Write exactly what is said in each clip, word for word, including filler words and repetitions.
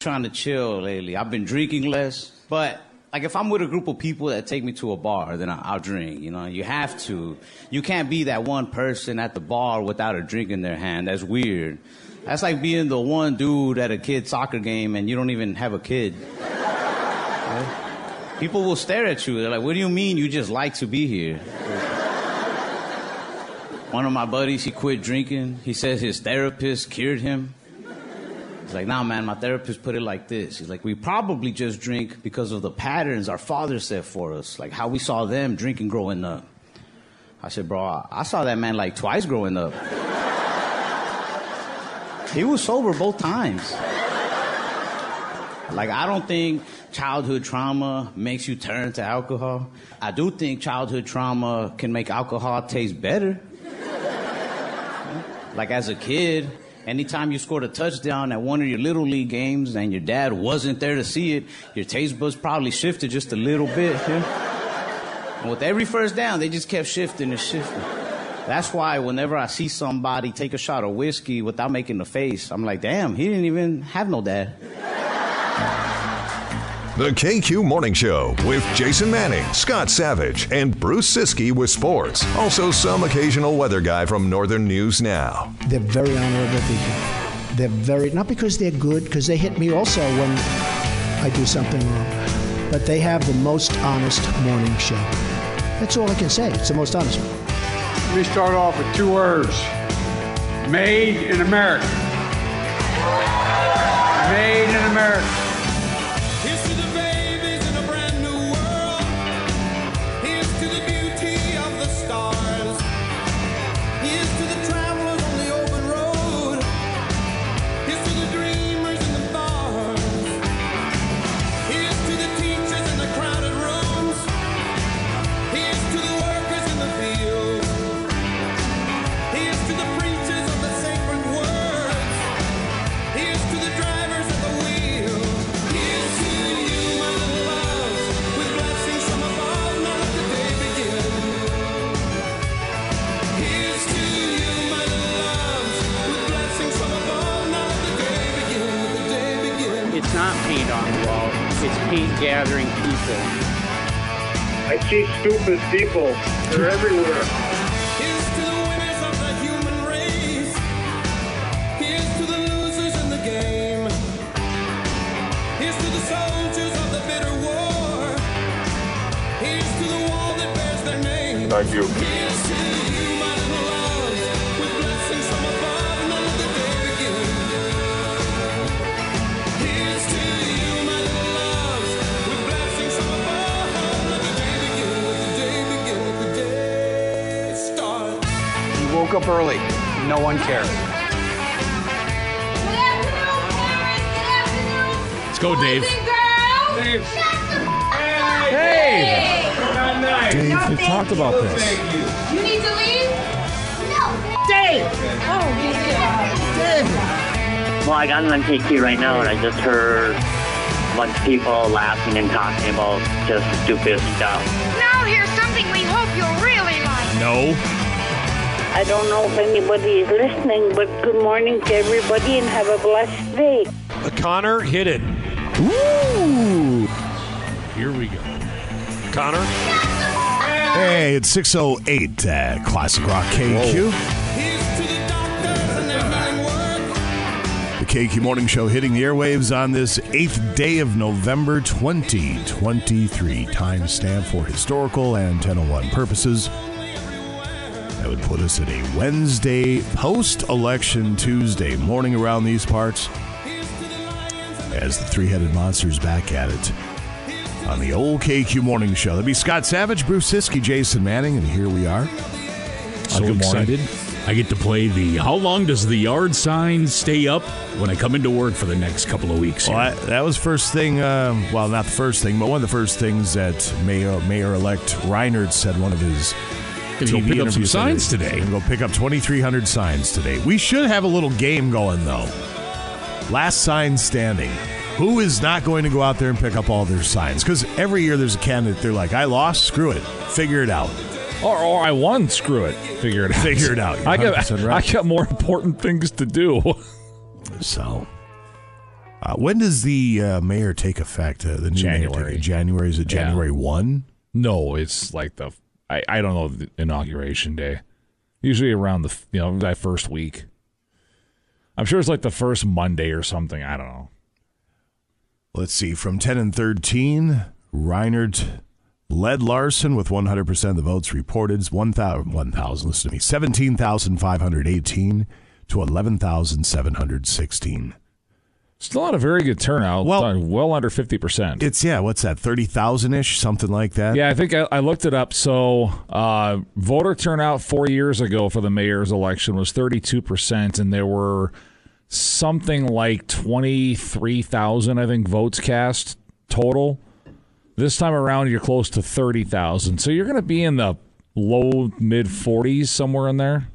trying to chill lately. I've been drinking less, but like if I'm with a group of people that take me to a bar, then I, I'll drink. You know, you have to. You can't be that one person at the bar without a drink in their hand. That's weird. That's like being the one dude at a kid's soccer game and you don't even have a kid. Right? People will stare at you. They're like, what do you mean you just like to be here? One of my buddies, he quit drinking. He says his therapist cured him. He's like, nah, man, my therapist put it like this. He's like, we probably just drink because of the patterns our father set for us, like how we saw them drinking growing up. I said, bro, I saw that man like twice growing up. He was sober both times. Like, I don't think childhood trauma makes you turn to alcohol. I do think childhood trauma can make alcohol taste better. Like, as a kid, anytime you scored a touchdown at one of your Little League games and your dad wasn't there to see it, your taste buds probably shifted just a little bit. Yeah? And with every first down, they just kept shifting and shifting. That's why whenever I see somebody take a shot of whiskey without making a face, I'm like, damn, he didn't even have no dad. The K Q Morning Show with Jason Manning, Scott Savage, and Bruce Siskey with sports. Also, some occasional weather guy from Northern News Now. They're very honorable people. They're very, not because they're good, because they hit me also when I do something wrong. But they have the most honest morning show. That's all I can say. It's the most honest one. Let me start off with two words. Made in America. Made in America. Gathering people. I see stupid people. They're everywhere. Here's to the winners of the human race. Here's to the losers in the game. Here's to the soldiers of the bitter war. Here's to the wall that bears their name. Thank you. Here's to you, my little love, with blessings from above, none of the day begins. Here's to up early. No one cares. Good afternoon, Karen. Good afternoon. Let's go, Dave. Dave. Hey. Hey. Dave, no, we've talked you. about this. Thank you. You need to leave? No. Dave. Oh, yeah. Dave. Well, I got an K Q right now, and I just heard a bunch of people laughing and talking about just stupid stuff. Now here's something we hope you'll really like. No. I don't know if anybody is listening, but good morning to everybody and have a blessed day. Connor, hit it. Woo! Here we go. Connor? Hey, it's six oh eight at Classic Rock K Q. Whoa. The K Q Morning Show hitting the airwaves on this eighth day of November twenty twenty-three. Timestamp for historical and ten oh one purposes. That would put us at a Wednesday, post-election Tuesday morning around these parts as the three-headed monster's back at it on the old K Q Morning Show. That'd be Scott Savage, Bruce Siskey, Jason Manning, and here we are. So good excited. Morning. I get to play the how long does the yard sign stay up when I come into work for the next couple of weeks. Well, I, that was first thing, uh, well, not the first thing, but one of the first things that Mayor, Mayor-elect Reinert said one of his... Because you pick up some signs today. We'll pick up twenty-three hundred signs today. We should have a little game going, though. Last sign standing. Who is not going to go out there and pick up all their signs? Because every year there's a candidate, they're like, I lost, screw it, figure it out. Or, or I won, screw it, figure it out. Figure it out. I got, right. I got more important things to do. So, Uh, when does the uh, mayor take effect? Uh, the new January. Mayor take, January is it January yeah. one? No, it's like the I, I don't know the inauguration day. Usually around the you know that first week. I'm sure it's like the first Monday or something. I don't know. Let's see. From ten and thirteen, Reinert led Larson with one hundred percent of the votes reported. one thousand, one thousand, listen to me, seventeen thousand five hundred eighteen to eleven thousand seven hundred sixteen. Still not a very good turnout. Well, well under fifty percent. It's, yeah, what's that, thirty thousand-ish, something like that? Yeah, I think I, I looked it up. So uh, voter turnout four years ago for the mayor's election was thirty-two percent, and there were something like twenty-three thousand, I think, votes cast total. This time around, you're close to thirty thousand. So you're going to be in the low, mid-forties, somewhere in there.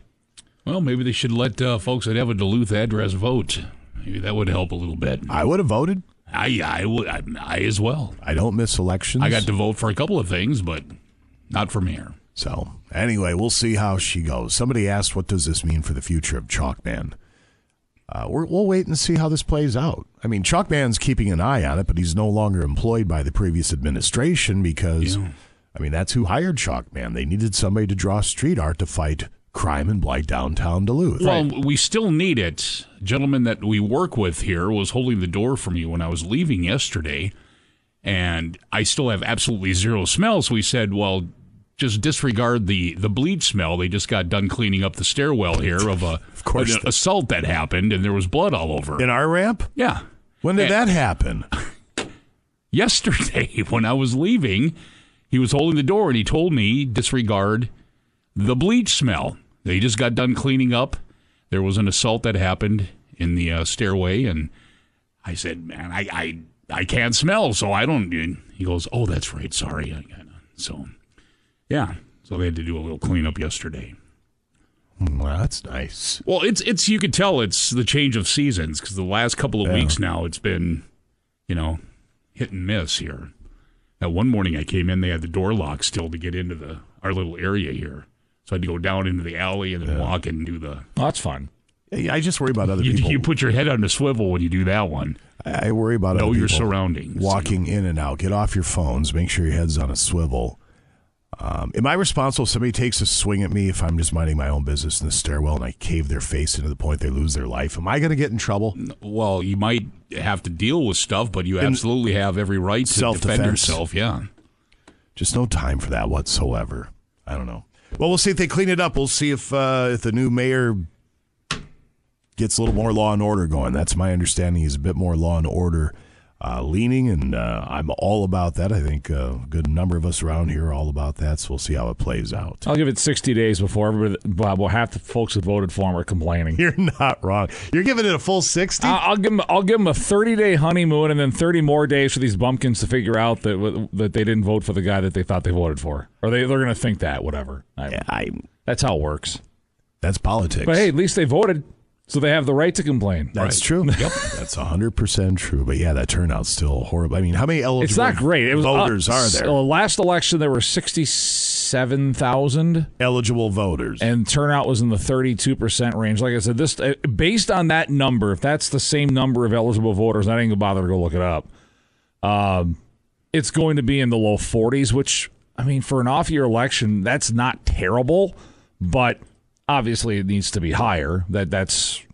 Well, maybe they should let uh, folks that have a Duluth address vote. Maybe that would help a little bit. I would have voted. I I would I, I as well. I don't miss elections. I got to vote for a couple of things, but not for mayor. So anyway, we'll see how she goes. Somebody asked, "What does this mean for the future of Chalkman?" Uh, we're, we'll wait and see how this plays out. I mean, Chalkman's keeping an eye on it, but he's no longer employed by the previous administration because, yeah. I mean, that's who hired Chalkman. They needed somebody to draw street art to fight crime and blight downtown Duluth. Well, right. We still need it. A gentleman that we work with here was holding the door for me when I was leaving yesterday, and I still have absolutely zero smell. So we said, well, just disregard the, the bleach smell. They just got done cleaning up the stairwell here of a of course an the, assault that happened, and there was blood all over. In our ramp? Yeah. When did and, that happen? Yesterday, when I was leaving, he was holding the door, and he told me, disregard the bleach smell. They just got done cleaning up. There was an assault that happened in the uh, stairway, and I said, man, I, I I can't smell, so I don't. And he goes, oh, that's right, sorry. I, I, so, yeah, so they had to do a little cleanup yesterday. Well, that's nice. Well, it's, it's you could tell it's the change of seasons, because the last couple of yeah. weeks now, it's been, you know, hit and miss here. Now, one morning I came in, they had the door locked still to get into the our little area here. So I had to go down into the alley and then yeah. walk and do the... Oh, that's fun. Yeah, I just worry about other you, people. You put your head on a swivel when you do that one. I worry about know other people. Know your surroundings. Walking in and out. Get off your phones. Make sure your head's on a swivel. Um, am I responsible if somebody takes a swing at me if I'm just minding my own business in the stairwell and I cave their face into the point they lose their life? Am I going to get in trouble? Well, you might have to deal with stuff, but you absolutely in have every right to defend yourself. Yeah. Just no time for that whatsoever. I don't know. Well, we'll see if they clean it up. We'll see if uh, if the new mayor gets a little more law and order going. That's my understanding. He's a bit more law and order uh, leaning, and uh, I'm all about that. I think uh, a good number of us around here are all about that, so we'll see how it plays out. I'll give it sixty days before everybody, Bob, well, half the folks that voted for him are complaining. You're not wrong. You're giving it a full sixty? Uh, I'll give them, I'll give them a thirty-day honeymoon and then thirty more days for these bumpkins to figure out that that they didn't vote for the guy that they thought they voted for. Or they, they're going to think that, whatever. I, yeah, I, that's how it works. That's politics. But hey, at least they voted. So they have the right to complain. That's right. True. Yep, that's one hundred percent true. But yeah, that turnout's still horrible. I mean, how many eligible it's not great. It was, voters uh, are there? So last election, there were sixty-seven thousand. Eligible voters. And turnout was in the thirty-two percent range. Like I said, this based on that number, if that's the same number of eligible voters, I didn't even bother to go look it up, um, it's going to be in the low forties, which, I mean, for an off-year election, that's not terrible, but... Obviously, it needs to be higher. That that's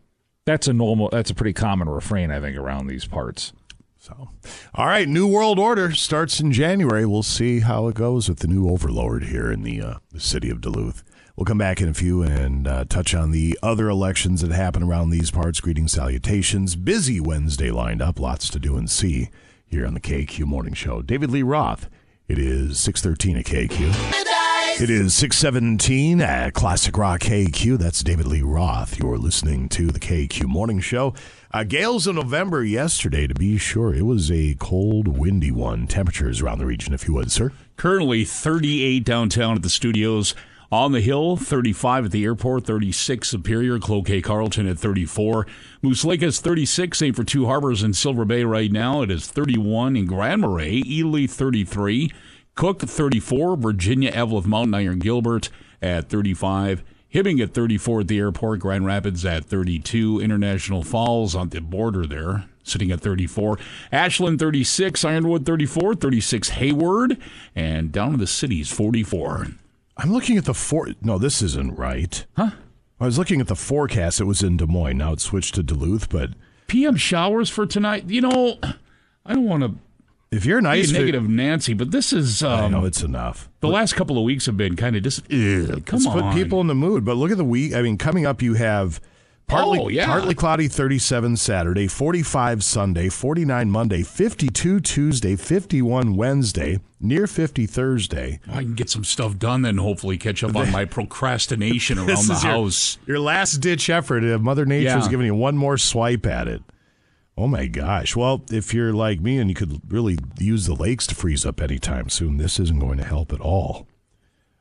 that's a normal. That's a pretty common refrain, I think, around these parts. So, all right, new world order starts in January. We'll see how it goes with the new overlord here in the, uh, the city of Duluth. We'll come back in a few and uh, touch on the other elections that happen around these parts. Greetings, salutations. Busy Wednesday lined up. Lots to do and see here on the K Q Morning Show. David Lee Roth. It is six thirteen at K Q. It is six seventeen at Classic Rock K Q. That's David Lee Roth. You're listening to the K Q Morning Show. Uh, gales in November yesterday, to be sure. It was a cold, windy one. Temperatures around the region, if you would, sir. Currently thirty-eight downtown at the studios. On the Hill, thirty-five at the airport, thirty-six Superior, Cloquet Carlton at thirty-four. Moose Lake is thirty-six, same for Two Harbors and Silver Bay right now. It is thirty-one in Grand Marais, Ely thirty-three. Cook, thirty-four, Virginia, Evelyn Mountain Iron Gilbert at thirty-five, Hibbing at thirty-four at the airport, Grand Rapids at thirty-two, International Falls on the border there, sitting at thirty-four. Ashland, thirty-six. Ironwood, thirty-four. thirty-six, Hayward. And down in the cities, forty-four. I'm looking at the four. No, this isn't right. Huh? I was looking at the forecast. It was in Des Moines. Now it's switched to Duluth, but... P M showers for tonight. You know, I don't want to... If you're nice, negative to, Nancy, but this is. Um, I know it's enough. The but, last couple of weeks have been kind of just. Ugh, come let's on, put people in the mood. But look at the week. I mean, coming up, you have partly oh, yeah. partly cloudy, thirty-seven Saturday, forty-five Sunday, forty-nine Monday, fifty-two Tuesday, fifty-one Wednesday, near fifty Thursday. I can get some stuff done then. Hopefully, catch up on my procrastination around the house. Your, your last ditch effort. Mother Nature's yeah. giving you one more swipe at it. Oh, my gosh. Well, if you're like me and you could really use the lakes to freeze up anytime soon, this isn't going to help at all.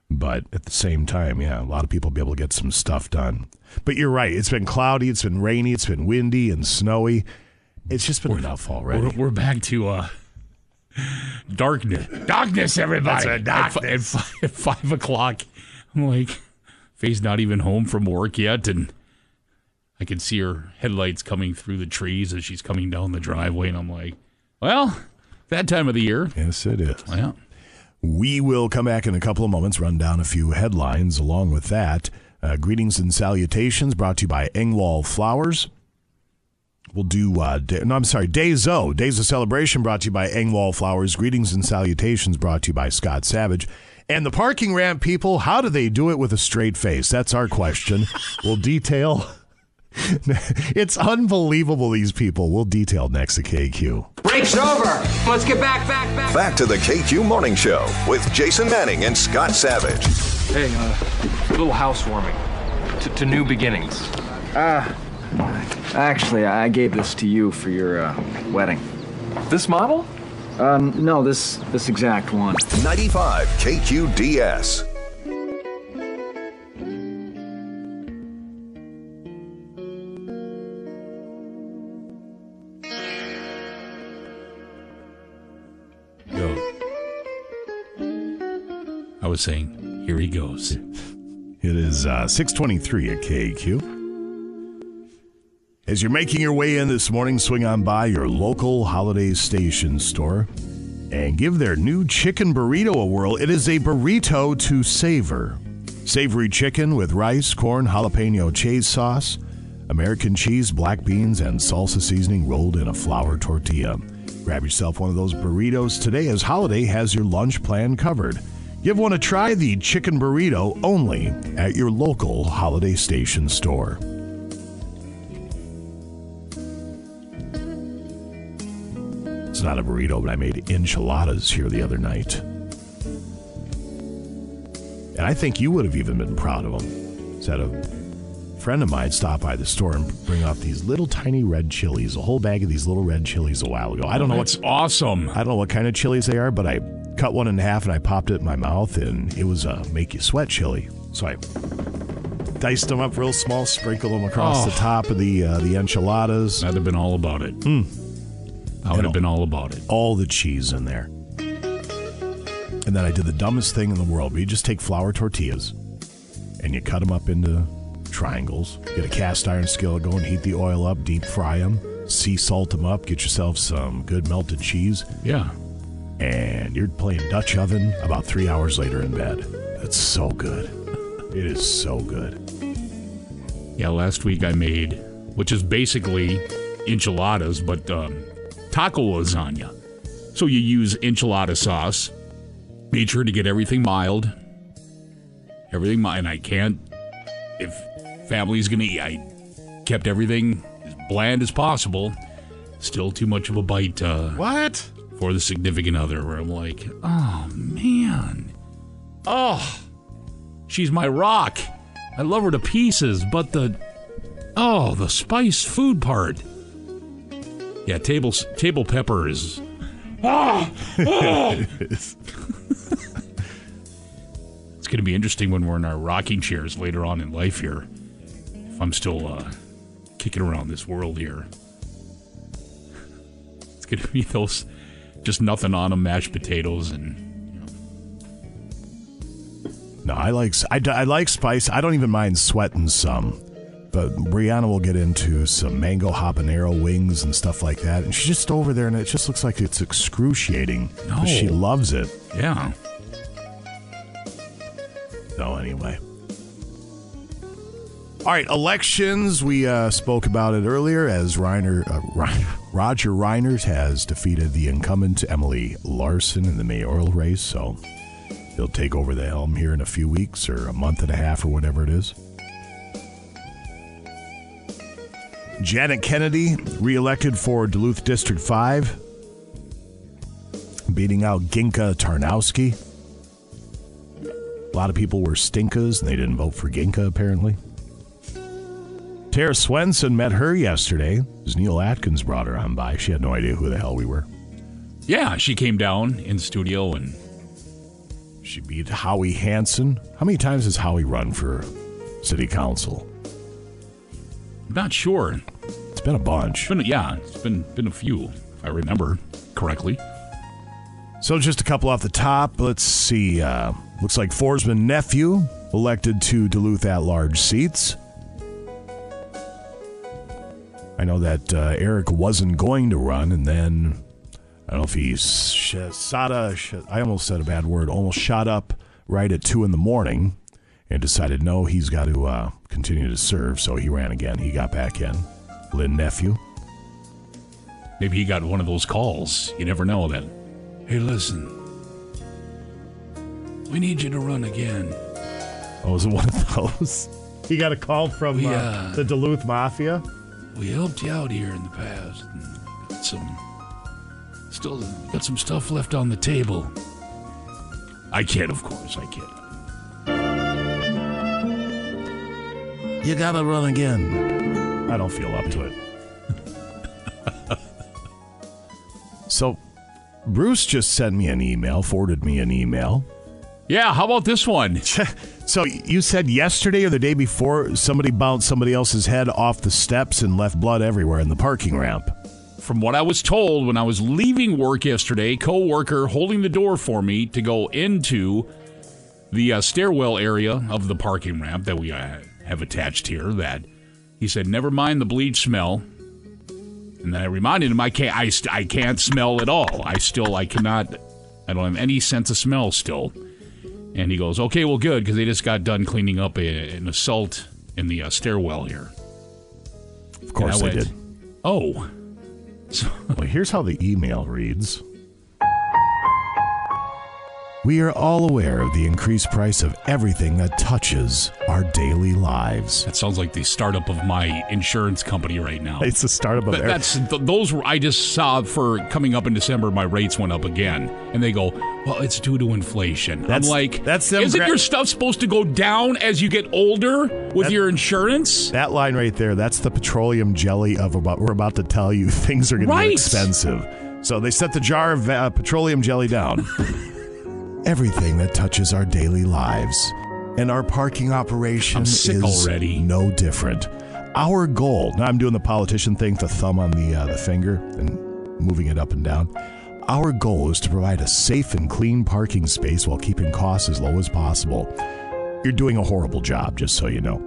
But at the same time, yeah, a lot of people will be able to get some stuff done. But you're right. It's been cloudy. It's been rainy. It's been windy and snowy. It's just been we're, enough already. We're, we're back to uh, darkness. Darkness, everybody. That's a darkness. At, f- at, f- at five o'clock, I'm like, Faye's not even home from work yet, and... I can see her headlights coming through the trees as she's coming down the driveway, and I'm like, well, that time of the year. Yes, it is. Yeah. We will come back in a couple of moments, run down a few headlines along with that. Uh, greetings and salutations brought to you by Engwall Flowers. We'll do, uh, day, no, I'm sorry, Days-O, Days of Celebration brought to you by Engwall Flowers. Greetings and salutations brought to you by Scott Savage. And the parking ramp people, how do they do it with a straight face? That's our question. We'll detail... It's unbelievable, these people. We'll detail next to K Q. Break's over. Let's get back, back, back. Back to the K Q Morning Show with Jason Manning and Scott Savage. Hey, uh, a little housewarming to, to new beginnings. Uh, actually, I gave this to you for your uh, wedding. This model? Um, no, this, this exact one. ninety-five K Q D S. I was saying, here he goes. It is uh, six twenty-three at K Q. As you're making your way in this morning, swing on by your local Holiday Station store and give their new chicken burrito a whirl. It is a burrito to savor. Savory chicken with rice, corn, jalapeno cheese sauce, American cheese, black beans, and salsa seasoning rolled in a flour tortilla. Grab yourself one of those burritos today as Holiday has your lunch plan covered. Give one a try, the chicken burrito, only at your local Holiday Station store. It's not a burrito, but I made enchiladas here the other night. And I think you would have even been proud of them. Said a friend of mine stopped by the store and bring out these little tiny red chilies, a whole bag of these little red chilies a while ago. I don't know what's awesome. I don't know what kind of chilies they are, but I... cut one in half and I popped it in my mouth, and it was a make you sweat chili. So I diced them up real small, sprinkled them across oh. the top of the uh, the enchiladas. That'd have been all about it. Mm. That would and have been all about it. All the cheese in there. And then I did the dumbest thing in the world. But you just take flour tortillas and you cut them up into triangles. Get a cast iron skillet going, heat the oil up, deep fry them, sea salt them up, get yourself some good melted cheese. Yeah. And you're playing Dutch oven about three hours later in bed. That's so good. It is so good. Yeah, last week I made, which is basically enchiladas, but um, taco lasagna. So you use enchilada sauce. Made sure to get everything mild. Everything mild. And I can't, if family's going to eat, I kept everything as bland as possible. Still too much of a bite. Uh, what? For the significant other, where I'm like, oh, man. Oh, she's my rock. I love her to pieces, but the, oh, the spice food part. Yeah, table table pepper is, oh, oh. It's going to be interesting when we're in our rocking chairs later on in life here, if I'm still uh, kicking around this world here. It's going to be those... just nothing on them, mashed potatoes and, you know. No, I like I, I like spice. I don't even mind sweating some. But Brianna will get into some mango habanero wings and stuff like that. And she's just over there, and it just looks like it's excruciating. No. But she loves it. Yeah. So anyway. All right, elections. We uh, spoke about it earlier as Reiner, uh, Reiner, Roger Reinert has defeated the incumbent Emily Larson in the mayoral race. So he'll take over the helm here in a few weeks or a month and a half or whatever it is. Janet Kennedy, reelected for Duluth District five, beating out Ginka Tarnowski. A lot of people were stinkas, and they didn't vote for Ginka, apparently. Tara Swenson, met her yesterday, as Neil Atkins brought her on by. She had no idea who the hell we were. Yeah, she came down in studio, and she beat Howie Hansen. How many times has Howie run for city council? I'm not sure. It's been a bunch. It's been, yeah, it's been been a few, if I remember correctly. So just a couple off the top. Let's see. Uh, looks like Forsman nephew elected to Duluth at-large seats. I know that uh, Eric wasn't going to run, and then I don't know if he sh- sada, sh- I almost said a bad word. Almost shot up right at two in the morning. And decided, no, he's got to uh, continue to serve. So he ran again. He got back in. Lynn nephew. Maybe he got one of those calls. You never know that. Hey, listen. We need you to run again. Oh, was it one of those? He got a call from we, uh, uh, the Duluth Mafia. We helped you out here in the past. And got some, still got some stuff left on the table. I kid, of course. I kid. You gotta run again. I don't feel up to it. So, Bruce just sent me an email, forwarded me an email. Yeah, how about this one? So, you said yesterday or the day before, somebody bounced somebody else's head off the steps and left blood everywhere in the parking ramp. From what I was told when I was leaving work yesterday, co-worker holding the door for me to go into the uh, stairwell area of the parking ramp that we had. Uh, have attached here, that he said, never mind the bleach smell. And then I reminded him, I can't, I, st- I can't smell at all. I still, I cannot, I don't have any sense of smell still. And he goes, okay, well, good, because they just got done cleaning up a, an assault in the uh, stairwell here. Of course they did. Oh. So, well, here's how the email reads. We are all aware of the increased price of everything that touches our daily lives. That sounds like the startup of my insurance company right now. It's the startup of everything. Th- those were, I just saw for coming up in December, my rates went up again. And they go, well, it's due to inflation. That's, I'm like, that's them isn't gra- your stuff supposed to go down as you get older with that, your insurance? That line right there, that's the petroleum jelly of about, we're about to tell you things are going right. to be expensive. So they set the jar of uh, petroleum jelly down. Everything that touches our daily lives, and our parking operation is already. No different. Our goal, now I'm doing the politician thing, the thumb on the, uh, the finger and moving it up and down. Our goal is to provide a safe and clean parking space while keeping costs as low as possible. You're doing a horrible job, just so you know.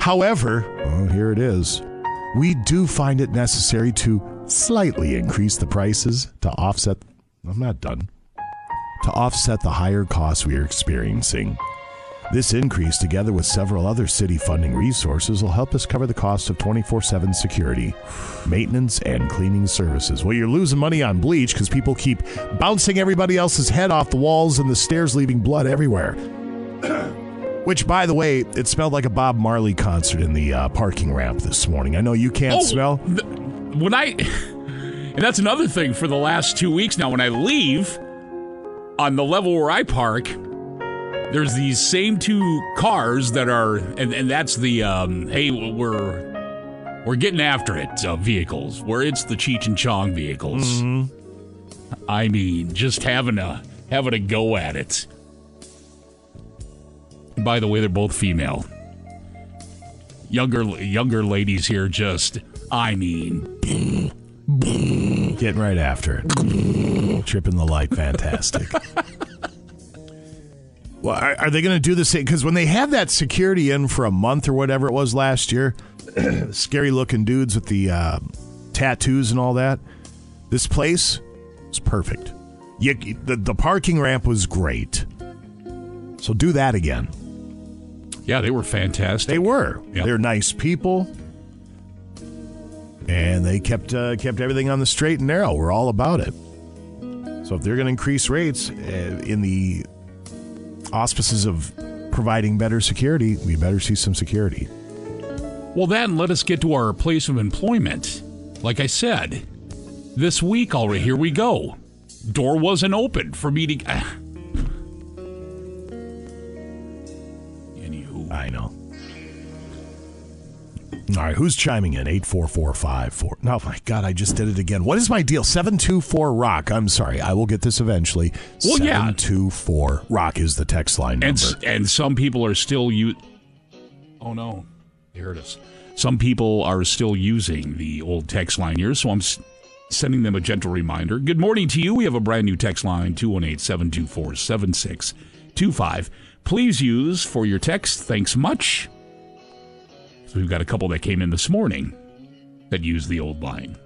However, well, here it is. We do find it necessary to slightly increase the prices to offset. I'm not done. To offset the higher costs we are experiencing. This increase, together with several other city funding resources, will help us cover the cost of twenty-four seven security, maintenance, and cleaning services. Well, you're losing money on bleach because people keep bouncing everybody else's head off the walls and the stairs, leaving blood everywhere. Which, by the way, it smelled like a Bob Marley concert in the uh, parking ramp this morning. I know you can't oh, smell. Th- when I... And that's another thing for the last two weeks now. When I leave... On the level where I park, there's these same two cars that are, and, and that's the, um, hey, we're we're getting after it uh, vehicles, where it's the Cheech and Chong vehicles. Mm-hmm. I mean, just having a, having a go at it. And by the way, they're both female. Younger, younger ladies here just, I mean... Getting right after it. Tripping the light. Fantastic. Well, are, are they going to do the same? Because when they had that security in for a month or whatever it was last year, scary looking dudes with the uh, tattoos and all that. This place was perfect. You, the, the parking ramp was great. So do that again. Yeah, they were fantastic. They were. Yep. They're nice people. And they kept uh, kept everything on the straight and narrow. We're all about it. So if they're going to increase rates uh, in the auspices of providing better security, we better see some security. Well, then let us get to our place of employment. Like I said, this week already, here we go. Door wasn't open for me to... Uh, I know. All right, who's chiming in? eight four four five four. Oh, my God, I just did it again. What is my deal? seven two four rock. I'm sorry. I will get this eventually. Well, seven two four rock is the text line number. And, and some people are still... U- oh, no. Here it is. Some people are still using the old text line here, so I'm s- sending them a gentle reminder. Good morning to you. We have a brand new text line, two one eight, seven two four, seven six two five. Please use for your text. Thanks much. So we've got a couple that came in this morning that used the old line.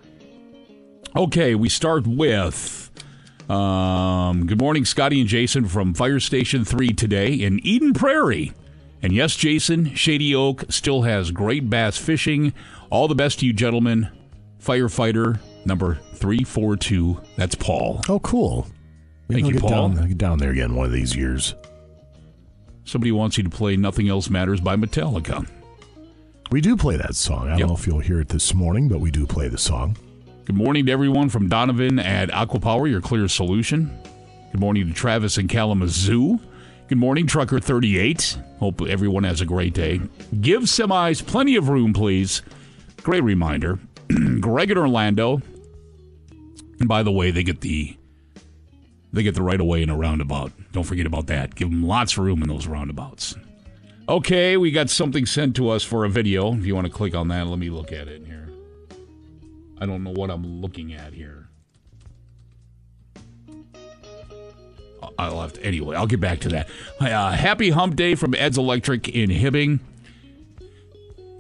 Okay, we start with, um, good morning, Scotty and Jason from Fire Station three today in Eden Prairie. And yes, Jason, Shady Oak still has great bass fishing. All the best to you, gentlemen. Firefighter number three four two. That's Paul. Oh, cool. We Thank you, get Paul. Down, get down there again one of these years. Somebody wants you to play Nothing Else Matters by Metallica. We do play that song. I don't yep. know if you'll hear it this morning, but we do play the song. Good morning to everyone from Donovan at AquaPower, your clear solution. Good morning to Travis in Kalamazoo. Good morning, Trucker thirty-eight. Hope everyone has a great day. Give semis plenty of room, please. Great reminder. Greg in Orlando. And by the way, they get the... They get the right of way in a roundabout. Don't forget about that. Give them lots of room in those roundabouts. Okay, we got something sent to us for a video. If you want to click on that, let me look at it here. I don't know what I'm looking at here. I'll have to, anyway, I'll get back to that. Uh, happy hump day from Ed's Electric in Hibbing.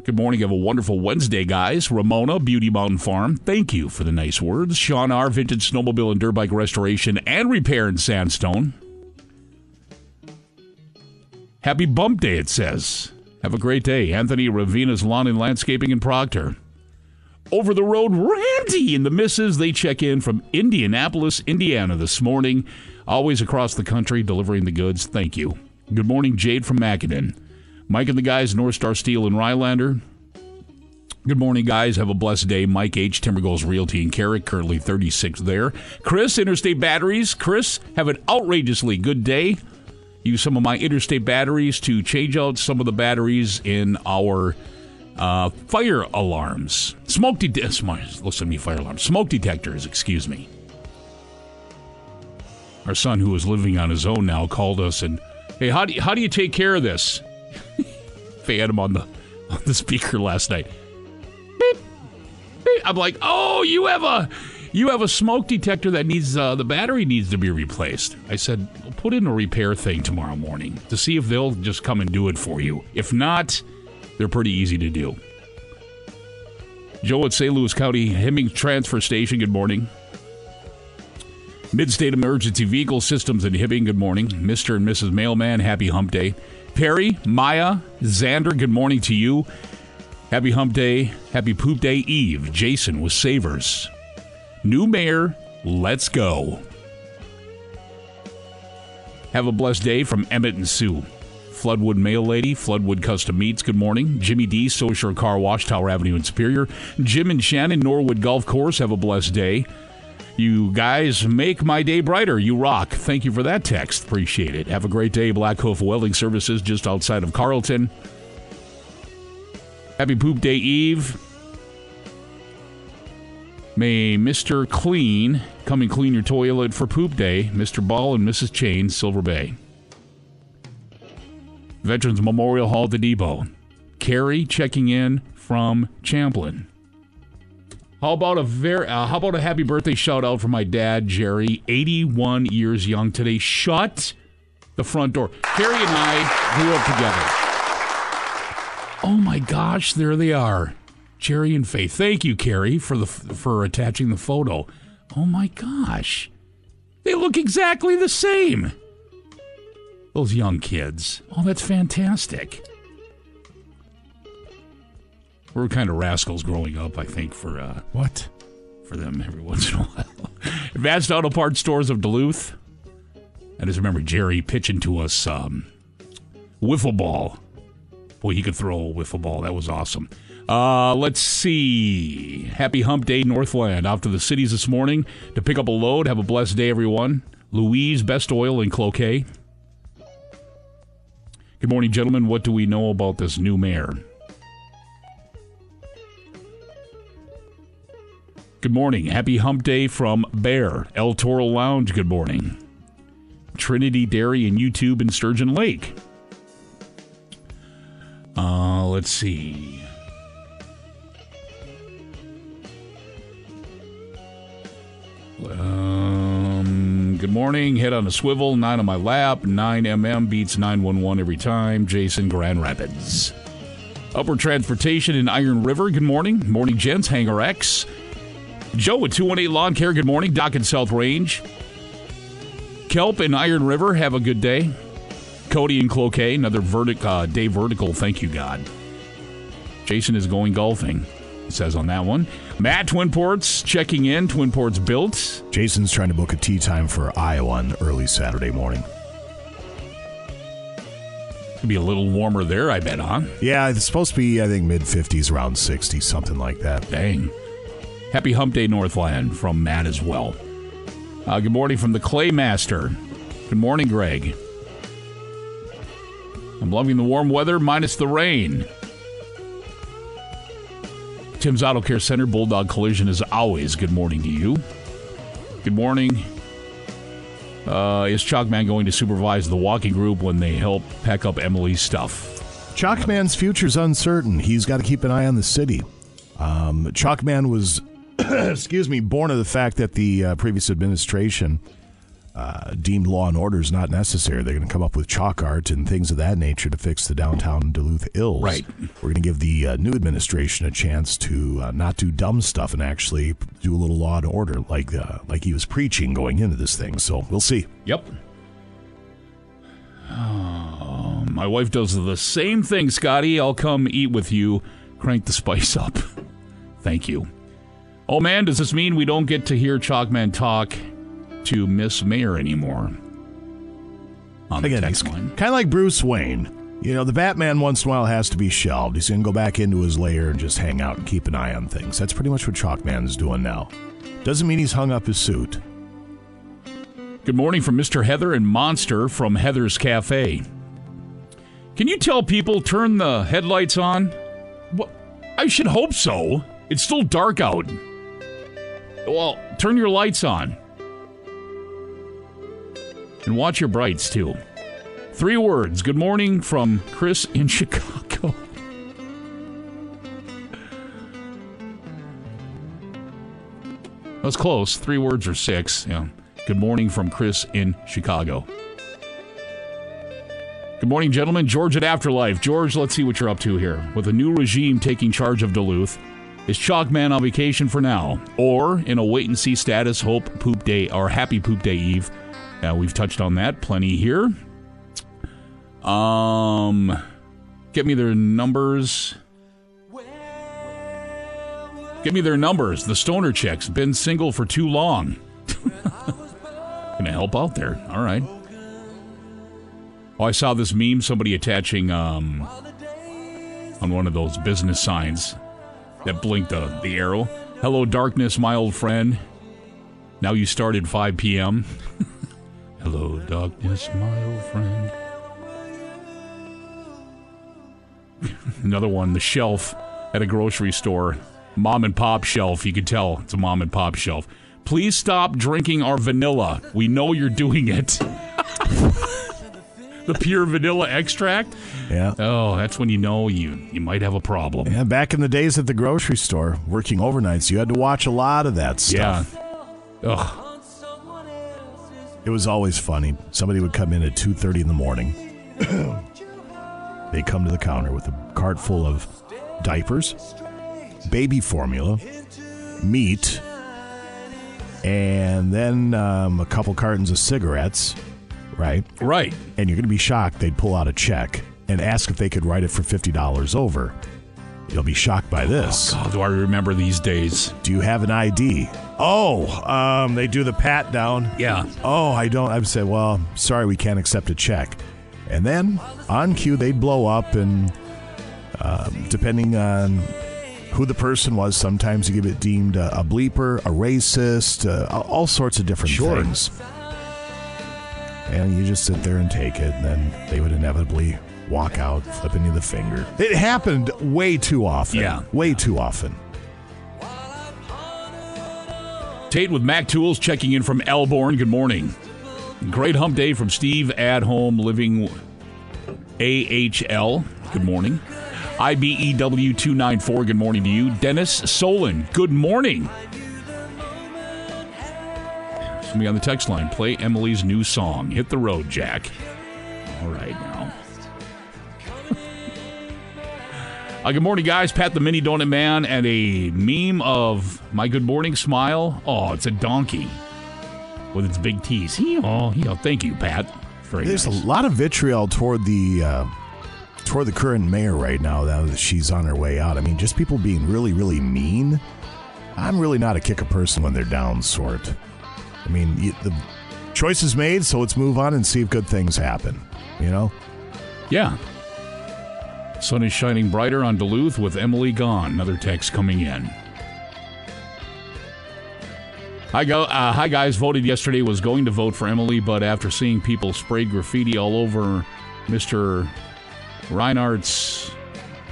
Good morning. Have a wonderful Wednesday, guys. Ramona, Beauty Mountain Farm. Thank you for the nice words. Sean R., Vintage Snowmobile and Dirt Bike Restoration and Repair in Sandstone. Happy Bump Day, it says. Have a great day. Anthony, Ravina's Lawn and Landscaping in Proctor. Over the road, Randy and the missus. They check in from Indianapolis, Indiana this morning. Always across the country, delivering the goods. Thank you. Good morning, Jade from Macadon. Mike and the guys, North Star Steel and Rylander. Good morning, guys. Have a blessed day. Mike H., Timber Goals Realty in Carrick, currently thirty-six there. Chris, Interstate Batteries. Chris, have an outrageously good day. Use some of my Interstate Batteries to change out some of the batteries in our uh, fire alarms. Smoke detectors. Looks like me, fire alarms. Smoke detectors, excuse me. Our son, who is living on his own now, called us and, hey, how do you, how do you take care of this? They had him on the on the speaker last night. Beep, beep. I'm like, oh, you have a you have a smoke detector that needs uh, the battery needs to be replaced. I said, well, put in a repair thing tomorrow morning to see if they'll just come and do it for you. If not, they're pretty easy to do. Joe at Saint Louis County Hemming Transfer Station. Good morning. Mid-State Emergency Vehicle Systems in Hibbing, good morning. Mister and Missus Mailman, happy hump day. Perry, Maya, Xander, good morning to you. Happy hump day. Happy poop day eve. Jason with Savers. New mayor, let's go. Have a blessed day from Emmett and Sue. Floodwood Mail Lady, Floodwood Custom Meats, good morning. Jimmy D, Social Car Wash, Tower Avenue in Superior. Jim and Shannon, Norwood Golf Course, have a blessed day. You guys make my day brighter. You rock. Thank you for that text. Appreciate it. Have a great day. Black Hoof Welding Services just outside of Carlton. Happy Poop Day Eve. May Mister Clean come and clean your toilet for Poop Day. Mister Ball and Missus Chain, Silver Bay. Veterans Memorial Hall at the Depot. Carrie checking in from Champlin. How about a very? Uh, how about a happy birthday shout out for my dad, Jerry, eighty-one years young today. Shut the front door. Jerry and I grew up together. Oh my gosh, there they are. Jerry and Faith. Thank you, Carrie, for the for attaching the photo. Oh my gosh. They look exactly the same. Those young kids. Oh, that's fantastic. We're kind of rascals growing up, I think, for uh, what? For them every once in a while. Advanced Auto Parts Stores of Duluth. I just remember Jerry pitching to us um, wiffle ball. Boy, he could throw a wiffle ball. That was awesome. Uh, let's see. Happy Hump Day, Northland. Out to the cities this morning to pick up a load. Have a blessed day, everyone. Louise, Best Oil in Cloquet. Good morning, gentlemen. What do we know about this new mayor? Good morning. Happy Hump Day from Bear. El Toro Lounge, good morning. Trinity Dairy and YouTube in Sturgeon Lake. Uh, let's see. Um, good morning. Head on a swivel. Nine on my lap. nine millimeter beats nine one one every time. Jason, Grand Rapids. Upward Transportation in Iron River. Good morning. Morning, gents. Hangar X. Joe at two one eight Lawn Care. Good morning. Dock and South Range. Kelp in Iron River. Have a good day. Cody in Cloquet. Another vertic- uh, day vertical. Thank you, God. Jason is going golfing. It says on that one. Matt, Twin Ports, checking in. Twin Ports built. Jason's trying to book a tee time for Iowa on early Saturday morning. It'll be a little warmer there, I bet, huh? Yeah, it's supposed to be, I think, mid-fifties, around sixty, something like that. Dang. Happy Hump Day, Northland, from Matt as well. Uh, good morning from the Claymaster. Good morning, Greg. I'm loving the warm weather, minus the rain. Tim's Auto Care Center, Bulldog Collision, as always. Good morning to you. Good morning. Uh, is Chalkman going to supervise the walking group when they help pack up Emily's stuff? Chalkman's future's uncertain. He's got to keep an eye on the city. Um, Chalkman was, excuse me, born of the fact that the uh, previous administration uh, deemed law and order is not necessary. They're going to come up with chalk art and things of that nature to fix the downtown Duluth ills. Right. We're going to give the uh, new administration a chance to uh, not do dumb stuff and actually do a little law and order like uh, like he was preaching going into this thing. So we'll see. Yep. Oh, my wife does the same thing, Scotty. I'll come eat with you. Crank the spice up. Thank you. Oh, man, does this mean we don't get to hear Chalkman talk to Miss Mayor anymore? On Again, it's kind of like Bruce Wayne. You know, the Batman once in a while has to be shelved. He's going to go back into his lair and just hang out and keep an eye on things. That's pretty much what Chalkman's doing now. Doesn't mean he's hung up his suit. Good morning from Mister Heather and Monster from Heather's Cafe. Can you tell people turn the headlights on? Well, I should hope so. It's still dark out. Well, turn your lights on. And watch your brights, too. Three words. Good morning from Chris in Chicago. That's close. Three words or six. Yeah. Good morning from Chris in Chicago. Good morning, gentlemen. George at Afterlife. George, let's see what you're up to here. With a new regime taking charge of Duluth, is Chalkman on vacation for now? Or in a wait-and-see status, hope poop day or happy poop day eve? Uh, we've touched on that plenty here. Um, get me their numbers. Get me their numbers. The Stoner Checks. Been single for too long. Gonna help out there. All right. Oh, I saw this meme. Somebody attaching um on one of those business signs that blinked the, the arrow. Hello, darkness, my old friend. Now you start at five p.m. Hello, darkness, my old friend. Another one, the shelf at a grocery store. Mom and pop shelf. You could tell it's a mom and pop shelf. Please stop drinking our vanilla. We know you're doing it. The pure vanilla extract? Yeah. Oh, that's when you know you, you might have a problem. Yeah, back in the days at the grocery store, working overnights, you had to watch a lot of that stuff. Yeah. Ugh. It was always funny. Somebody would come in at two thirty in the morning. They come to the counter with a cart full of diapers, baby formula, meat, and then um, a couple cartons of cigarettes, right? Right. And you're going to be shocked they'd pull out a check and ask if they could write it for fifty dollars over. You'll be shocked by this. Oh, God, do I remember these days. Do you have an I D? Oh, um, they do the pat down. Yeah. Oh, I don't. I would say, well, sorry, we can't accept a check. And then on cue, they'd blow up. And uh, depending on who the person was, sometimes you get deemed a, a bleeper, a racist, uh, all sorts of different sure. things. And you just sit there and take it. And then they would inevitably walk out, flipping you the finger. It happened way too often. Yeah. Way too often. Tate with Mac Tools checking in from Elborn. Good morning. Great hump day from Steve at home living A H L. Good morning. I B E W two ninety-four. Good morning to you. Dennis Solon. Good morning. Somebody on the text line. Play Emily's new song. Hit the road, Jack. All right now. Uh, good morning, guys. Pat the Mini Donut Man and a meme of my good morning smile. Oh, it's a donkey with its big teeth. Oh, you know, thank you, Pat. Very There's nice. A lot of vitriol toward the uh, toward the current mayor right now, now that she's on her way out. I mean, just people being really, really mean. I'm really not a kick a person when they're down sort. I mean, you, the choice is made, so let's move on and see if good things happen, you know? Yeah. Sun is shining brighter on Duluth with Emily gone. Another text coming in. Hi, go, uh, hi guys. Voted yesterday. Was going to vote for Emily, but after seeing people spray graffiti all over Mister Reinert's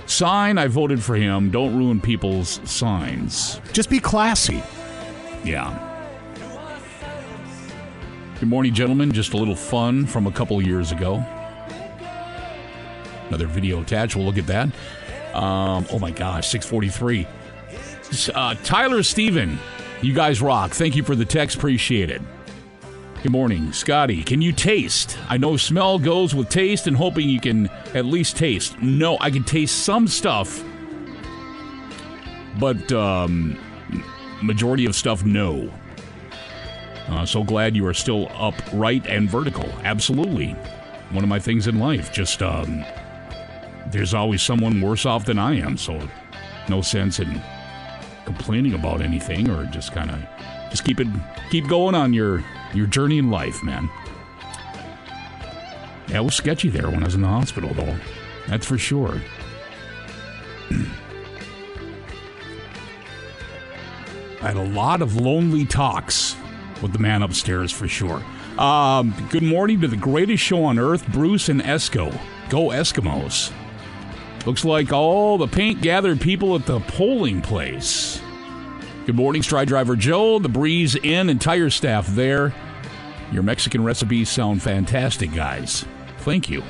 sign, I voted for him. Don't ruin people's signs. Just be classy. Yeah. Good morning, gentlemen. Just a little fun from a couple years ago. Another video attached. We'll look at that. Um, oh, my gosh. six forty-three. Uh, Tyler Steven, you guys rock. Thank you for the text. Appreciate it. Good morning. Scotty, can you taste? I know smell goes with taste and hoping you can at least taste. No, I can taste some stuff, but um, majority of stuff, no. Uh, so glad you are still upright and vertical. Absolutely. One of my things in life, just... Um, There's always someone worse off than I am, so no sense in complaining about anything or just kind of just keep it keep going on your your journey in life, man. Yeah, it was sketchy there when I was in the hospital, though. That's for sure. I had a lot of lonely talks with the man upstairs, for sure. Um, good morning to the greatest show on earth, Bruce and Esco. Go Eskimos. Looks like all the paint gathered people at the polling place. Good morning, Stride Driver Joe, the Breeze Inn, and tire staff there. Your Mexican recipes sound fantastic, guys. Thank you.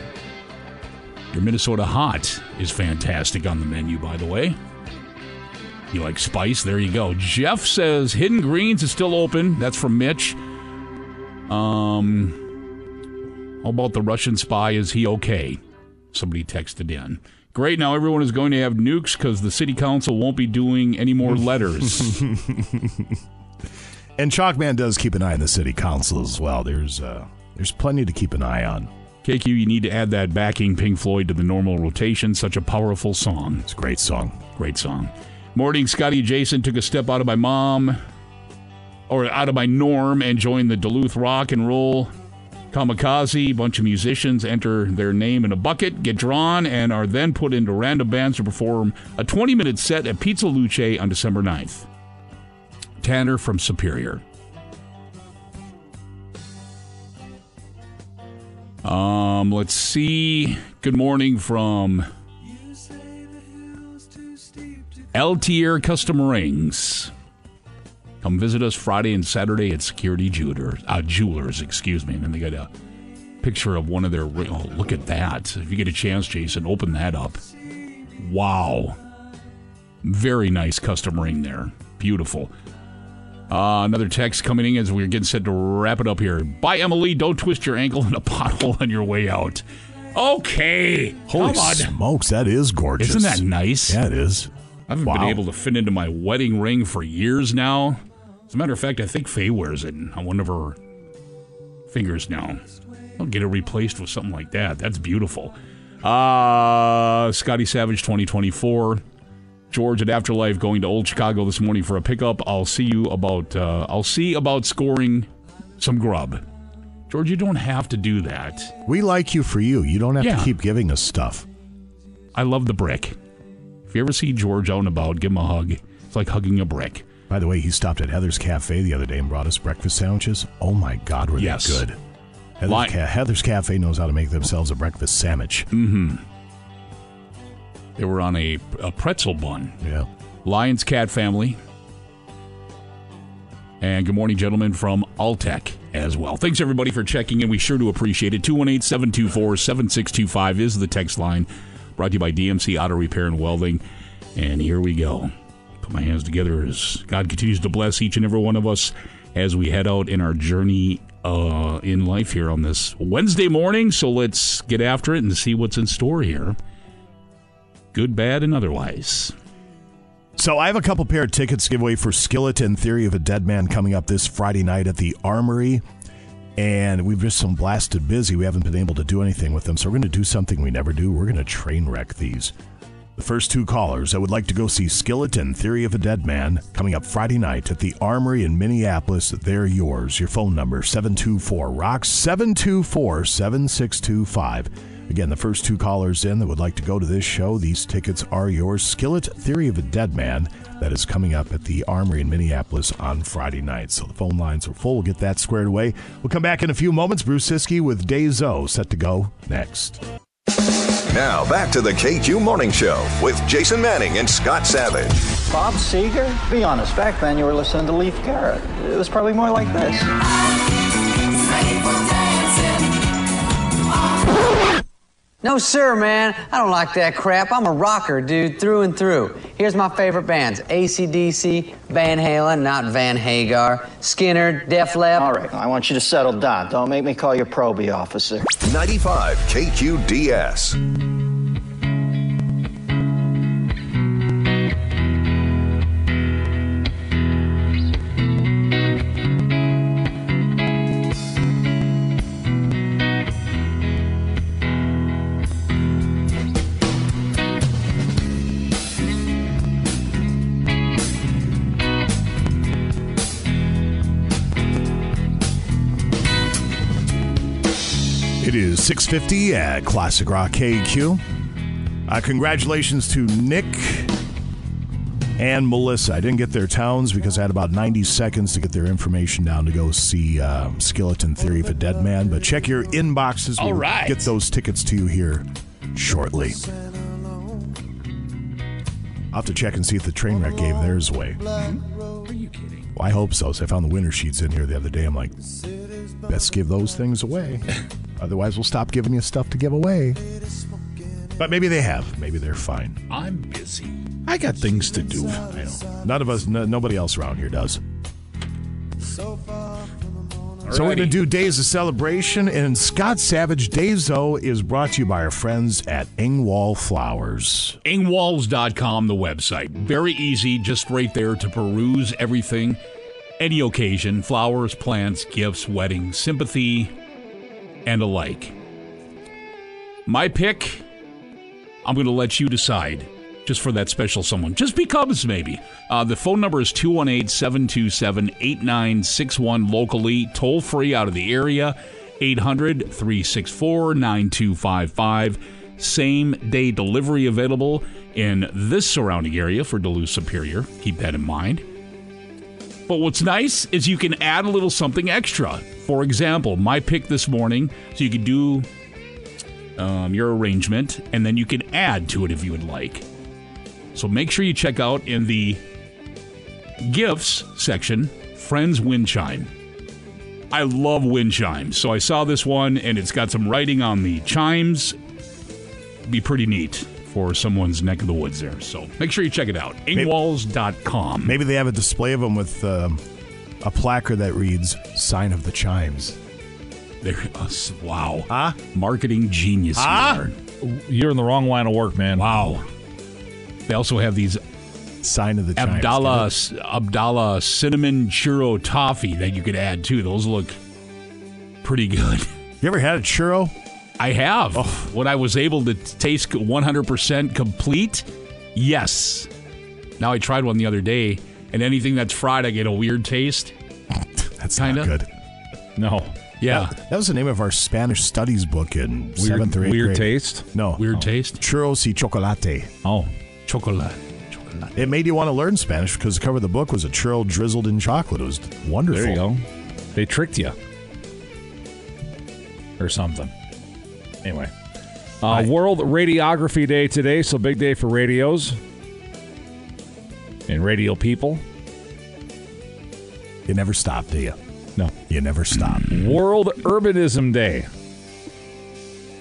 Your Minnesota hot is fantastic on the menu, by the way. You like spice? There you go. Jeff says Hidden Greens is still open. That's from Mitch. Um, how about the Russian spy? Is he okay? Somebody texted in. Great, now everyone is going to have nukes because the city council won't be doing any more letters. And Chalkman does keep an eye on the city council as well. There's uh, there's plenty to keep an eye on. K Q, you need to add that backing Pink Floyd to the normal rotation. Such a powerful song. It's a great song. Great song. Morning, Scotty. Jason took a step out of my mom, or out of my norm, and joined the Duluth Rock and Roll Kamikaze. A bunch of musicians enter their name in a bucket, get drawn, and are then put into random bands to perform a twenty-minute set at Pizza Luce on December ninth. Tanner from Superior. Um, let's see. Good morning from L T R Custom Rings. Come visit us Friday and Saturday at Security Jewelers, uh, Jewelers, excuse me. And then they got a picture of one of their... Oh, look at that. If you get a chance, Jason, open that up. Wow. Very nice custom ring there. Beautiful. Uh, another text coming in as we're getting set to wrap it up here. Bye, Emily. Don't twist your ankle in a pothole on your way out. Okay. Holy smokes, that is gorgeous. Isn't that nice? Yeah, it is. I haven't wow. been able to fit into my wedding ring for years now. As a matter of fact, I think Faye wears it on one of her fingers now. I'll get it replaced with something like that. That's beautiful. Uh, Scotty Savage twenty twenty-four. George at Afterlife going to Old Chicago this morning for a pickup. I'll see you about, uh, I'll see about scoring some grub. George, you don't have to do that. We like you for you. You don't have yeah. to keep giving us stuff. I love the brick. If you ever see George out and about, give him a hug. It's like hugging a brick. By the way, he stopped at Heather's Cafe the other day and brought us breakfast sandwiches. Oh my God, were they yes. good. Heather's, Ly- Ca- Heather's Cafe knows how to make themselves a breakfast sandwich. Mm-hmm. They were on a, a pretzel bun. Yeah. Lions Cat Family. And good morning, gentlemen, from Altec as well. Thanks, everybody, for checking in. We sure do appreciate it. two one eight, seven two four, seven six two five is the text line. Brought to you by D M C Auto Repair and Welding. And here we go. Put my hands together as God continues to bless each and every one of us as we head out in our journey uh, in life here on this Wednesday morning. So let's get after it and see what's in store here. Good, bad, and otherwise. So I have a couple pair of tickets to give away for Skillet and Theory of a Dead Man coming up this Friday night at the Armory. And we've just been blasted busy. We haven't been able to do anything with them. So we're going to do something we never do. We're going to train wreck these. The first two callers that would like to go see Skillet and Theory of a Dead Man coming up Friday night at the Armory in Minneapolis, they're yours. Your phone number, seven two four, R O C K, seven two four, seven six two five. Again, the first two callers in that would like to go to this show, these tickets are yours. Skillet, Theory of a Dead Man, that is coming up at the Armory in Minneapolis on Friday night. So the phone lines are full. We'll get that squared away. We'll come back in a few moments. Bruce Siskey with Dave O set to go next. Now back to the K Q Morning Show with Jason Manning and Scott Savage. Bob Seger? Be honest, back then you were listening to Leif Garrett. It was probably more like this. No, sir, man. I don't like that crap. I'm a rocker, dude, through and through. Here's my favorite bands. A C D C, Van Halen, not Van Hagar, Skinner, Def Leppard. All right, I want you to settle down. Don't make me call you probie officer. ninety-five K Q D S. It is six fifty at Classic Rock K Q. Uh, congratulations to Nick and Melissa. I didn't get their towns because I had about ninety seconds to get their information down to go see um, Skillet and Theory of a Dead Man. But check your inboxes. We'll right. get those tickets to you here shortly. I'll have to check and see if the train wreck gave theirs away. Are you kidding? Well, I hope so. So I found the winter sheets in here the other day. I'm like, best give those things away. Otherwise, we'll stop giving you stuff to give away. But maybe they have. Maybe they're fine. I'm busy. I got things to do. I know. None of us, no, nobody else around here does. Alrighty. So we're going to do Days of Celebration. And Scott Savage, Days O is brought to you by our friends at Engwall Flowers. Engwalls dot com, the website. Very easy, just right there to peruse everything. Any occasion, flowers, plants, gifts, weddings, sympathy, and alike. My pick, I'm going to let you decide just for that special someone. Just because, maybe. Uh, the phone number is two one eight, seven two seven, eight nine six one locally. Toll free out of the area, eight hundred, three six four, nine two five five. Same day delivery available in this surrounding area for Duluth Superior. Keep that in mind. But what's nice is you can add a little something extra. For example, my pick this morning, so you can do um, your arrangement, and then you can add to it if you would like. So make sure you check out in the gifts section, Friends Wind Chime. I love wind chimes. So I saw this one, and it's got some writing on the chimes. It'd be pretty neat for someone's neck of the woods there. So make sure you check it out. Engwalls dot com. Maybe they have a display of them with um, a placard that reads, Sign of the Chimes. They're awesome. Wow. Huh? Marketing genius. Huh? You are. You're in the wrong line of work, man. Wow. They also have these sign of the times, Abdallah Abdallah cinnamon churro toffee that you could add too. Those look pretty good. You ever had a churro? I have. Oh. When I was able to taste one hundred percent complete, yes. Now I tried one the other day, and anything that's fried, I get a weird taste. That's Kinda. Not good. No. Yeah. That, that was the name of our Spanish studies book in weird, seventh or eighth Weird grade. Taste? No. Weird oh. taste? Churros y chocolate. Oh. Chocolate. Chocolate. It made you want to learn Spanish because the cover of the book was a churro drizzled in chocolate. It was wonderful. There you go. They tricked you. Or something. Anyway. Uh, World Radiography Day today, so big day for radios. And radio people. You never stop, do you? No. You never stop. World Urbanism Day.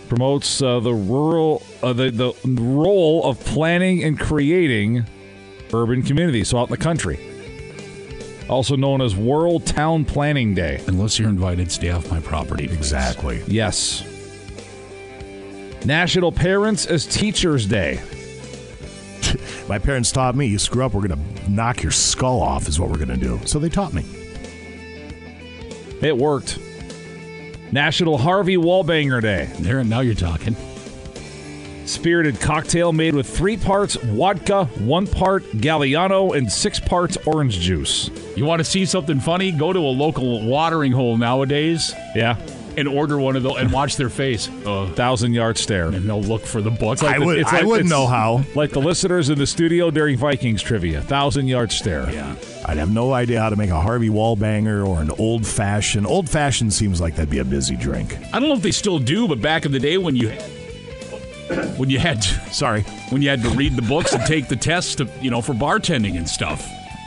Promotes uh, the rural uh, the, the role of planning and creating urban communities, so out in the country. Also known as World Town Planning Day. Unless you're invited, stay off my property. Please. Exactly. Yes. National Parents as Teachers Day. My parents taught me, you screw up, we're going to knock your skull off is what we're going to do. So they taught me. It worked. National Harvey Wallbanger Day. There, and now you're talking. Spirited cocktail made with three parts vodka, one part Galliano, and six parts orange juice. You want to see something funny? Go to a local watering hole nowadays. Yeah. And order one of those and watch their face. Uh, Thousand yard stare. And they'll look for the book. Like I, the, would, like, I wouldn't know how. Like the listeners in the studio during Vikings trivia. Thousand yard stare. Yeah. I'd have no idea how to make a Harvey Wallbanger or an old fashioned. Old fashioned seems like that'd be a busy drink. I don't know if they still do, but back in the day when you had. When you had to, sorry, when you had to read the books and take the tests, to, you know, for bartending and stuff.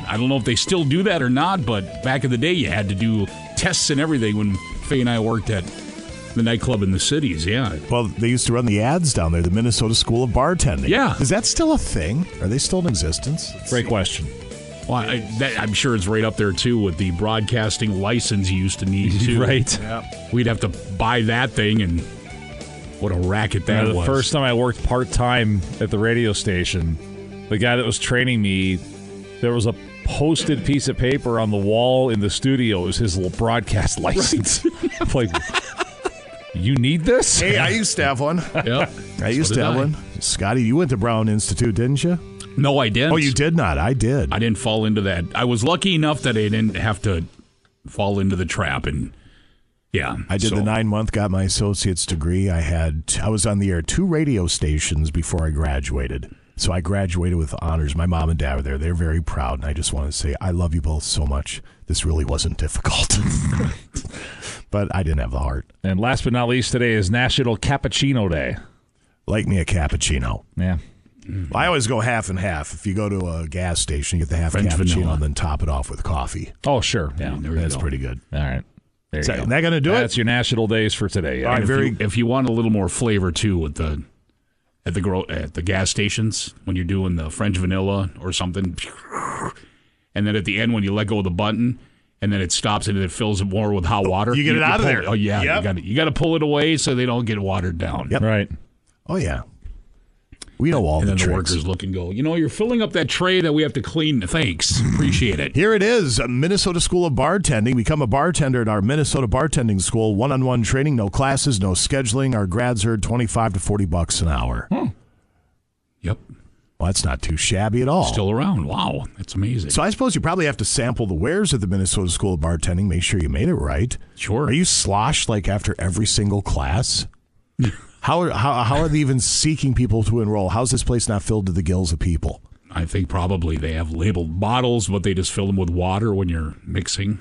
I don't know if they still do that or not, but back in the day, you had to do tests and everything. When Faye and I worked at the nightclub in the cities, yeah. Well, they used to run the ads down there, the Minnesota School of Bartending. Yeah, is that still a thing? Are they still in existence? Let's Great see. question. Well, I, that, I'm sure it's right up there too with the broadcasting license you used to need. Too. Right? Yeah. We'd have to buy that thing and. What a racket that you know, the was. The first time I worked part-time at the radio station, the guy that was training me, there was a posted piece of paper on the wall in the studio. It was his little broadcast license. Right. Like, you need this? Hey, I used to have one. Yep. I used so to have I. one. Scotty, you went to Brown Institute, didn't you? No, I didn't. Oh, you did not. I did. I didn't fall into that. I was lucky enough that I didn't have to fall into the trap and... Yeah, I did so. the nine month, got my associate's degree. I had I was on the air two radio stations before I graduated, so I graduated with honors. My mom and dad were there; they're very proud, and I just want to say I love you both so much. This really wasn't difficult, but I didn't have the heart. And last but not least, today is National Cappuccino Day. Like me a cappuccino. Yeah, mm-hmm. I always go half and half. If you go to a gas station, you get the half French cappuccino vanilla. And then top it off with coffee. Oh, sure, yeah, there that's go. pretty good. All right. There so, you go. That going to do That's it? That's your national days for today. Yeah. All right, if, very, you, if you want a little more flavor, too, with the at the gro- at the gas stations when you're doing the French vanilla or something, and then at the end when you let go of the button, and then it stops and it fills it more with hot water. You get you, it you out pull, of there. Oh, yeah. Yep. You got you got to pull it away so they don't get watered down. Yep. Right. Oh, yeah. We know all and the then tricks. The workers look and go, you know, you're filling up that tray that we have to clean. Thanks. Appreciate it. Here it is. Minnesota School of Bartending. Become a bartender at our Minnesota Bartending School. One-on-one training. No classes. No scheduling. Our grads earn twenty-five to forty bucks an hour. Hmm. Yep. Well, that's not too shabby at all. Still around. Wow. That's amazing. So I suppose you probably have to sample the wares at the Minnesota School of Bartending. Make sure you made it right. Sure. Are you sloshed like after every single class? How, how how are they even seeking people to enroll? How's this place not filled to the gills of people? I think probably they have labeled bottles, but they just fill them with water when you're mixing.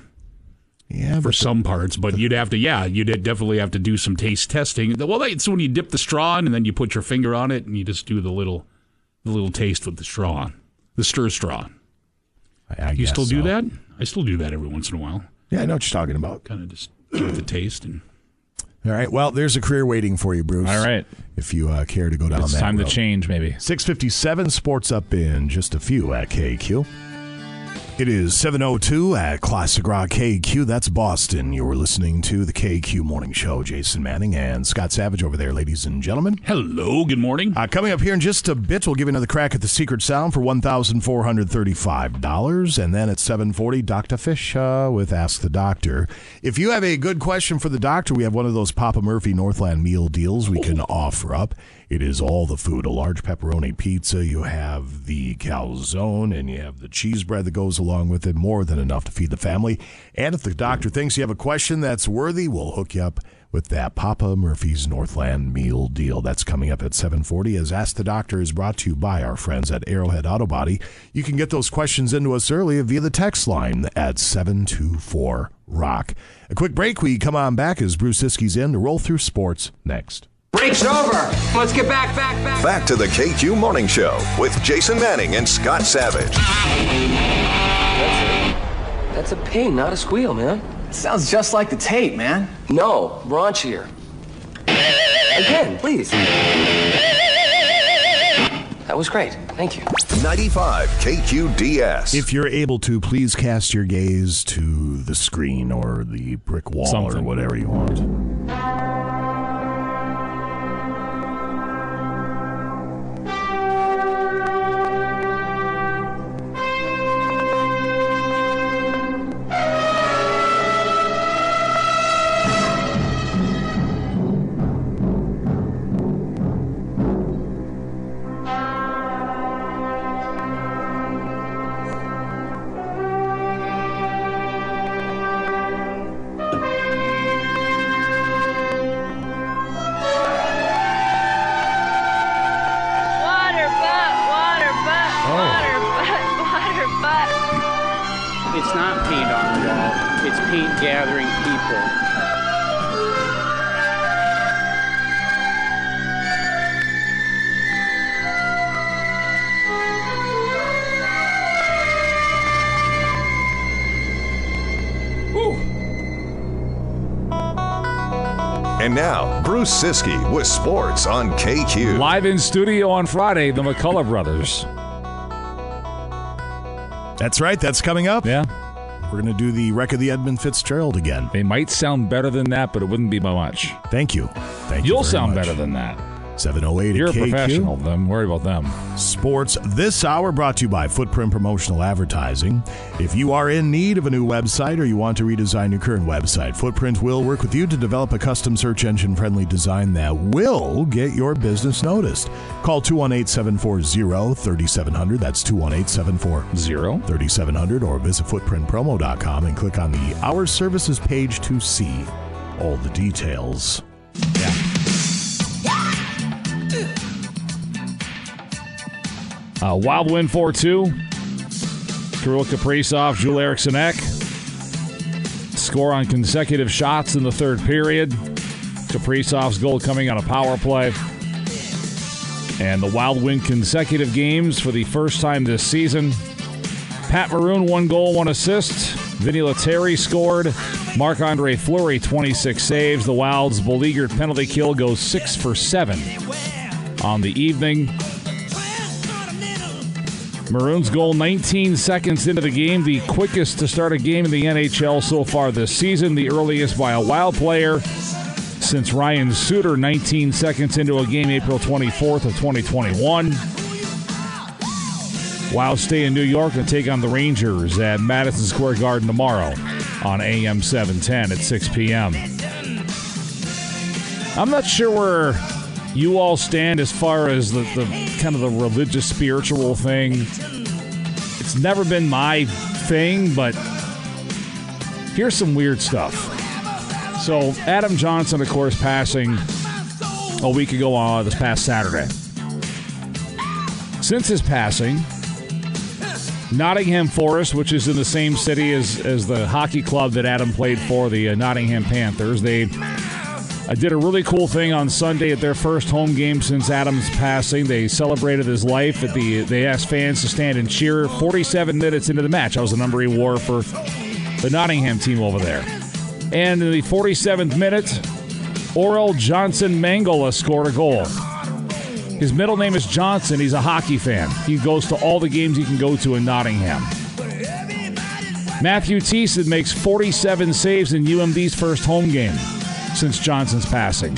Yeah, for some the, parts, but the, you'd have to, yeah, you'd definitely have to do some taste testing. Well, it's when you dip the straw in and then you put your finger on it and you just do the little, the little taste with the straw, the stir straw. I, I you guess still do so. that? I still do that every once in a while. Yeah, I know what you're talking about. Kind of just give the taste and. All right. Well, there's a career waiting for you, Bruce. All right. If you uh, care to go down it's that It's time road. to change, maybe. six fifty-seven, sports up in just a few at K Q. It is seven oh two at Classic Rock K Q. That's Boston. You're listening to the K Q Morning Show. Jason Manning and Scott Savage over there, ladies and gentlemen. Hello. Good morning. Uh, coming up here in just a bit, we'll give you another crack at the secret sound for one thousand four hundred thirty-five dollars. And then at seven forty, Doctor Fish uh, with Ask the Doctor. If you have a good question for the doctor, we have one of those Papa Murphy Northland meal deals we can Ooh. offer up. It is all the food, a large pepperoni pizza. You have the calzone and you have the cheese bread that goes along with it, more than enough to feed the family. And if the doctor thinks you have a question that's worthy, we'll hook you up with that Papa Murphy's Northland meal deal. That's coming up at seven forty as Ask the Doctor is brought to you by our friends at Arrowhead Auto Body. You can get those questions into us early via the text line at seven two four rock. A quick break. We come on back as Bruce Siskey's in to roll through sports next. Break's over. Let's get back, back, back. Back to the K Q Morning Show with Jason Manning and Scott Savage. That's a, that's a ping, not a squeal, man. It sounds just like the tape, man. No, raunchier. Again, please. That was great. Thank you. ninety-five K Q D S. If you're able to, please cast your gaze to the screen or the brick wall Something. or whatever you want. And now, Bruce Siskey with sports on K Q. Live in studio on Friday, the McCullough brothers. That's right. That's coming up. Yeah. We're going to do the Wreck of the Edmund Fitzgerald again. They might sound better than that, but it wouldn't be by much. Thank you. Thank you. You'll sound better than that. seven oh eight You're at K Q. You're a professional. Don't worry about them. Sports this hour brought to you by Footprint Promotional Advertising. If you are in need of a new website or you want to redesign your current website, Footprint will work with you to develop a custom search engine-friendly design that will get your business noticed. Call two one eight, seven four zero, three seven zero zero. That's two one eight, seven four zero, three seven zero zero. Or visit footprint promo dot com and click on the Our Services page to see all the details. Yeah. Uh, Wild win four two. Kirill Kaprizov, Jules Eriksson Ek score on consecutive shots in the third period. Kaprizov's goal coming on a power play. And the Wild win consecutive games for the first time this season. Pat Maroon, one goal, one assist. Vinny Lettieri scored. Marc-Andre Fleury, twenty-six saves. The Wild's beleaguered penalty kill goes six for seven on the evening. Maroon's goal nineteen seconds into the game, the quickest to start a game in the N H L so far this season, the earliest by a Wild player since Ryan Suter nineteen seconds into a game April twenty-fourth of twenty twenty-one. Wild stay in New York and take on the Rangers at Madison Square Garden tomorrow on A M seven ten at six p.m. I'm not sure where you all stand as far as the, the kind of the religious spiritual thing. It's never been my thing, but here's some weird stuff. So Adam Johnson, of course, passing a week ago on this past Saturday. Since his passing, Nottingham Forest, which is in the same city as, as the hockey club that Adam played for, the uh, Nottingham Panthers, they I did a really cool thing on Sunday at their first home game since Adam's passing. They celebrated his life. At the, they asked fans to stand and cheer forty-seven minutes into the match. That was the number he wore for the Nottingham team over there. And in the forty-seventh minute, Orel Johnson Mangola scored a goal. His middle name is Johnson. He's a hockey fan. He goes to all the games he can go to in Nottingham. Matthew Thiessen makes forty-seven saves in U M D's first home game since Johnson's passing.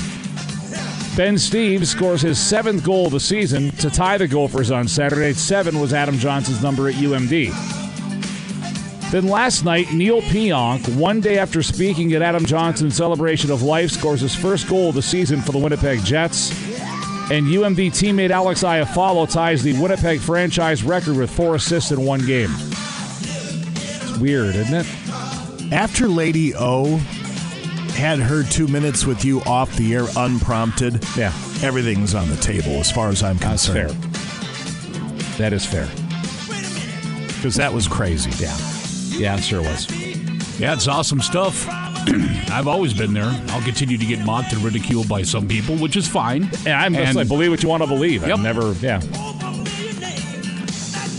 Ben Steves scores his seventh goal of the season to tie the Gophers on Saturday. Seven was Adam Johnson's number at U M D. Then last night, Neil Pionk, one day after speaking at Adam Johnson's celebration of life, scores his first goal of the season for the Winnipeg Jets. And U M D teammate Alex Iafallo ties the Winnipeg franchise record with four assists in one game. It's weird, isn't it? After Lady O had her two minutes with you off the air unprompted, yeah, everything's on the table as far as I'm concerned. That's fair. That is fair. Because that was crazy. Yeah. Yeah, it sure was. Yeah, it's awesome stuff. I've always been there. I'll continue to get mocked and ridiculed by some people, which is fine. Yeah, I'm just and, like, believe what you want to believe. Yep. I've never, yeah.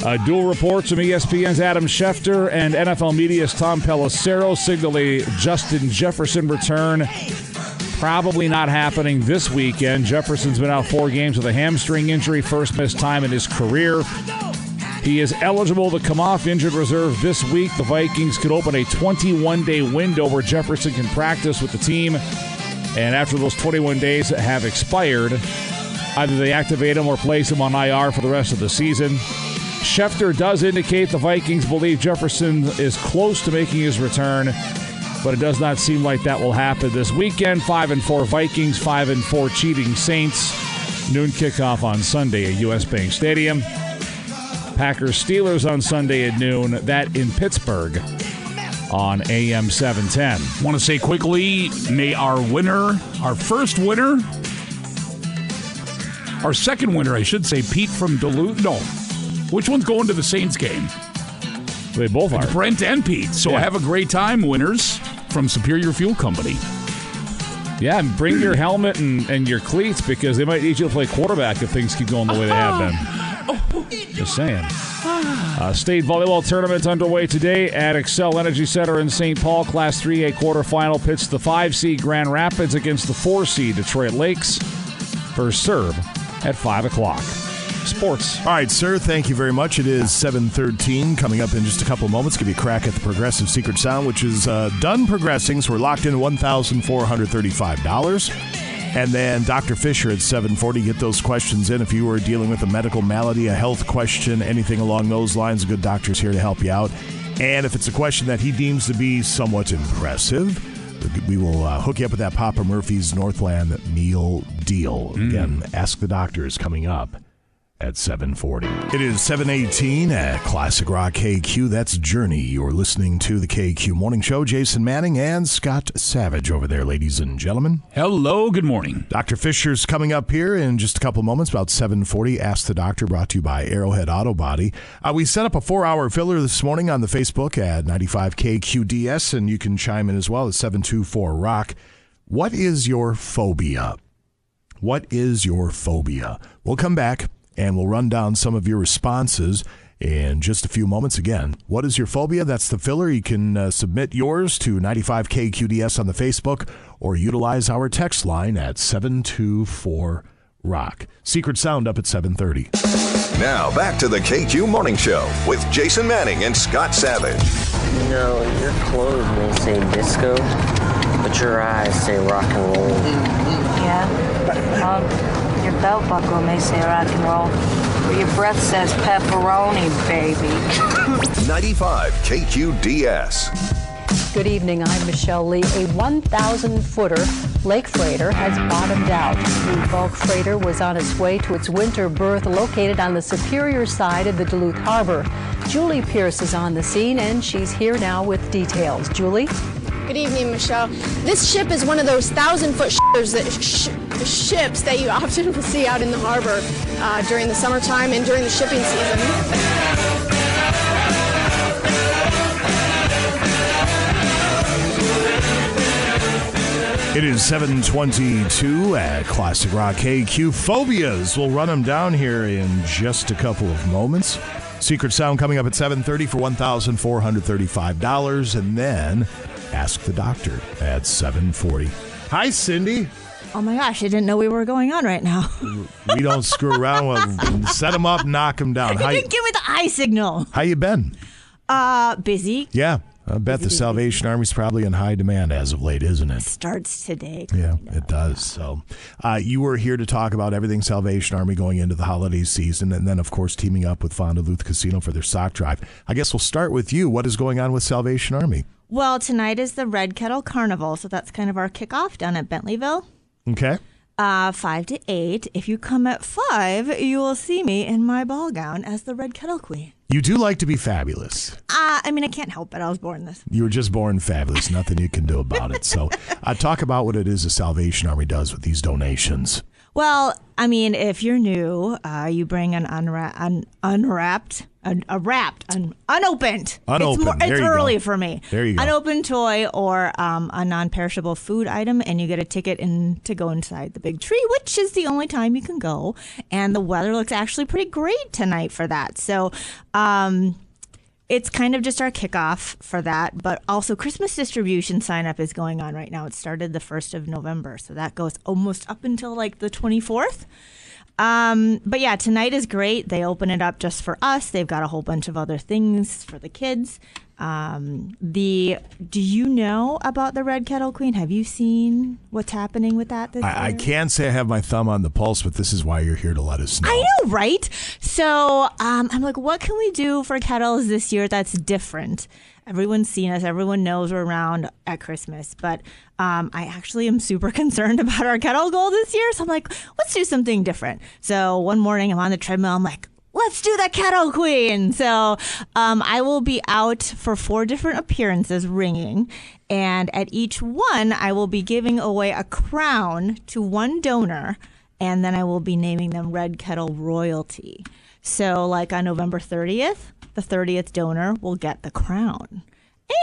Uh, dual reports from E S P N's Adam Schefter and N F L Media's Tom Pelissero signal a Justin Jefferson return. Probably not happening this weekend. Jefferson's been out four games with a hamstring injury, first missed time in his career. He is eligible to come off injured reserve this week. The Vikings could open a twenty-one day window where Jefferson can practice with the team. And after those twenty-one days have expired, either they activate him or place him on I R for the rest of the season. Schefter does indicate the Vikings believe Jefferson is close to making his return, but it does not seem like that will happen this weekend. five and four Vikings, five and four Cheating Saints. Noon kickoff on Sunday at U S. Bank Stadium. Packers-Steelers on Sunday at noon. That in Pittsburgh on A M seven ten. Want to say quickly, may our winner, our first winner, our second winner, I should say, Pete from Duluth. No. Which one's going to the Saints game? They both are. It's Brent and Pete. So yeah. Have a great time, winners, from Superior Fuel Company. Yeah, and bring your helmet and, and your cleats because they might need you to play quarterback if things keep going the way they have been. Just saying. Uh, state volleyball tournament underway today at Xcel Energy Center in Saint Paul. Class three A quarterfinal pits the five seed Grand Rapids against the four seed Detroit Lakes. First serve at five o'clock. Sports. All right, sir, thank you very much. It is seven thirteen. Coming up in just a couple of moments, give you a crack at the Progressive Secret Sound, which is uh, done progressing, so we're locked into one thousand four hundred thirty-five dollars. And then Doctor Fisher at seven forty, get those questions in. If you were dealing with a medical malady, a health question, anything along those lines, a good doctor's here to help you out. And if it's a question that he deems to be somewhat impressive, we will uh, hook you up with that Papa Murphy's Northland meal deal. Mm. Again, Ask the Doctor is coming up at seven forty. It is seven eighteen at Classic Rock K Q. That's Journey. You're listening to the K Q Morning Show. Jason Manning and Scott Savage over there, ladies and gentlemen. Hello, good morning. Doctor Fisher's coming up here in just a couple moments, about seven forty. Ask the Doctor, brought to you by Arrowhead Auto Body. Uh, we set up a four-hour filler this morning on the Facebook at ninety-five K Q D S, and you can chime in as well at seven two four rock. What is your phobia? What is your phobia? We'll come back. And we'll run down some of your responses in just a few moments. Again, what is your phobia? That's the filler. You can uh, submit yours to ninety-five K Q D S on the Facebook or utilize our text line at seven two four rock. Secret Sound up at seven thirty. Now back to the K Q Morning Show with Jason Manning and Scott Savage. You know, your clothes may say disco, but your eyes say rock and roll. Yeah. Um, Your belt buckle may say rock and roll, but your breath says pepperoni, baby. ninety-five K Q D S. Good evening, I'm Michelle Lee. A one thousand footer lake freighter has bottomed out. The bulk freighter was on its way to its winter berth located on the Superior side of the Duluth Harbor. Julie Pierce is on the scene, and she's here now with details. Julie? Good evening, Michelle. This ship is one of those thousand-foot shippers that sh- ships that you often will see out in the harbor uh, during the summertime and during the shipping season. It is seven twenty-two at Classic Rock K Q. Phobias. We'll run them down here in just a couple of moments. Secret Sound coming up at seven thirty for one thousand four hundred thirty-five dollars, and then Ask the Doctor at seven forty. Hi, Cindy. Oh, my gosh. I didn't know we were going on right now. We don't screw around. We'll set them up, knock them down. You How didn't you, give me the eye signal. How you been? Uh, busy. Yeah. I bet the Salvation Army's probably in high demand as of late, isn't it? It starts today. Yeah, it does. So uh, you were here to talk about everything Salvation Army going into the holiday season, and then, of course, teaming up with Fond du Lac Casino for their sock drive. I guess we'll start with you. What is going on with Salvation Army? Well, tonight is the Red Kettle Carnival, so that's kind of our kickoff down at Bentleyville. Okay. Uh, five to eight. If you come at five, you will see me in my ball gown as the Red Kettle Queen. You do like to be fabulous. Uh, I mean, I can't help it. I was born this. You were just born fabulous. Nothing you can do about it. So uh, talk about what it is the Salvation Army does with these donations. Well, I mean, if you're new, uh, you bring an unra- un- unwrapped... A, a wrapped, un, unopened. Unopened. It's, more, it's early go. for me. There you go. Unopened toy or um, a non-perishable food item, and you get a ticket in to go inside the big tree, which is the only time you can go. And the weather looks actually pretty great tonight for that. So um, it's kind of just our kickoff for that. But also Christmas distribution sign-up is going on right now. It started the first of November, so that goes almost up until like the twenty-fourth. Um, but yeah, tonight is great. They open it up just for us. They've got a whole bunch of other things for the kids. Um, the do you know about the Red Kettle Queen? Have you seen what's happening with that this I, year? I can't say I have my thumb on the pulse, but this is why you're here to let us know. I know, right? So um, I'm like, what can we do for kettles this year that's different? Everyone's seen us. Everyone knows we're around at Christmas. But um, I actually am super concerned about our kettle goal this year. So I'm like, let's do something different. So one morning I'm on the treadmill. I'm like, let's do the Kettle Queen. So um, I will be out for four different appearances ringing. And at each one, I will be giving away a crown to one donor. And then I will be naming them Red Kettle Royalty. So like on November thirtieth. The thirtieth donor will get the crown.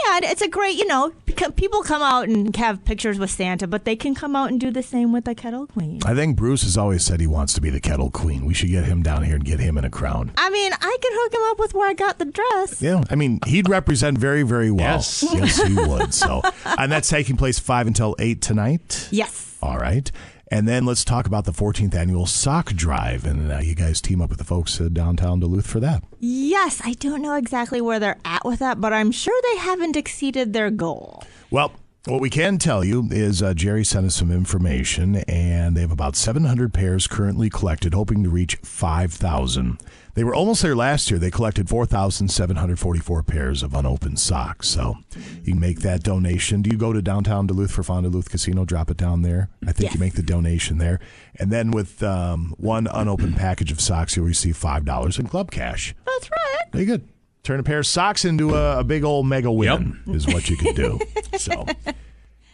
And it's a great, you know, people come out and have pictures with Santa, but they can come out and do the same with the Kettle Queen. I think Bruce has always said he wants to be the Kettle Queen. We should get him down here and get him in a crown. I mean, I could hook him up with where I got the dress. Yeah, I mean, he'd represent very, very well. Yes, yes he would. So, and that's taking place five until eight tonight? Yes. All right. And then let's talk about the fourteenth annual sock drive, and uh, you guys team up with the folks uh, downtown Duluth for that. Yes, I don't know exactly where they're at with that, but I'm sure they haven't exceeded their goal. Well, what we can tell you is uh, Jerry sent us some information, and they have about seven hundred pairs currently collected, hoping to reach five thousand. They were almost there last year. They collected four thousand seven hundred forty-four pairs of unopened socks. So you can make that donation. Do you go to downtown Duluth for Fond du Lac Casino? Drop it down there. I think yes. You make the donation there. And then with um, one unopened package of socks, you'll receive five dollars in club cash. That's right. Very good. Turn a pair of socks into a, a big old mega win yep. is what you can do. So.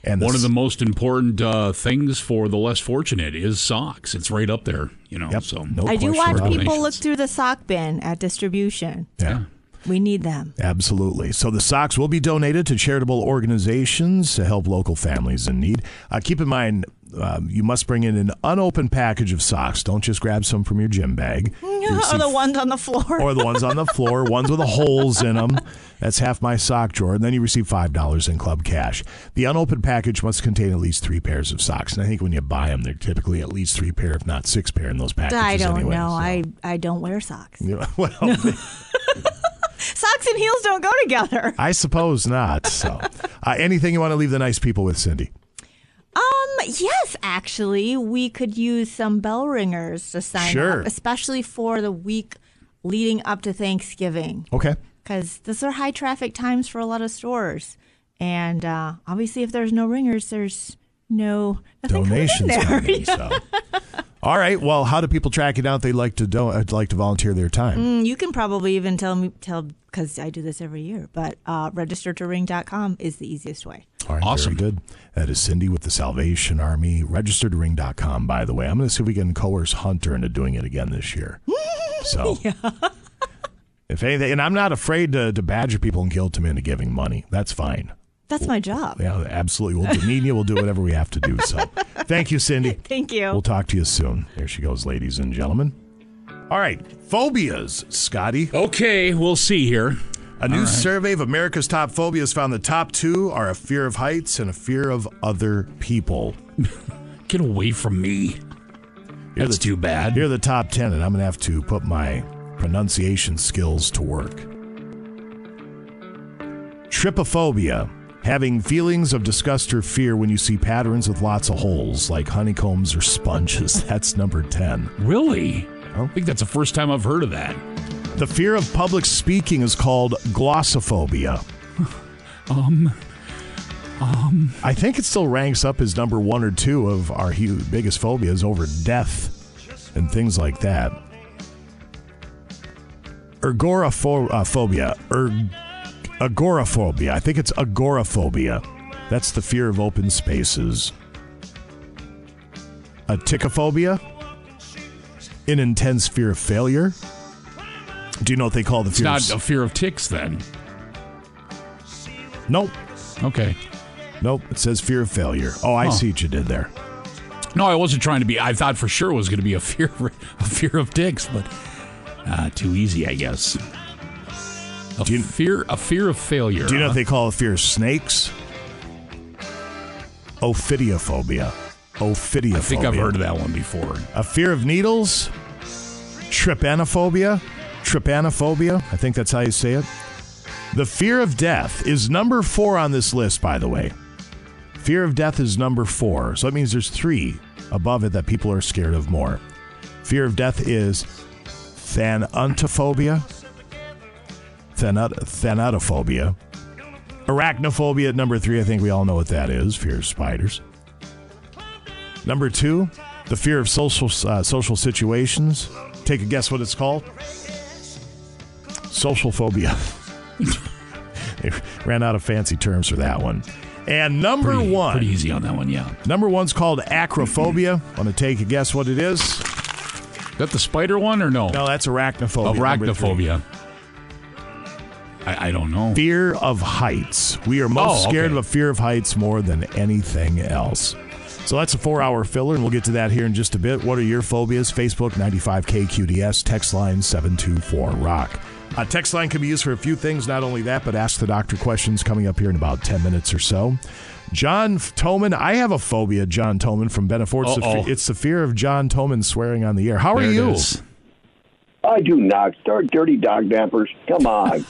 And one of the most important uh, things for the less fortunate is socks. It's right up there, you know. Yep. So no I do watch people look through the sock bin at distribution. Yeah. yeah. We need them. Absolutely. So the socks will be donated to charitable organizations to help local families in need. Uh, keep in mind, uh, you must bring in an unopened package of socks. Don't just grab some from your gym bag. Or the ones on the floor. Or the ones on the floor, ones with the holes in them. That's half my sock drawer. And then you receive five dollars in club cash. The unopened package must contain at least three pairs of socks. And I think when you buy them, they're typically at least three pair, if not six pair in those packages. I don't anyway, know. So. I, I don't wear socks. Yeah, well, no. Socks and heels don't go together. I suppose not. So, uh, anything you want to leave the nice people with, Cindy? Um, yes, actually, we could use some bell ringers to sign sure. up, especially for the week leading up to Thanksgiving. Okay. Because those are high traffic times for a lot of stores, and uh, obviously, if there's no ringers, there's no nothing donations coming in there. Coming, yeah. so. All right. Well, how do people track it out? They like to do I'd like to volunteer their time. Mm, you can probably even tell me tell because I do this every year. But uh, register to ring dot com is the easiest way. All right, awesome. Very good. That is Cindy with the Salvation Army. register to ring dot com. By the way, I'm going to see if we can coerce Hunter into doing it again this year. So. Yeah. If anything, and I'm not afraid to, to badger people and guilt them into giving money. That's fine. That's my job. Yeah, absolutely. We'll demean you. We'll do whatever we have to do. So thank you, Cindy. Thank you. We'll talk to you soon. There she goes, ladies and gentlemen. All right. Phobias, Scotty. Okay, we'll see here. A new right. survey of America's top phobias found the top two are a fear of heights and a fear of other people. Get away from me. You're That's the, too bad. You're the top ten, and I'm going to have to put my pronunciation skills to work. Trypophobia. Having feelings of disgust or fear when you see patterns with lots of holes, like honeycombs or sponges. That's number ten. Really? I think that's the first time I've heard of that. The fear of public speaking is called glossophobia. um, um. I think it still ranks up as number one or two of our huge, biggest phobias over death and things like that. Ergoraphobia. Erg. Agoraphobia. I think it's agoraphobia. That's the fear of open spaces. A tichophobia? An intense fear of failure? Do you know what they call the fear it's not of... a fear of ticks, then? Nope. Okay. Nope. It says fear of failure. Oh, I huh. see what you did there. No, I wasn't trying to be... I thought for sure it was going to be a fear, a fear of ticks, but uh, too easy, I guess. A do you, fear, a fear of failure. Do you know huh? what they call a fear of snakes? Ophidiophobia. Ophidiophobia. I think I've heard of that one before. A fear of needles. Trypanophobia. Trypanophobia. I think that's how you say it. The fear of death is number four on this list, by the way. Fear of death is number four. So that means there's three above it that people are scared of more. Fear of death is thanuntophobia. Thanat- thanatophobia. Arachnophobia at number three. I think we all know what that is. Fear of spiders. Number two, the fear of social uh, social situations. Take a guess what it's called. Social phobia. They ran out of fancy terms for that one. And number pretty, one. Pretty easy on that one, yeah. Number one's called acrophobia. Want to take a guess what it is? Is that the spider one or no? No, that's arachnophobia. Arachnophobia. I, I don't know. Fear of heights. We are most oh, scared okay. of a fear of heights more than anything else. So that's a four-hour filler, and we'll get to that here in just a bit. What are your phobias? Facebook ninety-five K Q D S, text line seven two four rock. A text line can be used for a few things, not only that, but ask the doctor questions coming up here in about ten minutes or so. John Toman, I have a phobia, John Toman from Ben Afford. It's the fear of John Toman swearing on the air. How are there you? I do not. Start dirty dog dampers. Come on.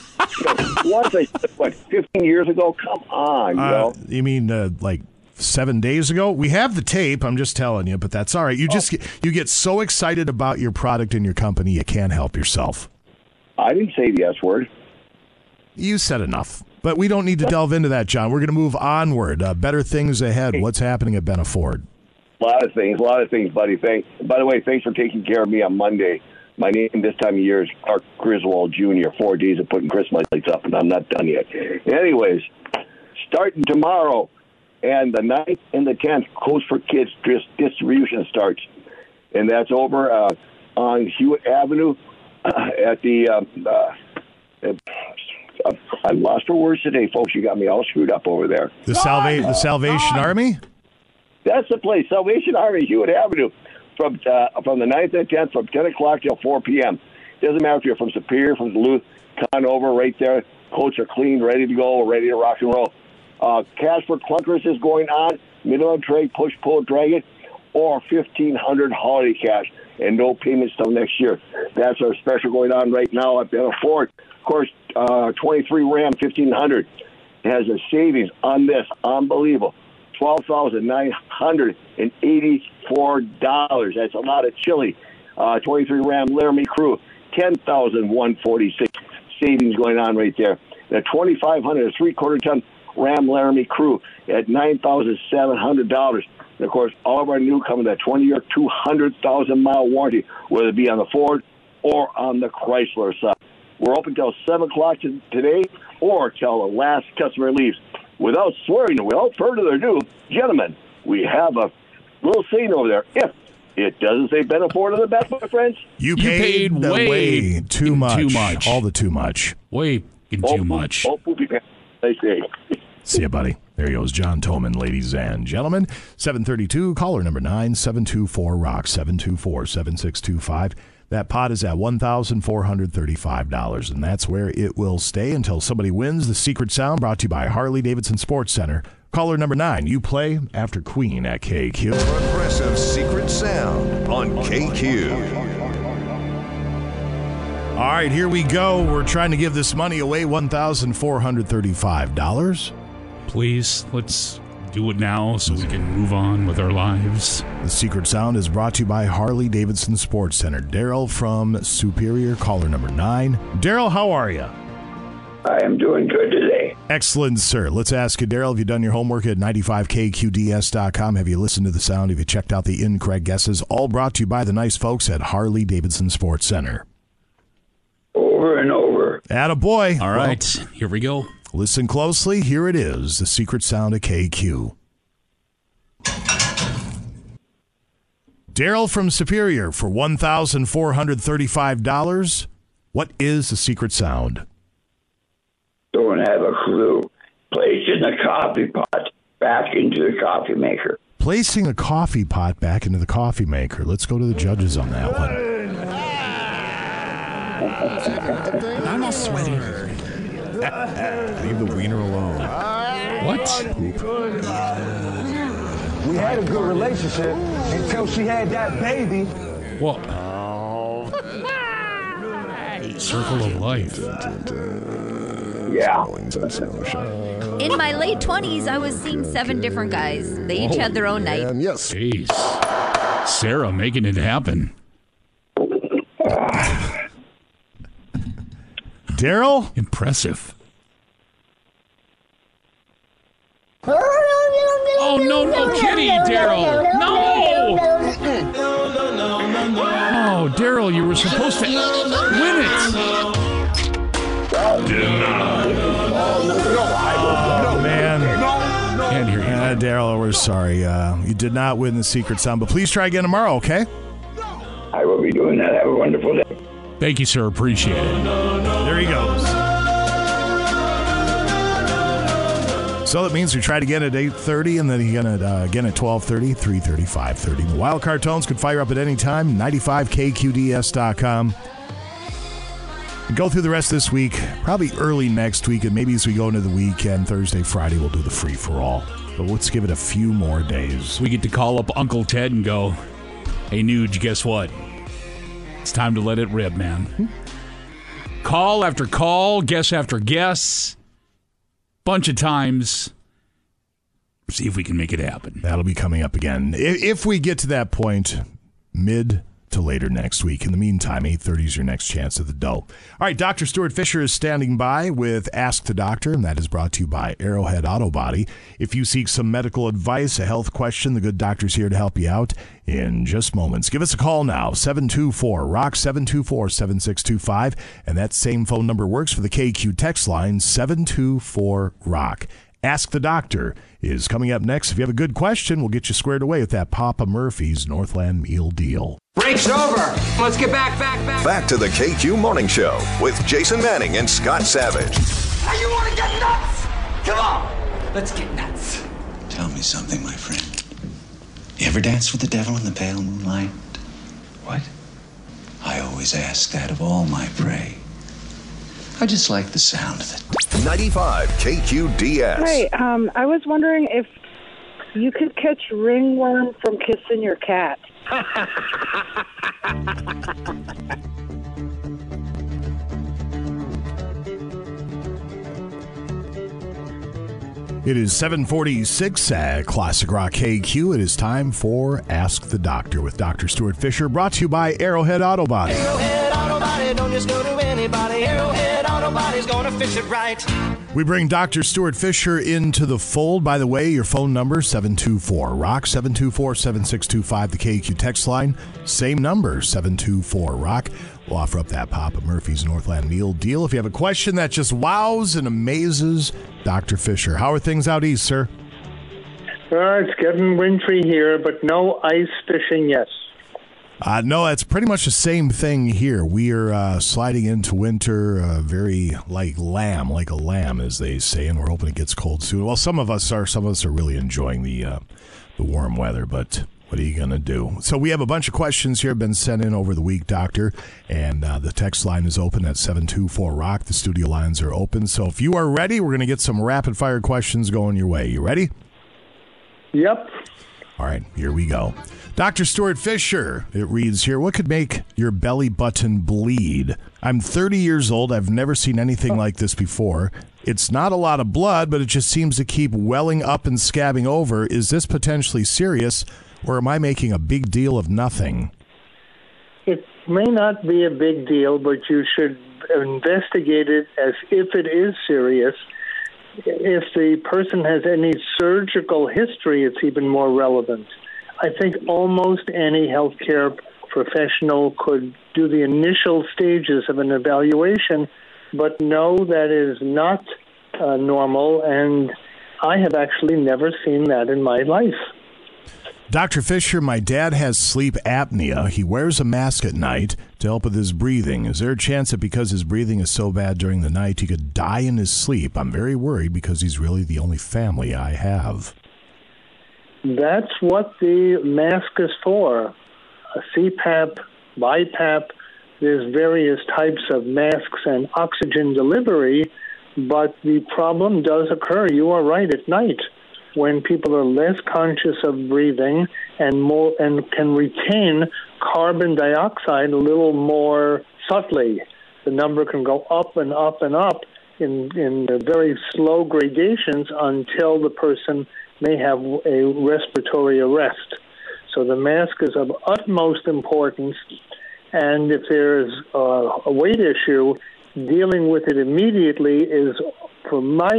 Once I what, fifteen years ago? Come on, yo. Uh, you mean uh, like seven days ago? We have the tape, I'm just telling you, but that's all right. You oh. just you get so excited about your product and your company, you can't help yourself. I didn't say the S word. You said enough, but we don't need to delve into that, John. We're going to move onward. Uh, better things ahead. Hey. What's happening at Ben Afford? A lot of things, a lot of things, buddy. Thank. By the way, thanks for taking care of me on Monday. My name this time of year is Clark Griswold Junior Four days of putting Christmas lights up, and I'm not done yet. Anyways, starting tomorrow, and the ninth and the tenth, Coast for Kids distribution starts. And that's over uh, on Hewitt Avenue at the um, uh, – I lost for words today, folks. You got me all screwed up over there. The, Salva- the Salvation uh, Army? That's the place, Salvation Army, Hewitt Avenue. From uh, from the ninth and tenth, from ten o'clock till four p.m. Doesn't matter if you're from Superior, from Duluth, Conover, right there. Coats are clean, ready to go, ready to rock and roll. Uh, cash for clunkers is going on. Minimum trade, push, pull, drag it, or fifteen hundred holiday cash, and no payments till next year. That's our special going on right now at Ben Afford. Of course, uh, twenty-three Ram fifteen hundred has a savings on this, unbelievable. twelve thousand nine hundred eighty-four dollars. That's a lot of chili. Uh, twenty-three Ram Laramie Crew, ten thousand one hundred forty-six dollars. Savings going on right there. The twenty-five hundred, a three-quarter ton Ram Laramie Crew at nine thousand seven hundred dollars. And, of course, all of our new come with that twenty-year, two hundred thousand mile warranty, whether it be on the Ford or on the Chrysler side. We're open till seven o'clock today or till the last customer leaves. Without swearing, without further ado, gentlemen, we have a little scene over there. If it doesn't say Ben Afford on the back, my friends. You paid, you paid way, way too, much. too much. All the too much. Way in oh, too much. Oh, poopy pants. Nice day. See you, buddy. There he goes, John Toman, ladies and gentlemen. seven thirty-two, caller number nine, seven two four rock, seven two four, seven six two five. That pot is at one thousand four hundred thirty-five dollars, and that's where it will stay until somebody wins. The Secret Sound brought to you by Harley Davidson Sports Center. Caller number nine, you play after Queen at K Q. The impressive Secret Sound on K Q. All right, here we go. We're trying to give this money away, one thousand four hundred thirty-five dollars. Please, let's do it now so we can move on with our lives. The Secret Sound is brought to you by Harley Davidson Sports Center. Daryl from Superior, caller number nine. Daryl, how are you? I am doing good today. Excellent, sir. Let's ask you, Daryl, have you done your homework at ninety-five K Q D S dot com? Have you listened to the sound? Have you checked out the incorrect guesses? All brought to you by the nice folks at Harley Davidson Sports Center. Over and over. Attaboy. All right, well, here we go. Listen closely. Here it is, the secret sound of K Q. Daryl from Superior for one thousand four hundred thirty-five dollars. What is the secret sound? Don't have a clue. Placed in the coffee pot back into the coffee maker. Placing a coffee pot back into the coffee maker. Let's go to the judges on that one. I'm all sweaty. Leave the wiener alone. What? Poop. We had a good relationship until she had that baby. What? Circle of life. Yeah. In my late twenties, I was seeing seven different guys. They each oh, had their own night. And yes. Jeez. Sarah making it happen. Daryl? Impressive. Oh, no, no, kitty, Daryl. No! Oh, Daryl, you were supposed to win it. Dinner. No, man. Can't hear you. Uh, Daryl, we're sorry. Uh, you did not win the secret sound, but please try again tomorrow, okay? I will be doing that. Have a wonderful day. Thank you, sir. Appreciate it. There he goes. So that means we tried again at eight thirty, and then again at, uh, again at twelve thirty, three thirty, five thirty. The wild card tones could fire up at any time, ninety-five K Q D S dot com. Go through the rest of this week, probably early next week, and maybe as we go into the weekend, Thursday, Friday, we'll do the free-for-all. But let's give it a few more days. We get to call up Uncle Ted and go, hey, Nuge, guess what? It's time to let it rip, man. Hmm? Call after call, guess after guess, bunch of times. See if we can make it happen. That'll be coming up again. If we get to that point, mid to later next week. In the meantime, eight thirty is your next chance at the dough. All right, Doctor Stuart Fisher is standing by with Ask the Doctor, and that is brought to you by Arrowhead Auto Body. If you seek some medical advice, a health question, the good doctor's here to help you out in just moments. Give us a call now, seven two four, R O C K, seven two four, seven six two five, and that same phone number works for the K Q text line, seven two four, R O C K. Ask the Doctor is coming up next. If you have a good question, we'll get you squared away with that Papa Murphy's Northland Meal Deal. Break's over. Let's get back, back, back. Back to the K Q Morning Show with Jason Manning and Scott Savage. Now you want to get nuts? Come on. Let's get nuts. Tell me something, my friend. You ever dance with the devil in the pale moonlight? What? I always ask that of all my prey. I just like the sound of it. ninety-five K Q D S. Hey, um, I was wondering if you could catch ringworm from kissing your cat. It is seven forty-six at Classic Rock K Q. It is time for Ask the Doctor with Doctor Stuart Fisher, brought to you by Arrowhead Auto Body. Arrowhead Auto Body, don't just go to anybody. Arrowhead Auto Body's gonna fix it right. We bring Doctor Stuart Fisher into the fold. By the way, your phone number, seven two four, R O C K, seven two four, seven six two five, the K Q text line. Same number, seven two four, R O C K. We'll offer up that Papa Murphy's Northland Meal Deal. If you have a question that just wows and amazes Doctor Fisher. How are things out east, sir? Well, it's getting wintry here, but no ice fishing yet. Uh, no, it's pretty much the same thing here. We are uh, sliding into winter uh, very like lamb, like a lamb, as they say, and we're hoping it gets cold soon. Well, some of us are. Some of us are really enjoying the uh, the warm weather, but what are you going to do? So we have a bunch of questions here been sent in over the week, Doctor, and uh, the text line is open at seven two four, R O C K. The studio lines are open. So if you are ready, we're going to get some rapid-fire questions going your way. You ready? Yep. All right, here we go. Doctor Stuart Fisher, it reads here, what could make your belly button bleed? I'm thirty years old. I've never seen anything like this before. It's not a lot of blood, but it just seems to keep welling up and scabbing over. Is this potentially serious, or am I making a big deal of nothing? It may not be a big deal, but you should investigate it as if it is serious. If the person has any surgical history, it's even more relevant. I think almost any healthcare professional could do the initial stages of an evaluation, but no, that is not uh, normal, and I have actually never seen that in my life. Doctor Fisher, my dad has sleep apnea. He wears a mask at night to help with his breathing. Is there a chance that because his breathing is so bad during the night, he could die in his sleep? I'm very worried because he's really the only family I have. That's what the mask is for. A C PAP, BiPAP, there's various types of masks and oxygen delivery, but the problem does occur, you are right, at night, when people are less conscious of breathing and more and can retain carbon dioxide a little more subtly. The number can go up and up and up in, in very slow gradations until the person may have a respiratory arrest. So the mask is of utmost importance, and if there's a, a weight issue, dealing with it immediately is, from my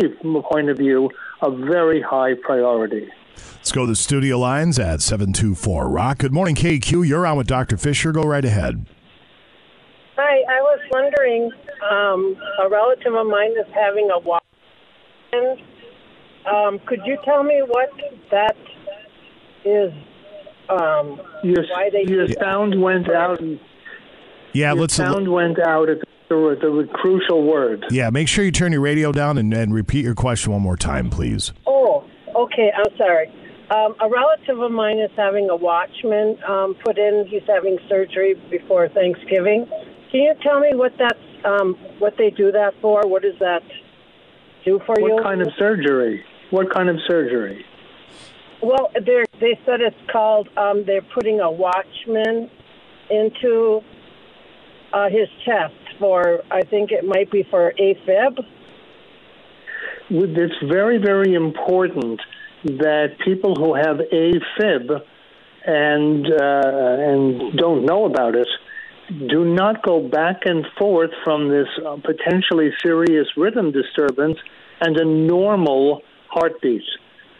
point of view, a very high priority. Let's go to the studio lines at seven two four rock. Good morning, K Q. You're on with Doctor Fisher. Go right ahead. Hi. I was wondering, um, a relative of mine is having a walk. Um, could you tell me what that is? Um, your why they your sound that? went out. And, yeah, your let's sound al- went out at the The, the crucial word. Yeah, make sure you turn your radio down and, and repeat your question one more time, please. Oh, okay. I'm sorry. Um, a relative of mine is having a watchman um, put in. He's having surgery before Thanksgiving. Can you tell me what that's, um, what they do that for? What does that do for what you? What kind of surgery? What kind of surgery? Well, they they said it's called, um, they're putting a watchman into uh, his chest. For, I think it might be for AFib. It's very, very important that people who have AFib and uh, and don't know about it do not go back and forth from this uh, potentially serious rhythm disturbance and a normal heartbeat.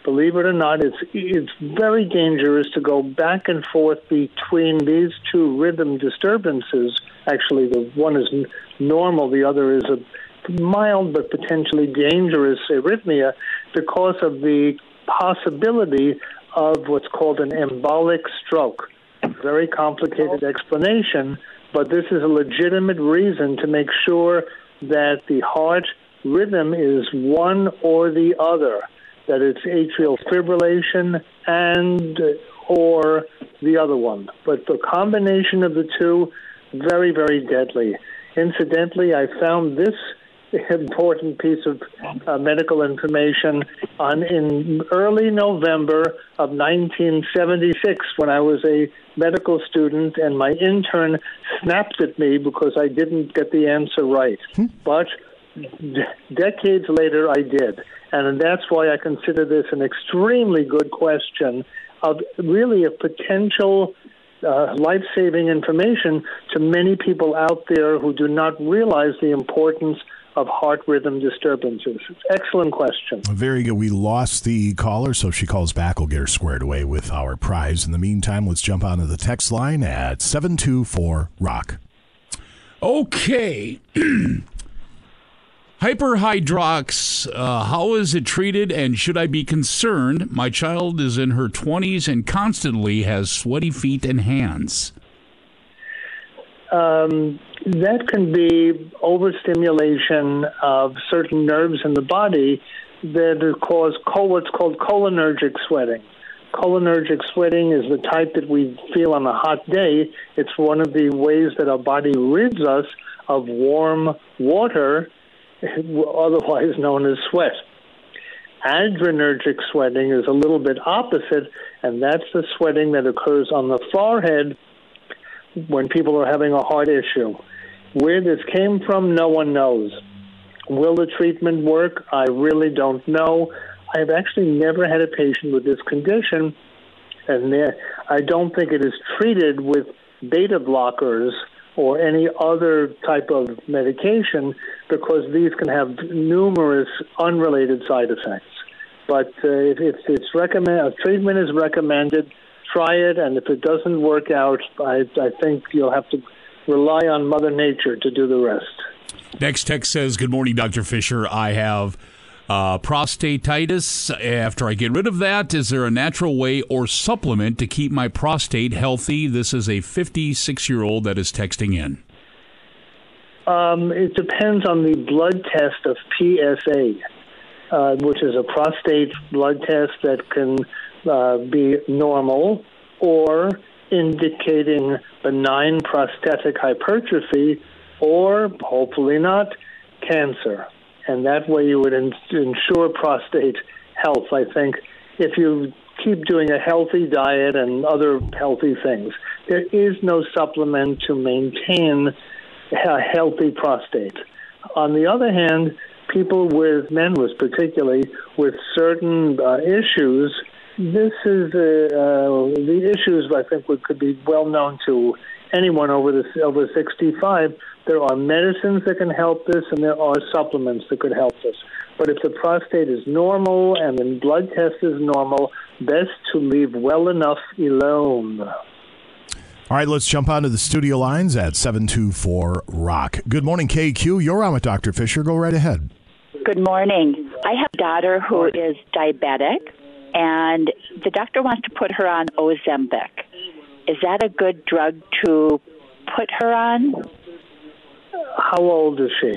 Believe it or not, it's it's very dangerous to go back and forth between these two rhythm disturbances. Actually, the one is normal, the other is a mild but potentially dangerous arrhythmia because of the possibility of what's called an embolic stroke. Very complicated explanation, but this is a legitimate reason to make sure that the heart rhythm is one or the other, that it's atrial fibrillation and or the other one. But the combination of the two, very, very deadly. Incidentally, I found this important piece of uh, medical information on in early November of nineteen seventy-six when I was a medical student, and my intern snapped at me because I didn't get the answer right. Hmm. But d- decades later, I did. And that's why I consider this an extremely good question of really a potential Uh, life-saving information to many people out there who do not realize the importance of heart rhythm disturbances. Excellent question. Very good. We lost the caller, so if she calls back, we'll get her squared away with our prize. In the meantime, let's jump onto the text line at seven two four rock. Okay. Hyperhidrox, uh, how is it treated and should I be concerned? My child is in her twenties and constantly has sweaty feet and hands. Um, that can be overstimulation of certain nerves in the body that cause what's called cholinergic sweating. Cholinergic sweating is the type that we feel on a hot day. It's one of the ways that our body rids us of warm water, otherwise known as sweat. Adrenergic sweating is a little bit opposite, and that's the sweating that occurs on the forehead when people are having a heart issue. Where this came from, no one knows. Will the treatment work? I really don't know. I've actually never had a patient with this condition, and I don't think it is treated with beta blockers or any other type of medication, because these can have numerous unrelated side effects. But uh, if it's, it's recommend, if treatment is recommended, try it, and if it doesn't work out, I, I think you'll have to rely on Mother Nature to do the rest. Next text says, good morning, Doctor Fisher. I have uh, prostatitis. After I get rid of that, is there a natural way or supplement to keep my prostate healthy? This is a fifty-six-year-old that is texting in. Um, it depends on the blood test of P S A, uh, which is a prostate blood test that can uh, be normal or indicating benign prostatic hypertrophy, or hopefully not, cancer. And that way you would in- ensure prostate health, I think, if you keep doing a healthy diet and other healthy things. There is no supplement to maintain a healthy prostate. On the other hand, people with, men with particularly, with certain uh, issues, this is uh, uh, the issues I think would, could be well known to anyone over this, over sixty-five. There are medicines that can help this, and there are supplements that could help this. But if the prostate is normal and the blood test is normal, best to leave well enough alone. All right, let's jump onto the studio lines at seven two four rock. Good morning, K Q. You're on with Doctor Fisher. Go right ahead. Good morning. I have a daughter who is diabetic, and the doctor wants to put her on Ozempic. Is that a good drug to put her on? How old is she?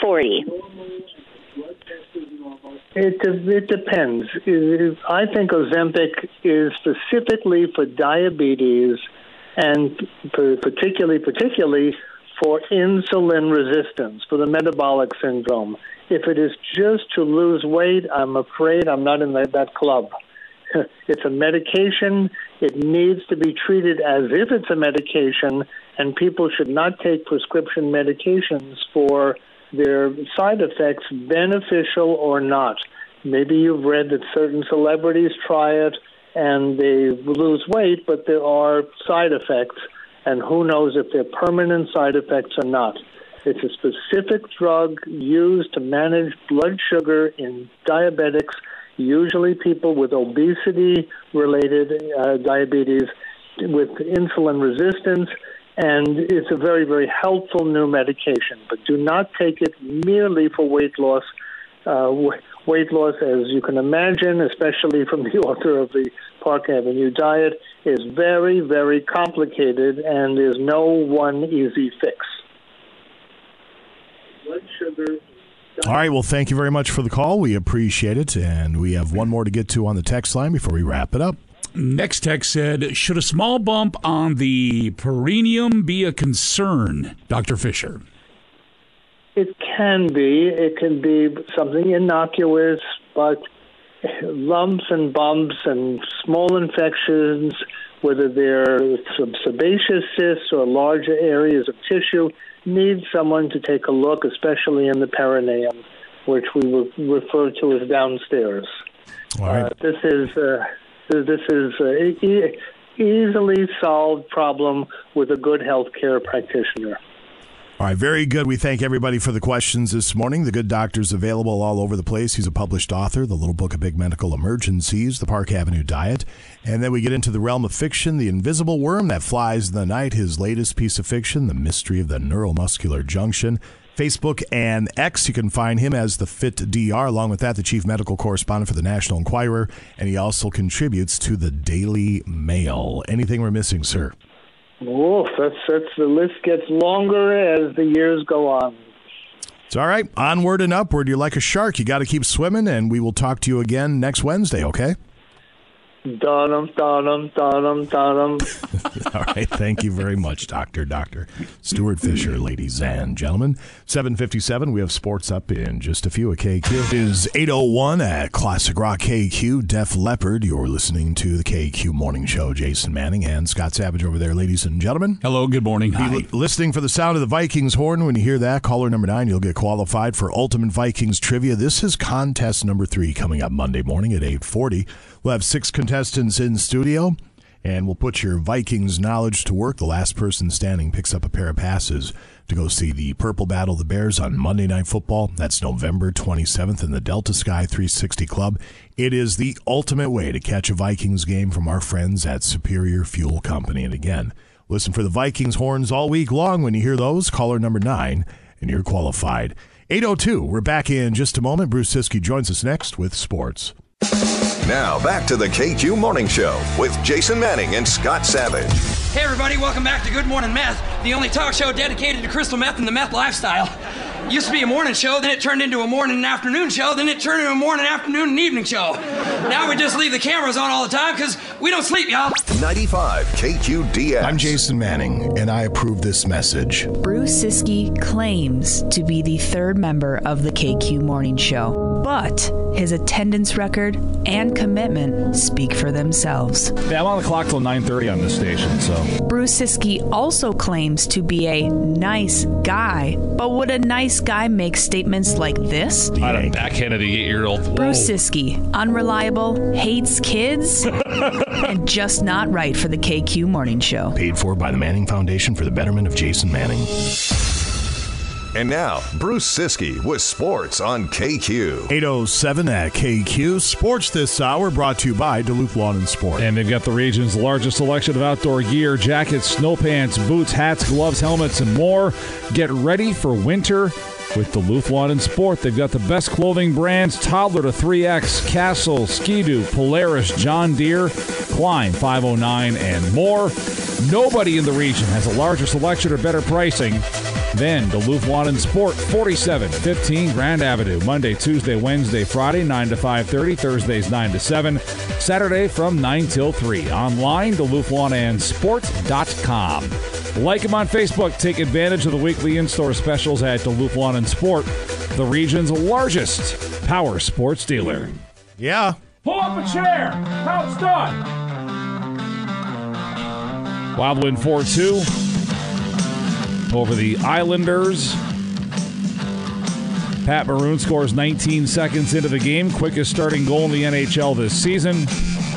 forty. It, it depends. I think Ozempic is specifically for diabetes and particularly, particularly for insulin resistance, for the metabolic syndrome. If it is just to lose weight, I'm afraid I'm not in that, that club. It's a medication. It needs to be treated as if it's a medication, and people should not take prescription medications for their side effects, beneficial or not. Maybe you've read that certain celebrities try it and they lose weight, but there are side effects, and who knows if they're permanent side effects or not. It's a specific drug used to manage blood sugar in diabetics, usually people with obesity-related uh, diabetes, with insulin resistance, and it's a very, very helpful new medication. But do not take it merely for weight loss. Uh, w- weight loss, as you can imagine, especially from the author of the Park Avenue diet, is very, very complicated, and there's no one easy fix. Blood sugar. All right, well, thank you very much for the call. We appreciate it, and we have one more to get to on the text line before we wrap it up. Next text said, should a small bump on the perineum be a concern, Doctor Fisher? It can be. It can be something innocuous, but lumps and bumps and small infections, whether they're sebaceous cysts or larger areas of tissue, need someone to take a look, especially in the perineum, which we refer to as downstairs. All right. Uh, this is... Uh, This is an e- easily solved problem with a good healthcare practitioner. All right, very good. We thank everybody for the questions this morning. The good doctor's available all over the place. He's a published author, The Little Book of Big Medical Emergencies, The Park Avenue Diet. And then we get into the realm of fiction, The Invisible Worm That Flies in the Night, his latest piece of fiction, The Mystery of the Neuromuscular Junction. Facebook and X, you can find him as the Fit D R. Along with that, the chief medical correspondent for the National Enquirer, and he also contributes to the Daily Mail. Anything we're missing, sir? Oof, that's, that's, the list gets longer as the years go on. It's all right. Onward and upward. You're like a shark. You got to keep swimming, and we will talk to you again next Wednesday, okay? Dunham, Dunham, Dunham, Dunham. All right. Thank you very much, Doctor Doctor Stuart Fisher, ladies and gentlemen. seven fifty-seven, we have sports up in just a few. At K Q. It is eight oh one at Classic Rock K Q, Def Leppard. You're listening to the K Q Morning Show. Jason Manning and Scott Savage over there, ladies and gentlemen. Hello. Good morning. Hi. L- listening for the sound of the Vikings horn. When you hear that, caller number nine, you'll get qualified for Ultimate Vikings Trivia. This is contest number three coming up Monday morning at eight forty. We'll have six contestants in studio, and we'll put your Vikings knowledge to work. The last person standing picks up a pair of passes to go see the Purple Battle of the Bears on Monday Night Football. That's November twenty-seventh in the Delta Sky three sixty Club. It is the ultimate way to catch a Vikings game from our friends at Superior Fuel Company. And again, listen for the Vikings horns all week long. When you hear those, caller number nine, and you're qualified. eight oh two, we're back in just a moment. Bruce Siskey joins us next with sports. Now back to the K Q Morning Show with Jason Manning and Scott Savage. Hey everybody, welcome back to Good Morning Meth, the only talk show dedicated to crystal meth and the meth lifestyle. It used to be a morning show, then it turned into a morning and afternoon show, then it turned into a morning, afternoon, and evening show. Now we just leave the cameras on all the time because we don't sleep, y'all. ninety-five K Q D S. I'm Jason Manning, and I approve this message. Bruce Siskey claims to be the third member of the K Q Morning Show, but his attendance record and commitment speak for themselves. Yeah, I'm on the clock till nine thirty on this station, so. Bruce Siskey also claims to be a nice guy, but would a nice guy make statements like this? I don't backhand of the eight-year-old. Bruce Siskey, unreliable, hates kids, and just not right for the K Q Morning Show. Paid for by the Manning Foundation for the betterment of Jason Manning. And now, Bruce Siskey with sports on K Q. eight oh seven at K Q. Sports this hour brought to you by Duluth Lawn and Sport. And they've got the region's largest selection of outdoor gear, jackets, snow pants, boots, hats, gloves, helmets, and more. Get ready for winter with Duluth Lawn and Sport. They've got the best clothing brands, toddler to three X, Castle, Ski-Doo, Polaris, John Deere, Klein, five oh nine, and more. Nobody in the region has a larger selection or better pricing than Duluth Lawn and Sport, forty-seven fifteen Grand Avenue. Monday, Tuesday, Wednesday, Friday, nine to five thirty. Thursdays, nine to seven. Saturday from nine till three. Online, Duluth Lawn and Sport dot com. Like them on Facebook. Take advantage of the weekly in-store specials at Duluth Lawn and Sport, the region's largest power sports dealer. Yeah. Pull up a chair. How it's done. Wild win four two over the Islanders. Pat Maroon scores nineteen seconds into the game. Quickest starting goal in the N H L this season.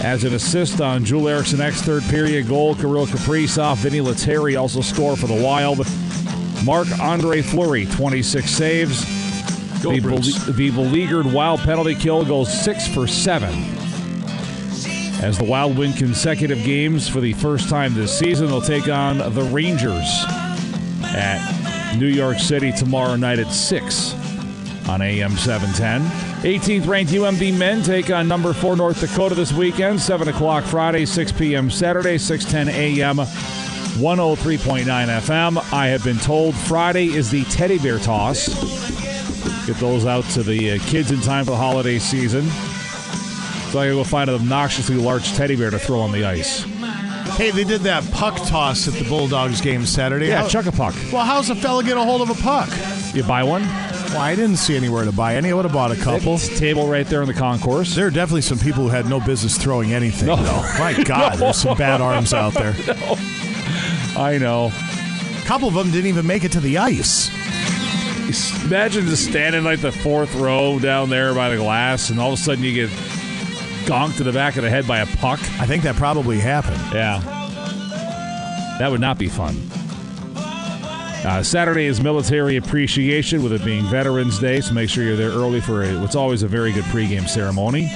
As an assist on Jule Eriksson's third period goal, Kirill Kaprizov, Vinny Lettieri also score for the Wild. Marc-Andre Fleury, twenty-six saves. Go, the, bele- the beleaguered Wild penalty kill goes six for seven. As the Wild win consecutive games for the first time this season, they'll take on the Rangers at New York City tomorrow night at six on A M seven ten. eighteenth ranked U M D men take on number four North Dakota this weekend, seven o'clock Friday, six p.m. Saturday, six ten a.m., one oh three point nine F M. I have been told Friday is the teddy bear toss. Get those out to the kids in time for the holiday season. So I gotta go find an obnoxiously large teddy bear to throw on the ice. Hey, they did that puck toss at the Bulldogs game Saturday. Yeah, How- chuck a puck. Well, how's a fella get a hold of a puck? You buy one? Well, I didn't see anywhere to buy any. I would have bought a couple. It's a table right there in the concourse. There are definitely some people who had no business throwing anything. No. Though. My God, no. There's some bad arms out there. No. I know. A couple of them didn't even make it to the ice. Imagine just standing like the fourth row down there by the glass, and all of a sudden you get gonked to the back of the head by a puck. I think that probably happened. Yeah. That would not be fun. Uh, Saturday is Military Appreciation, with it being Veterans Day, so make sure you're there early for a, what's always a very good pregame ceremony.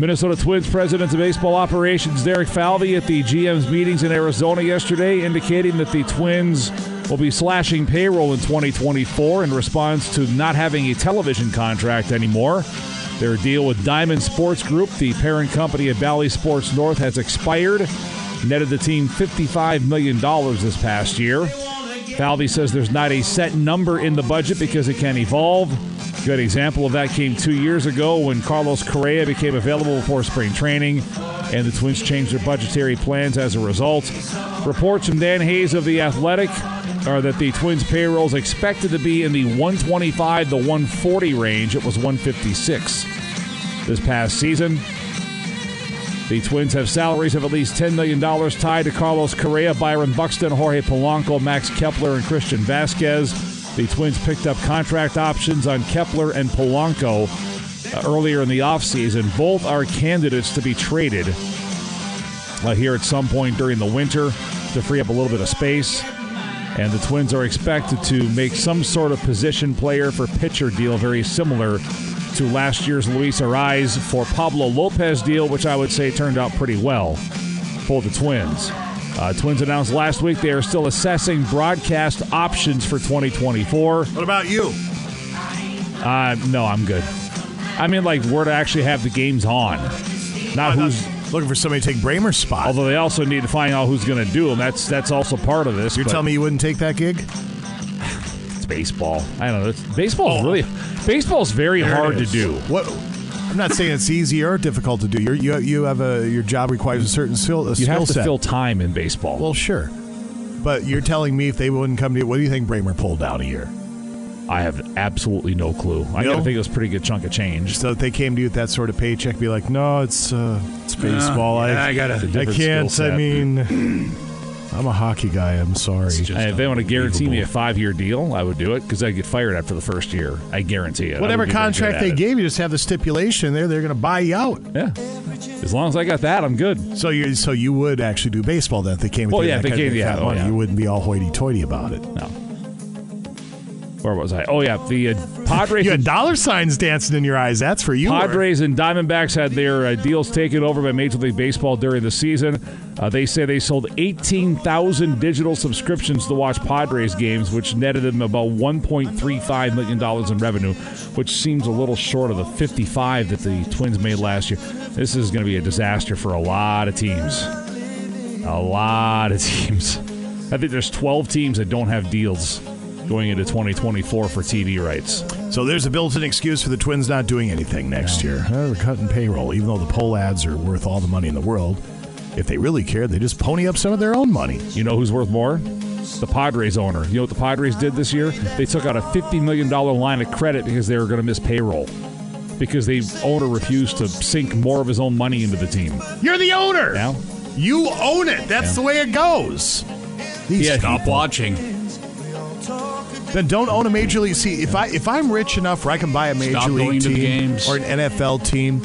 Minnesota Twins President of Baseball Operations Derek Falvey at the G M's meetings in Arizona yesterday, indicating that the Twins will be slashing payroll in twenty twenty-four in response to not having a television contract anymore. Their deal with Diamond Sports Group, the parent company of Bally Sports North, has expired. Netted the team fifty-five million dollars this past year. Falvey says there's not a set number in the budget because it can evolve. Good example of that came two years ago when Carlos Correa became available before spring training, and the Twins changed their budgetary plans as a result. Reports from Dan Hayes of The Athletic are that the Twins' payroll is expected to be in the one twenty-five to one forty range. It was one fifty-six this past season. The Twins have salaries of at least ten million dollars tied to Carlos Correa, Byron Buxton, Jorge Polanco, Max Kepler, and Christian Vasquez. The Twins picked up contract options on Kepler and Polanco uh, earlier in the offseason. Both are candidates to be traded uh, here at some point during the winter to free up a little bit of space. And the Twins are expected to make some sort of position player for pitcher deal very similar to last year's Luis Arraez for Pablo Lopez deal, which I would say turned out pretty well for the Twins. Uh, Twins announced last week they are still assessing broadcast options for twenty twenty-four. What about you? Uh, no, I'm good. I mean, like, where to actually have the games on. Not oh, who's... Looking for somebody to take Bramer's spot. Although they also need to find out who's going to do them. That's that's also part of this. You're telling me you wouldn't take that gig? It's baseball. I don't know. It's, baseball's oh. really baseball's very there hard to do. What? I'm not saying it's easy or difficult to do. You're, you you have a your job requires a certain skill. You have to set. fill time in baseball. Well, sure, but you're telling me if they wouldn't come to you, what do you think Bramer pulled out of here? I have absolutely no clue. I no? gotta think it was a pretty good chunk of change. So if they came to you with that sort of paycheck, be like, no, it's uh, it's baseball. Uh, yeah, I, I gotta. I can't. I mean, I'm a hockey guy. I'm sorry. If they want to guarantee me a five-year deal, I would do it because I'd get fired after the first year. I guarantee it. Whatever contract they gave you, just have the stipulation there. They're going to buy you out. Yeah. As long as I got that, I'm good. So you so you would actually do baseball then if they came with well, you. Yeah, if they gave you that money, yeah. You wouldn't be all hoity-toity about it. No. Where was I? Oh, yeah. The uh, Padres. You had dollar signs dancing in your eyes. That's for you. Padres and Diamondbacks had their uh, deals taken over by Major League Baseball during the season. Uh, they say they sold eighteen thousand digital subscriptions to watch Padres games, which netted them about one point three five million dollars in revenue, which seems a little short of the fifty-five that the Twins made last year. This is going to be a disaster for a lot of teams. A lot of teams. I think there's twelve teams that don't have deals going into twenty twenty-four for T V rights. So there's a built-in excuse for the Twins not doing anything next no. year. They're cutting payroll, even though the poll ads are worth all the money in the world. If they really cared, they just pony up some of their own money. You know who's worth more? The Padres owner. You know what the Padres did this year? They took out a fifty million dollars line of credit because they were going to miss payroll. Because the owner refused to sink more of his own money into the team. You're the owner! Yeah. You own it! That's yeah. the way it goes! These yeah, stop people. watching. Then don't own a major league. See, if I if I'm rich enough where I can buy a major Stop league team or an N F L team,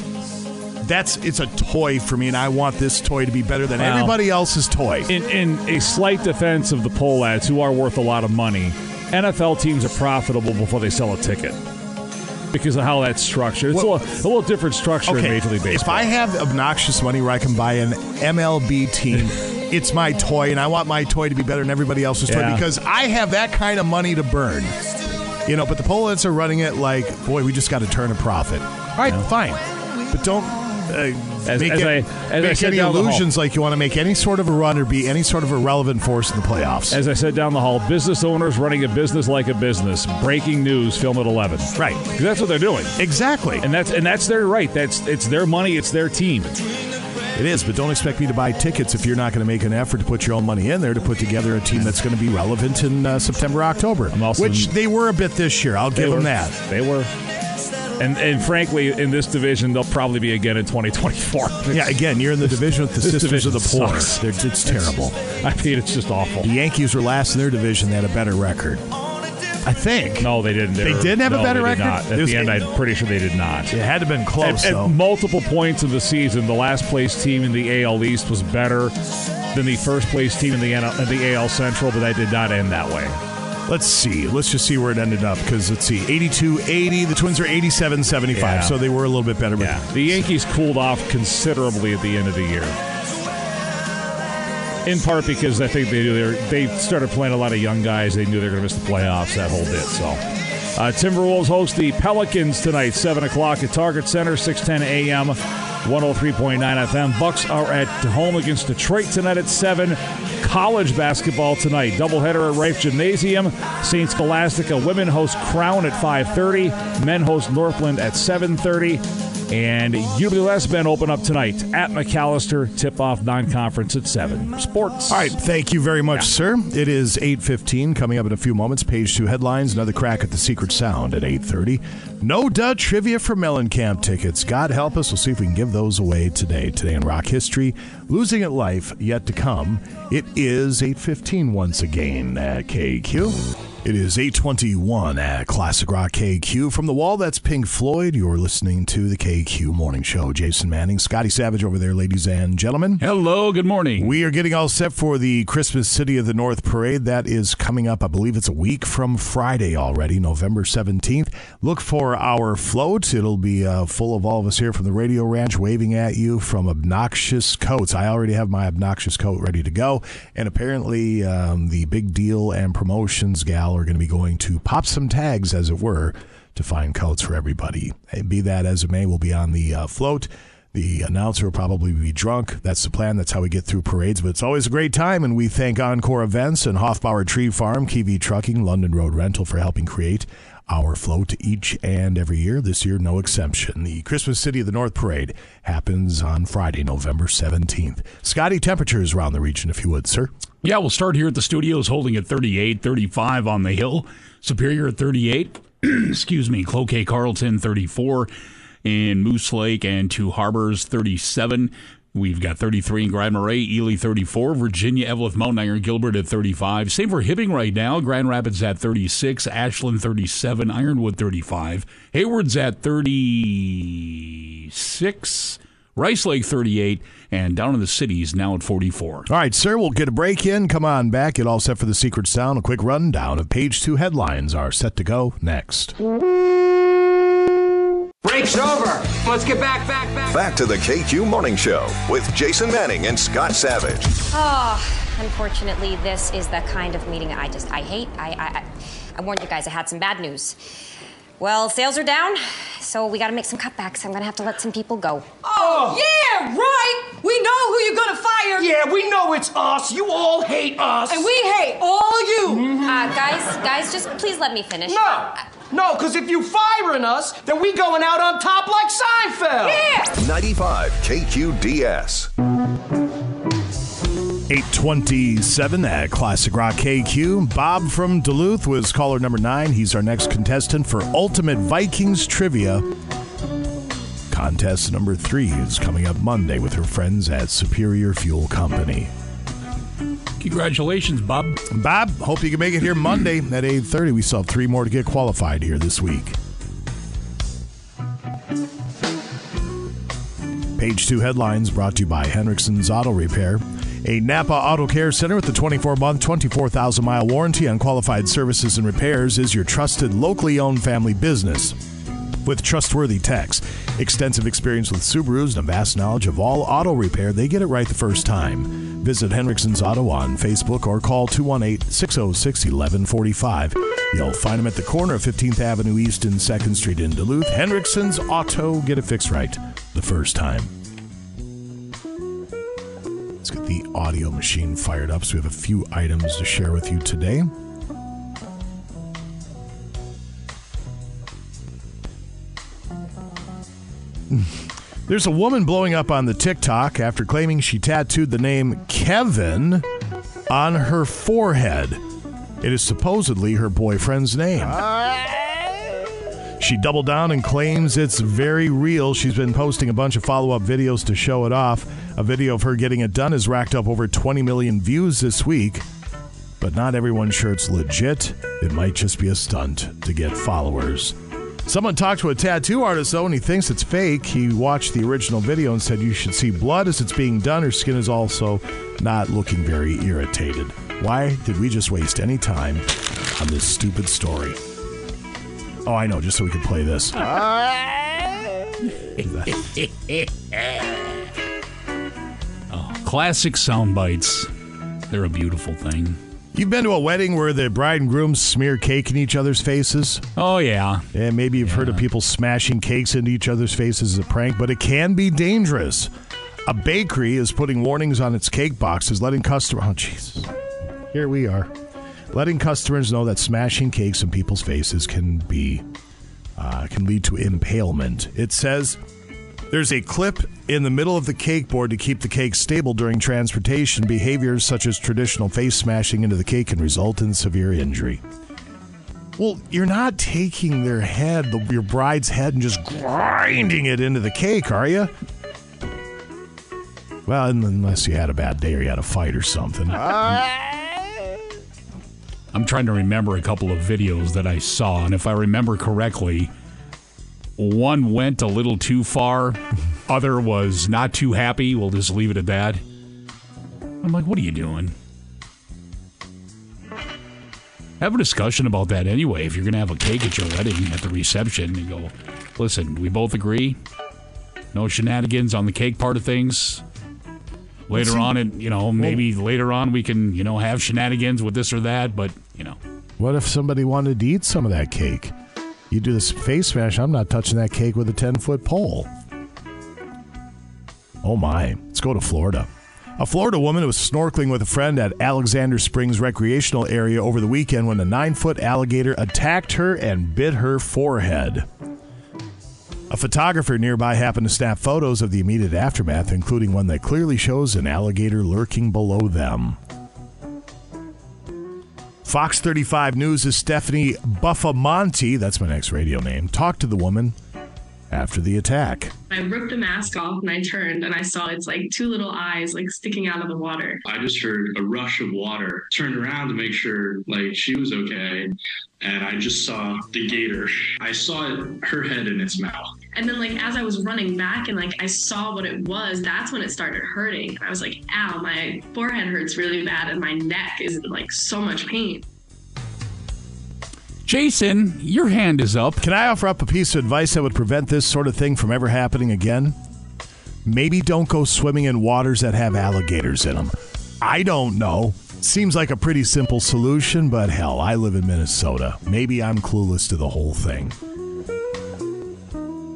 that's it's a toy for me, and I want this toy to be better than wow. everybody else's toy. In in a slight defense of the poll ads, who are worth a lot of money, N F L teams are profitable before they sell a ticket because of how that's structured. It's well, a, little, a little different structure okay, in Major League Baseball. If I have obnoxious money where I can buy an M L B team. It's my toy, and I want my toy to be better than everybody else's yeah. toy because I have that kind of money to burn. You know, but the poll ads are running it like, boy, we just got to turn a profit. All right, yeah. fine. But don't uh, as, make, as it, I, as make any illusions like you want to make any sort of a run or be any sort of a relevant force in the playoffs. As I said down the hall, business owners running a business like a business. Breaking news, film at eleven. Right. Because that's what they're doing. Exactly. And that's and that's their right. That's It's their money. It's their team. It is, but don't expect me to buy tickets if you're not going to make an effort to put your own money in there to put together a team that's going to be relevant in uh, September, October, which they were a bit this year. I'll give them that. They were. And and frankly, in this division, they'll probably be again in twenty twenty-four. Yeah, again, you're in the division with the Sisters of the Poor. It's terrible. I mean, it's just awful. The Yankees were last in their division. They had a better record. I think. No, they didn't. They, they were, didn't have no, a better record? Not. At There's, the end, I'm pretty sure they did not. It had to have been close, at, though. At multiple points of the season, the last-place team in the A L East was better than the first-place team in the, the A L Central, but that did not end that way. Let's see. Let's just see where it ended up, because, let's see, eighty-two eighty. The Twins are eighty-seven seventy-five, yeah. so they were a little bit better. Yeah. The Yankees cooled off considerably at the end of the year. In part because I think they do. Their, they started playing a lot of young guys. They knew they were going to miss the playoffs, that whole bit. So, uh, Timberwolves host the Pelicans tonight, seven o'clock at Target Center, six ten a m one oh three point nine F M. Bucks are at home against Detroit tonight at seven. College basketball tonight. Doubleheader at Rife Gymnasium. Saint Scholastica women host Crown at five thirty. Men host Northland at seven thirty. And U W S men open up tonight at McAllister. Tip-off non-conference at seven. Sports. All right. Thank you very much, yeah. sir. It is eight fifteen. Coming up in a few moments, page two headlines. Another crack at the secret sound at eight thirty. No duh trivia for Mellencamp tickets. God help us. We'll see if we can give those away today. Today in rock history, losing it life yet to come. It is eight fifteen once again at K Q. It is eight twenty-one at Classic Rock K Q. From the wall, that's Pink Floyd. You're listening to the K Q Morning Show. Jason Manning, Scotty Savage over there, ladies and gentlemen. Hello, good morning. We are getting all set for the Christmas City of the North Parade. That is coming up, I believe it's a week from Friday already, November seventeenth. Look for our floats. It'll be uh, full of all of us here from the Radio Ranch waving at you from Obnoxious Coats. I already have my Obnoxious Coat ready to go. And apparently um, the Big Deal and Promotions Gallery are going to be going to pop some tags, as it were, to find coats for everybody. And be that as it may, we'll be on the uh, float. The announcer will probably be drunk. That's the plan. That's how we get through parades. But it's always a great time, and we thank Encore Events and Hoffbauer Tree Farm, Kiwi Trucking, London Road Rental for helping create our float each and every year. This year, no exception. The Christmas City of the North Parade happens on Friday, November seventeenth. Scotty, temperatures around the region, if you would, sir. Yeah, we'll start here at the studios, holding at thirty-eight, thirty-five on the hill. Superior at thirty-eight, excuse me, Cloquet Carlton thirty-four, in Moose Lake and Two Harbors thirty-seven. We've got thirty-three in Grand Marais, Ely thirty-four, Virginia, Eveleth, Mountain Iron, Gilbert at thirty-five. Same for Hibbing right now, Grand Rapids at thirty-six, Ashland thirty-seven, Ironwood thirty-five, Hayward's at thirty-six, Rice Lake thirty-eight, and down in the cities now at forty-four. All right, sir, we'll get a break in. Come on back. Get all set for the secret sound. A quick rundown of page two headlines are set to go next. Break's over. Let's get back, back, back. Back to the K Q Morning Show with Jason Manning and Scott Savage. Oh, unfortunately, this is the kind of meeting I just, I hate. I, I, I warned you guys I had some bad news. Well, sales are down, so we got to make some cutbacks. I'm going to have to let some people go. Oh, yeah, right. We know who you're going to fire. Yeah, we know it's us. You all hate us. And we hate all you. Mm-hmm. Uh, guys, guys, just please let me finish. No, uh, no, because if you firing us, then we going out on top like Seinfeld. Yeah. ninety-five K Q D S. eight twenty-seven at Classic Rock K Q. Bob from Duluth was caller number nine. He's our next contestant for Ultimate Vikings Trivia. Contest number three is coming up Monday with her friends at Superior Fuel Company. Congratulations, Bob. Bob, hope you can make it here Monday at eight thirty. We still have three more to get qualified here this week. Page two headlines brought to you by Henriksen's Auto Repair. A Napa Auto Care Center with a twenty-four month, twenty-four thousand mile warranty on qualified services and repairs is your trusted, locally owned family business. With trustworthy techs, extensive experience with Subarus, and a vast knowledge of all auto repair, they get it right the first time. Visit Henriksen's Auto on Facebook or call two one eight, six oh six, eleven forty-five. You'll find them at the corner of fifteenth Avenue East and second Street in Duluth. Henriksen's Auto, get it fixed right the first time. Let's get the audio machine fired up, so we have a few items to share with you today. There's a woman blowing up on the TikTok after claiming she tattooed the name Kevin on her forehead. It is supposedly her boyfriend's name. She doubled down and claims it's very real. She's been posting a bunch of follow-up videos to show it off. A video of her getting it done has racked up over twenty million views this week. But not everyone's sure it's legit. It might just be a stunt to get followers. Someone talked to a tattoo artist, though, and he thinks it's fake. He watched the original video and said you should see blood as it's being done. Her skin is also not looking very irritated. Why did we just waste any time on this stupid story? Oh, I know, just so we can play this. Oh, classic sound bites. They're a beautiful thing. You've been to a wedding where the bride and groom smear cake in each other's faces? Oh, yeah. And maybe you've yeah. heard of people smashing cakes into each other's faces as a prank, but it can be dangerous. A bakery is putting warnings on its cake boxes, letting customers... Oh, Jesus. Here we are. Letting customers know that smashing cakes in people's faces can be... Uh, can lead to impalement. It says... There's a clip in the middle of the cake board to keep the cake stable during transportation. Behaviors such as traditional face smashing into the cake can result in severe injury. Well, you're not taking their head, the, your bride's head, and just grinding it into the cake, are you? Well, unless you had a bad day or you had a fight or something. I'm trying to remember a couple of videos that I saw, and if I remember correctly... One went a little too far. Other was not too happy. We'll just leave it at that. I'm like, what are you doing? Have a discussion about that anyway. If you're going to have a cake at your wedding at the reception and go, listen, we both agree. No shenanigans on the cake part of things. Later on, and you know, maybe well, later on we can, you know, have shenanigans with this or that. But, you know. What if somebody wanted to eat some of that cake? You do this face smash, I'm not touching that cake with a ten-foot pole. Oh, my. Let's go to Florida. A Florida woman was snorkeling with a friend at Alexander Springs Recreational Area over the weekend when a nine-foot alligator attacked her and bit her forehead. A photographer nearby happened to snap photos of the immediate aftermath, including one that clearly shows an alligator lurking below them. Fox thirty-five News' Stephanie Buffamonte, that's my next radio name, talked to the woman after the attack. I ripped the mask off and I turned and I saw it's like two little eyes like sticking out of the water. I just heard a rush of water, turned around to make sure like she was okay. And I just saw the gator. I saw it, her head in its mouth. And then like as I was running back and like I saw what it was, that's when it started hurting. I was like, ow, my forehead hurts really bad and my neck is in like so much pain. Jason, your hand is up. Can I offer up a piece of advice that would prevent this sort of thing from ever happening again? Maybe don't go swimming in waters that have alligators in them. I don't know. Seems like a pretty simple solution, but hell, I live in Minnesota. Maybe I'm clueless to the whole thing.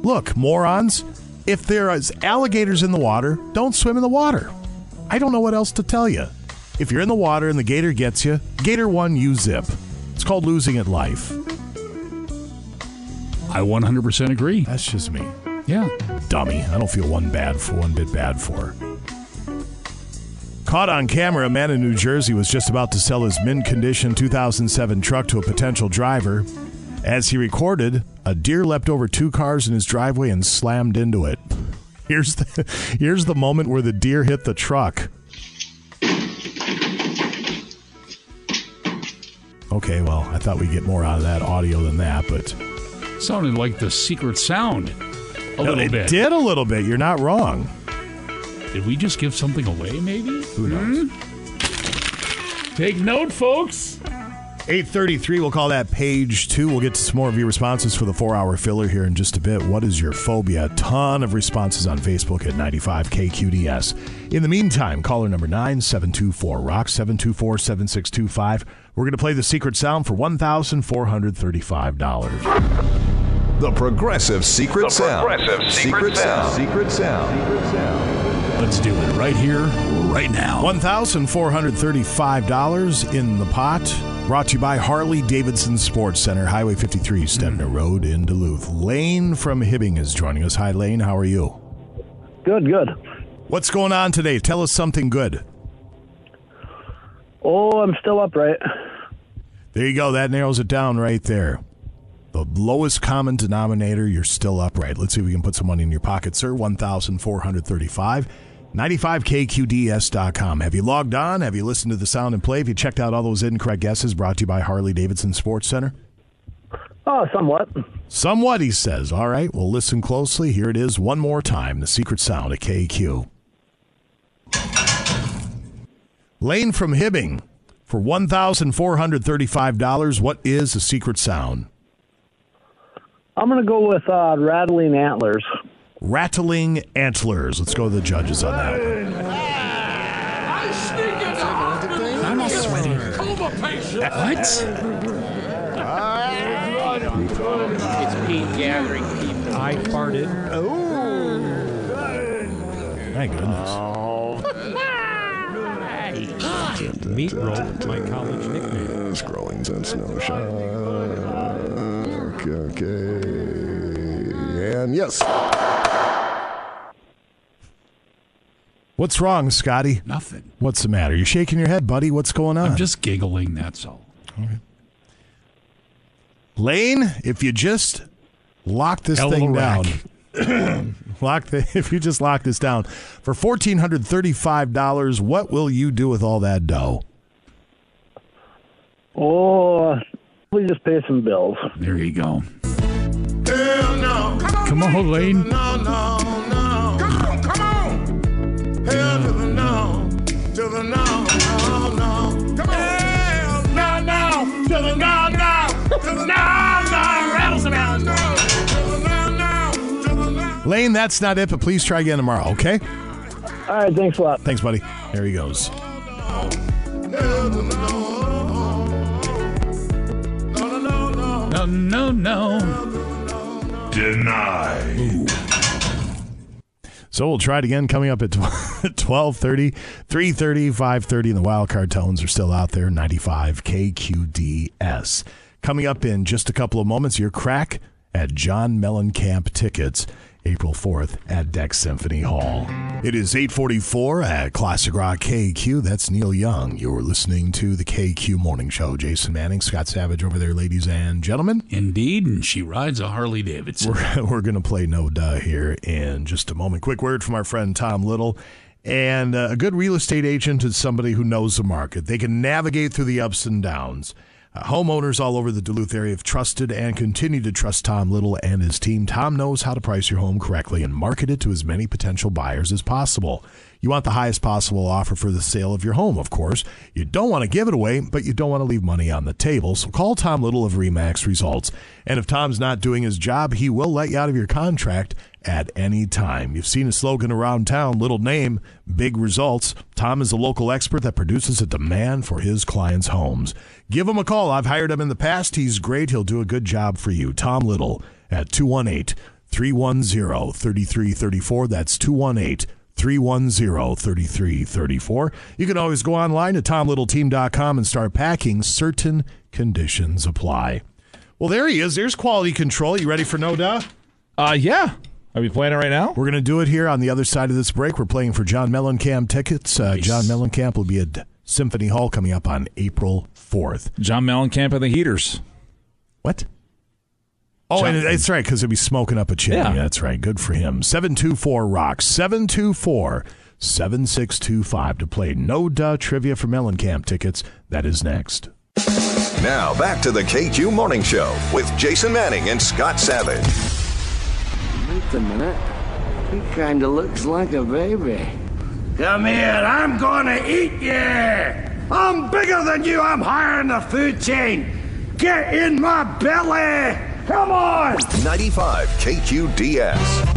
Look, morons, if there is alligators in the water, don't swim in the water. I don't know what else to tell you. If you're in the water and the gator gets you, gator one, you zip. It's called losing at life. I one hundred percent agree. That's just me. Yeah. Dummy. I don't feel one bad for one bit bad for her. Caught on camera, a man in New Jersey was just about to sell his mint-condition two thousand seven truck to a potential driver. As he recorded, a deer leapt over two cars in his driveway and slammed into it. Here's the, here's the moment where the deer hit the truck. Okay, well, I thought we'd get more out of that audio than that, but... Sounded like the secret sound. A no, little it bit. It did a little bit. You're not wrong. Did we just give something away, maybe? Who knows? Mm-hmm. Take note, folks. eight thirty-three, we'll call that page two. We'll get to some more of your responses for the four-hour filler here in just a bit. What is your phobia? A ton of responses on Facebook at ninety-five K Q D S. In the meantime, caller number nine seven two four rock, seven two four, seven six two five. We're going to play the secret sound for one thousand four hundred thirty-five dollars. The Progressive Secret the Sound. Progressive Secret, secret sound. sound. Secret Sound. Secret Sound. Let's do it right here, right now. one thousand four hundred thirty-five dollars in the pot. Brought to you by Harley Davidson Sports Center, Highway fifty-three, Stedner mm. Road in Duluth. Lane from Hibbing is joining us. Hi, Lane. How are you? Good, good. What's going on today? Tell us something good. Oh, I'm still upright. There you go. That narrows it down right there. The lowest common denominator, you're still upright. Let's see if we can put some money in your pocket, sir. one thousand four hundred thirty-five dollars. ninety-five K Q D S dot com. Have you logged on? Have you listened to the sound and play? Have you checked out all those incorrect guesses brought to you by Harley-Davidson Sports Center? Oh, somewhat. Somewhat, he says. All right, well, listen closely. Here it is one more time, the secret sound at K Q. Lane from Hibbing, for one thousand four hundred thirty-five dollars, what is the secret sound? I'm going to go with uh, rattling antlers. Rattling antlers. Let's go to the judges on that. I'm not sweating. What? It's Pete gathering people. I farted. Oh. My goodness. Oh. Meat roll, my college nickname. Uh, scrolling since no shot. Okay, okay. And yes. What's wrong, Scotty? Nothing. What's the matter? You're shaking your head, buddy. What's going on? I'm just giggling, that's all. All right. Lane, if you just lock this thing down. Lock the, if you just lock this down for one thousand four hundred thirty-five dollars, what will you do with all that dough? Oh, we just pay some bills. There you go. Hell no. Come on, come on, Lane. No, no, no. Come on, come on. Hell to the no, to the no, no, no. Come on. Hell no, no, to the no, no, to the no, no. Rattles them out. No. Lane, that's not it, but please try again tomorrow, okay? All right, thanks a lot. Thanks, buddy. There he goes. No, no, no. Deny. Ooh. So we'll try it again coming up at twelve thirty, three thirty, five thirty, and the wildcard tones are still out there, ninety-five K Q D S. Coming up in just a couple of moments, your crack at John Mellencamp tickets. April fourth at Deck Symphony Hall. It is eight forty-four at Classic Rock K Q. That's Neil Young. You're listening to the K Q Morning Show. Jason Manning, Scott Savage over there, ladies and gentlemen. Indeed, and she rides a Harley Davidson. We're, we're going to play No Duh here in just a moment. Quick word from our friend Tom Little. And uh, a good real estate agent is somebody who knows the market. They can navigate through the ups and downs. Uh, homeowners all over the Duluth area have trusted and continue to trust Tom Little and his team. Tom knows how to price your home correctly and market it to as many potential buyers as possible. You want the highest possible offer for the sale of your home, of course. You don't want to give it away, but you don't want to leave money on the table. So call Tom Little of RE MAX Results. And if Tom's not doing his job, he will let you out of your contract at any time. You've seen a slogan around town, little name, big results. Tom is a local expert that produces a demand for his clients' homes. Give him a call. I've hired him in the past. He's great. He'll do a good job for you. Tom Little at two one eight, three one zero, three three three four. That's two one eight, three one zero, three three three four. You can always go online to tom little team dot com and start packing. Certain conditions apply. Well, there he is. There's quality control. You ready for No Duh? Uh, yeah. Are we playing it right now? We're going to do it here on the other side of this break. We're playing for John Mellencamp tickets. Uh, nice. John Mellencamp will be at Symphony Hall coming up on April fourth. John Mellencamp and the Heaters. What? Oh, John. And that's right, because he'll be smoking up a chimney. Yeah. That's right. Good for him. seven two four rock, seven two four, seven six two five to play No Duh Trivia for Mellencamp tickets. That is next. Now back to the K Q Morning Show with Jason Manning and Scott Savage. Wait a minute. He kind of looks like a baby. Come here. I'm going to eat you. I'm bigger than you. I'm higher in the food chain. Get in my belly. Come on. ninety-five K Q D S.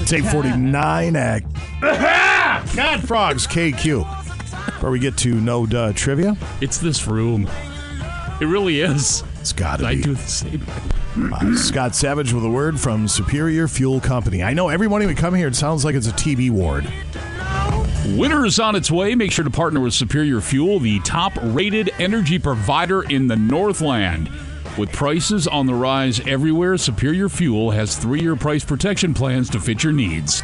It's eight forty-nine at God Frogs K Q. Where we get to No Duh Trivia. It's this room. It really is. It's got to be. I do the same. Uh, Scott Savage with a word from Superior Fuel Company. I know every morning we come here, it sounds like it's a T V ward. Winter is on its way. Make sure to partner with Superior Fuel, the top-rated energy provider in the Northland. With prices on the rise everywhere, Superior Fuel has three-year price protection plans to fit your needs.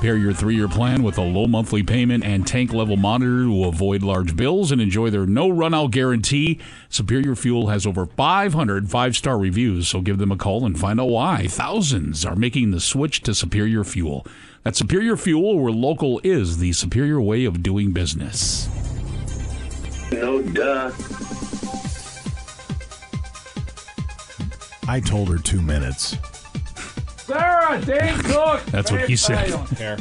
Pair your three-year plan with a low monthly payment and tank-level monitor to avoid large bills and enjoy their no-run-out guarantee. Superior Fuel has over five hundred five-star reviews, so give them a call and find out why. Thousands are making the switch to Superior Fuel. At Superior Fuel, where local is the superior way of doing business. No duh. I told her two minutes. Sarah, Dave Cook. That's what he said. I don't care.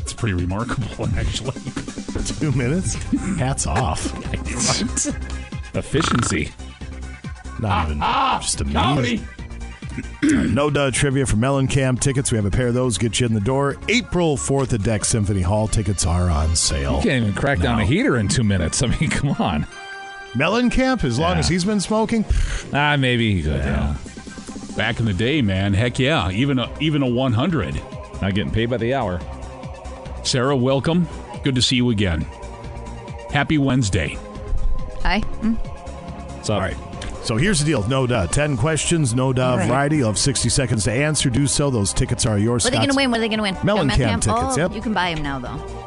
It's pretty remarkable, actually. Two minutes? Hats off. Efficiency. Not ah, even ah, just a minute. No Dud Trivia for Mellencamp tickets. We have a pair of those. Get you in the door. April fourth at Deck Symphony Hall. Tickets are on sale. You can't even crack no. down a heater in two minutes. I mean, come on. Mellencamp, as yeah. long as he's been smoking? Ah, maybe he could. Yeah. Yeah. Back in the day, man. Heck yeah. Even a, even a one hundred. Not getting paid by the hour. Sarah, welcome. Good to see you again. Happy Wednesday. Hi. Mm. What's up? All right. So here's the deal. No duh. Ten questions. No duh right. variety. You'll have sixty seconds to answer. Do so. Those tickets are yours. What are they going to win? What are they going to win? Mellencamp tickets. Oh, yep. You can buy them now, though.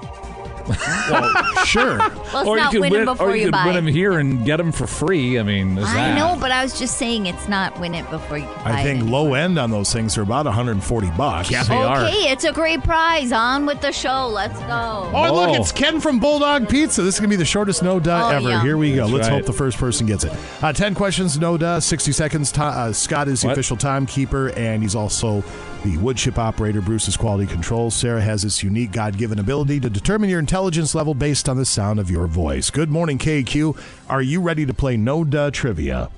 Well, sure. Well, it's or not you win, win them before you, you could buy. Win them here and get them for free. I mean, is I that? know, but I was just saying it's not win it before you. Can buy I think it low end on those things are about one hundred forty bucks. Yeah, they are. Okay, it's a great prize. On with the show. Let's go. Oh, oh. Look, it's Ken from Bulldog Pizza. This is gonna be the shortest no duh oh, ever. Yum. Here we go. That's Let's right. hope the first person gets it. Uh, Ten questions, no duh, sixty seconds. To- uh, Scott is the what? official timekeeper, and he's also the wood chip operator. Bruce is quality control. Sarah has this unique God-given ability to determine your intelligence level based on the sound of your voice. Good morning, K Q. Are you ready to play No Duh Trivia?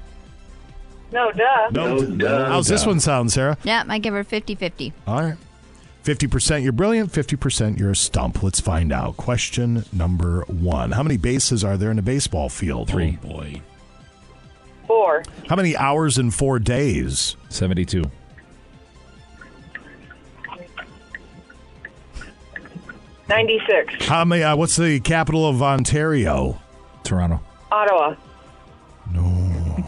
No duh. No, no duh. How's this one sound, Sarah? Yeah, I give her fifty-fifty. All right. fifty percent you're brilliant, fifty percent you're a stump. Let's find out. Question number one. How many bases are there in a baseball field? Three. Oh, boy. Four. How many hours in four days? seventy-two. ninety-six. How many, uh, what's the capital of Ontario? Toronto. Ottawa. No.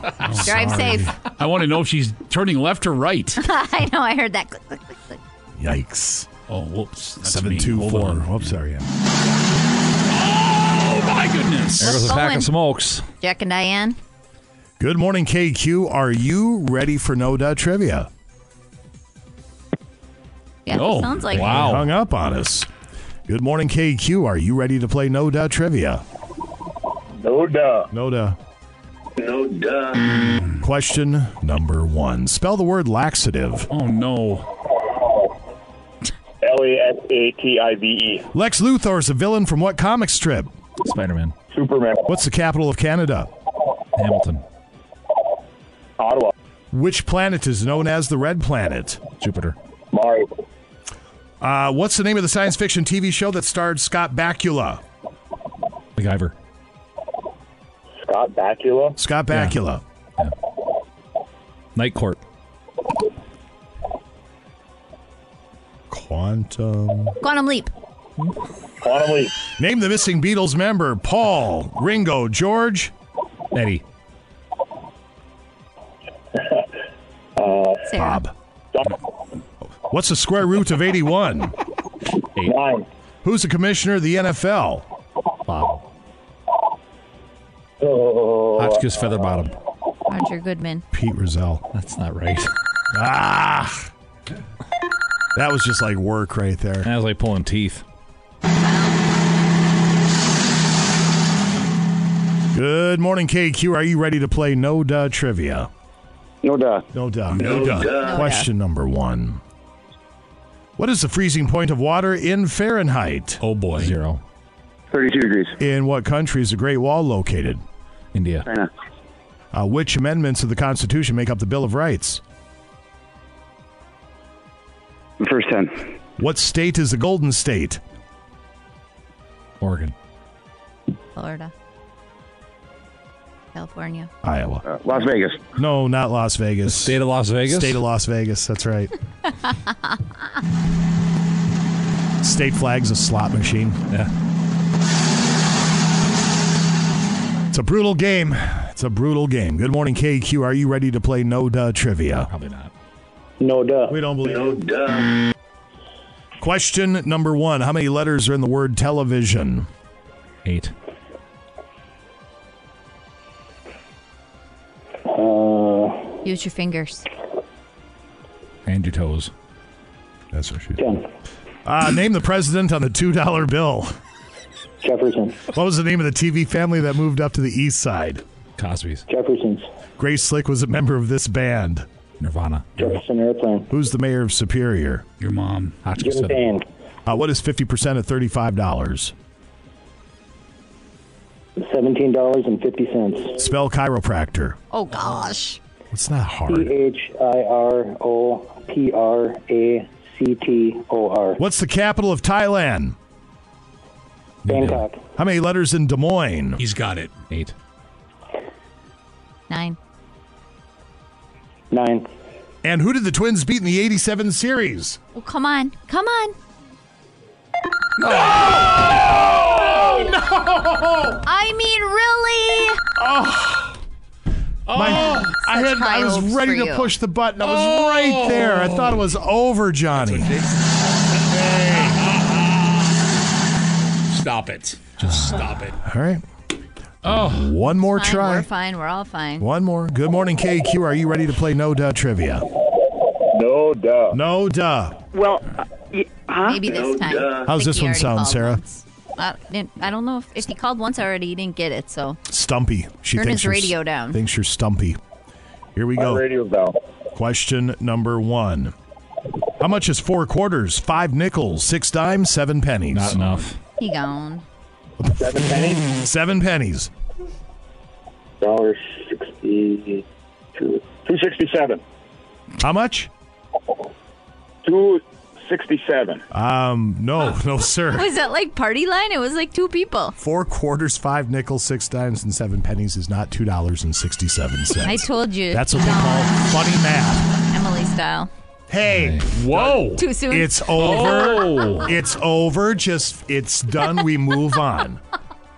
Oh, drive safe. I want to know if she's turning left or right. I know. I heard that. Click, click, click, click. Yikes. Oh, whoops. That's seven two four. Whoops, sorry. Yeah. Oh, my goodness. There goes What's a pack going? of smokes. Jack and Diane. Good morning, K Q. Are you ready for No Duh Trivia? Yeah, oh, sounds like wow. it. Hung up on us. Good morning, K Q. Are you ready to play No Duh Trivia? No duh. No duh. No duh. Question number one. Spell the word laxative. Oh, no. L A X A T I V E. Lex Luthor is a villain from what comic strip? Spider-Man. Superman. What's the capital of Canada? Hamilton. Ottawa. Which planet is known as the Red Planet? Jupiter. Mars. Uh, what's the name of the science fiction T V show that starred Scott Bakula? MacGyver. Scott Bakula? Scott Bakula. Yeah. Yeah. Night Court. Quantum. Quantum Leap. Quantum Leap. Name the missing Beatles member. Paul, Ringo, George, Eddie. uh, Bob. Don- What's the square root of eighty-one? Eight. Nine. Who's the commissioner of the N F L? Bob. Oh, Hotchkiss Featherbottom. Roger Goodman. Pete Rozelle. That's not right. Ah! That was just like work right there. That was like pulling teeth. Good morning, K Q. Are you ready to play No Duh Trivia? No duh. No duh. No, no duh. duh. Question number one. What is the freezing point of water in Fahrenheit? Oh, boy. Zero. thirty-two degrees. In what country is the Great Wall located? India. China. Uh, which amendments of the Constitution make up the Bill of Rights? The first ten. What state is the Golden State? Oregon. Florida. California. Iowa. Uh, Las Vegas. No, not Las Vegas. The state of Las Vegas? State of Las Vegas, that's right. State flag's a slot machine. Yeah. It's a brutal game. It's a brutal game. Good morning, K Q. Are you ready to play No Duh Trivia? Probably not. No duh. We don't believe No it. duh. Question number one. How many letters are in the word television? Eight. Use your fingers. And your toes. That's what she did. Uh, name the president on the two dollar bill. Jefferson. What was the name of the T V family that moved up to the east side? Cosby's. Jefferson's. Grace Slick was a member of this band. Nirvana. Jefferson Airplane. Who's the mayor of Superior? Your mom. Hotchkiss. Uh, what is fifty percent of thirty-five dollars? seventeen dollars and fifty cents. Spell chiropractor. Oh, gosh. It's not hard. T H I R O P R A C T O R. What's the capital of Thailand? Bangkok. How many letters in Des Moines? He's got it. Eight. Nine. Nine. And who did the Twins beat in the eighty-seven series? Oh, come on. Come on. No! No! I mean, really? Oh. Oh. My, I, had, I was ready to push the button. I was oh. right there. I thought it was over, Johnny. That's what they... Stop it. Just stop it. All right. Oh, one more fine, try. We're fine. We're all fine. One more. Good morning, K Q. Are you ready to play No Duh Trivia? No duh. No duh. Well, uh, y- huh? maybe this no time. Duh. How's this one sound, Sarah? Once. I, I don't know if, if he called once already. He didn't get it, so. Stumpy. She Turn thinks his radio down. Thinks you're stumpy. Here we go. My radio's down. Question number one. How much is four quarters, five nickels, six dimes, seven pennies? Not enough. He gone. Seven pennies? Seven pennies. Dollar sixty two two sixty seven. How much? Two sixty seven. Um no, no sir. Was that like party line? It was like two people. Four quarters, five nickels, six dimes, and seven pennies is not two dollars and sixty seven cents. I told you. That's what they call funny math. Emily style. Hey, whoa. Too soon. It's over. It's over. Just, it's done. We move on.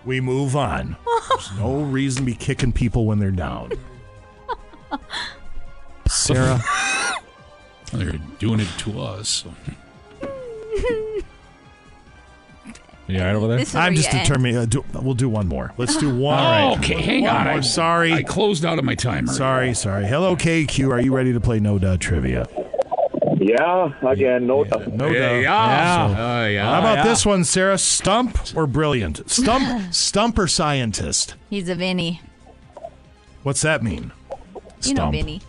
We move on. There's no reason to be kicking people when they're down. Sarah. They're doing it to us. You all right over there? I'm just determined. Uh, do, we'll do one more. Let's do one. All right. Okay, hang one on. I'm sorry. I closed out of my timer. Sorry, sorry. Hello, K Q. Are you ready to play No Duh Trivia? Yeah, again, no doubt. Yeah, no doubt. Yeah, yeah. Yeah. So, uh, yeah, how about yeah. this one, Sarah? Stump or brilliant? Stump stump or scientist? He's a Vinny. What's that mean? Stump. You know Vinny.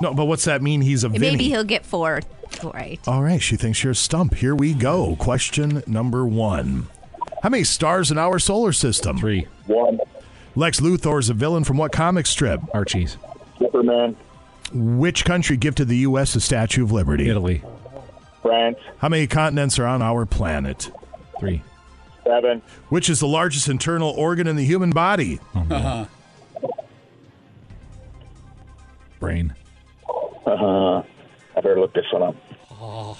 No, but what's that mean? He's a Vinny. Maybe he'll get four. All right. All right, she thinks you're a stump. Here we go. Question number one. How many stars in our solar system? Three. One. Lex Luthor is a villain from what comic strip? Archie's. Superman. Which country gifted the U S the Statue of Liberty? Italy. France. How many continents are on our planet? Three. Seven. Which is the largest internal organ in the human body? Oh, uh-huh. Brain. Uh-huh. I better look this one up. Oh.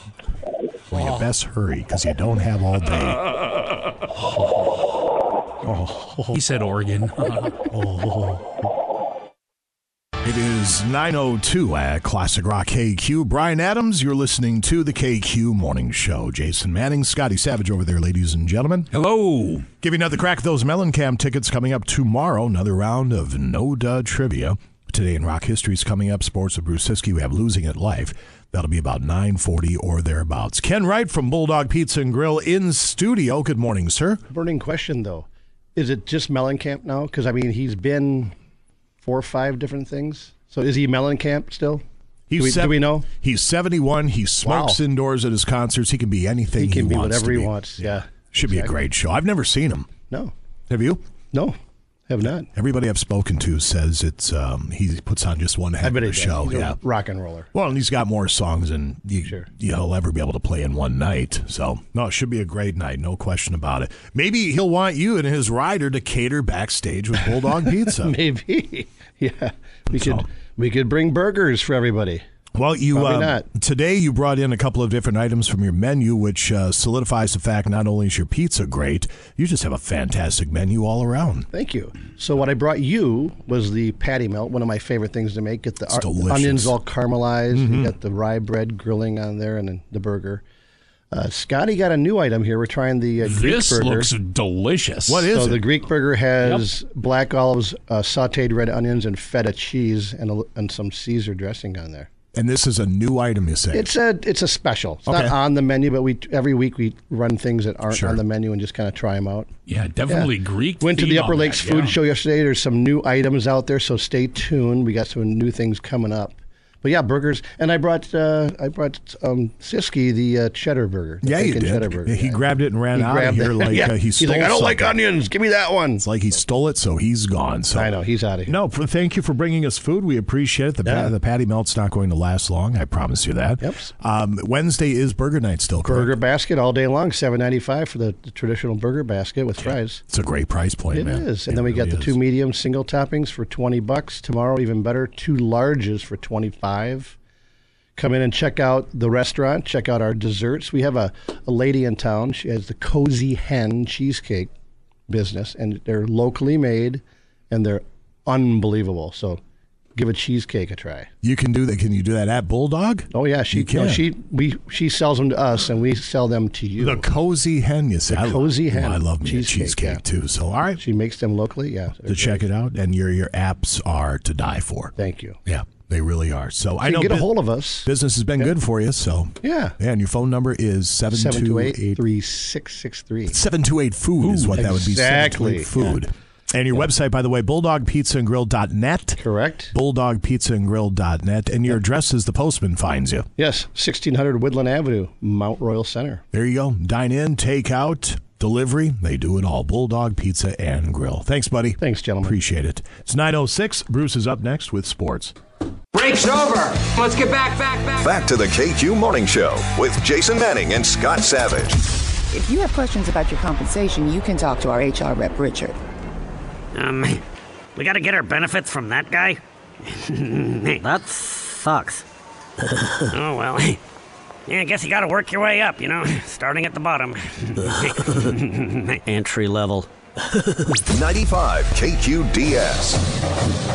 Well, you best hurry, because you don't have all day. Oh. Oh. He said organ. Oh. It is nine oh two at Classic Rock K Q. Brian Adams, you're listening to the K Q Morning Show. Jason Manning, Scotty Savage over there, ladies and gentlemen. Hello. Give you another crack at those Mellencamp tickets coming up tomorrow. Another round of No Duh Trivia. Today in Rock History is coming up. Sports with Bruce Siskey. We have Losing It Life. That'll be about nine forty or thereabouts. Ken Wright from Bulldog Pizza and Grill in studio. Good morning, sir. Burning question, though. Is it just Mellencamp now? Because, I mean, he's been... Four or five different things. So is he Mellencamp still? He's do, we, seven, do we know? He's seventy-one. He smokes wow. indoors at his concerts. He can be anything he wants. He can he be whatever to he be. wants. Yeah. yeah. Should exactly. be a great show. I've never seen him. No. Have you? No. Have not. Everybody I've spoken to says it's um, he puts on just one head of a show. He's yeah. a rock and roller. Well, and he's got more songs than you, sure. you know, he'll ever be able to play in one night. So, no, it should be a great night. No question about it. Maybe he'll want you and his rider to cater backstage with Bulldog Pizza. Maybe. Yeah. We so. could we could bring burgers for everybody. Well, you uh, today you brought in a couple of different items from your menu, which uh, solidifies the fact not only is your pizza great, you just have a fantastic menu all around. Thank you. So what I brought you was the patty melt, one of my favorite things to make. Get the ar- onions all caramelized. Mm-hmm. You got the rye bread grilling on there and then the burger. Uh, Scotty got a new item here. We're trying the uh, Greek this burger. This looks delicious. What is so it? So the Greek burger has yep. black olives, uh, sautéed red onions, and feta cheese, and, a, and some Caesar dressing on there. And this is a new item, you say? It's a it's a special. It's okay. not on the menu, but we every week we run things that aren't sure. on the menu and just kind of try them out. Yeah, definitely yeah. Greek. Went to the Upper Lakes that, Food yeah. Show yesterday. There's some new items out there, so stay tuned. We got some new things coming up. But yeah, burgers. And I brought uh, I brought um, Siskey the uh, cheddar burger. The yeah, you did. Burger, yeah, he grabbed it and ran he out of here like yeah. uh, he stole it. He's like, I don't something. like onions. Give me that one. It's like he stole it, so he's gone. So I know. He's out of here. No, for, thank you for bringing us food. We appreciate it. The, yeah. pa- the patty melt's not going to last long. I promise you that. Yep. Um, Wednesday is burger night still, correct? Burger basket all day long, seven ninety-five for the, the traditional burger basket with yeah. fries. It's a great price point, it man. It is. And it then we really got the is. two medium single toppings for twenty bucks. Tomorrow, even better, two larges for twenty-five. Come in and check out the restaurant. Check out our desserts. We have a, a lady in town. She has the Cozy Hen cheesecake business, and they're locally made, and they're unbelievable. So give a cheesecake a try. You can do that. Can you do that at Bulldog? Oh yeah, she you can. No, she we she sells them to us, and we sell them to you. The Cozy Hen, you say? The Cozy Hen. Well, I love me cheesecake, cheesecake yeah. too. So all right, she makes them locally. Yeah, to great. check it out, and your your apps are to die for. Thank you. Yeah. They really are. So, so I know. Get a hold of us. Business has been yeah. good for you. So yeah. yeah. And your phone number is seven two eight, three six six three. seven two eight food Ooh, is what exactly. that would be. Exactly. Food. Yeah. And your yeah. website, by the way, bulldog pizza and grill dot net. Correct. bulldog pizza and grill dot net. And your yeah. address is the postman finds you. Yes. sixteen hundred Woodland Avenue, Mount Royal Center. There you go. Dine in, take out, delivery. They do it all. Bulldog Pizza and Grill. Thanks, buddy. Thanks, gentlemen. Appreciate it. It's nine oh six. Bruce is up next with sports. Break's over. Let's get back, back, back. Back to the K Q Morning Show with Jason Manning and Scott Savage. If you have questions about your compensation, you can talk to our H R rep, Richard. Um, we got to get our benefits from that guy? That sucks. Oh, well. Yeah, I guess you got to work your way up, you know, starting at the bottom. Entry level. ninety-five K Q D S.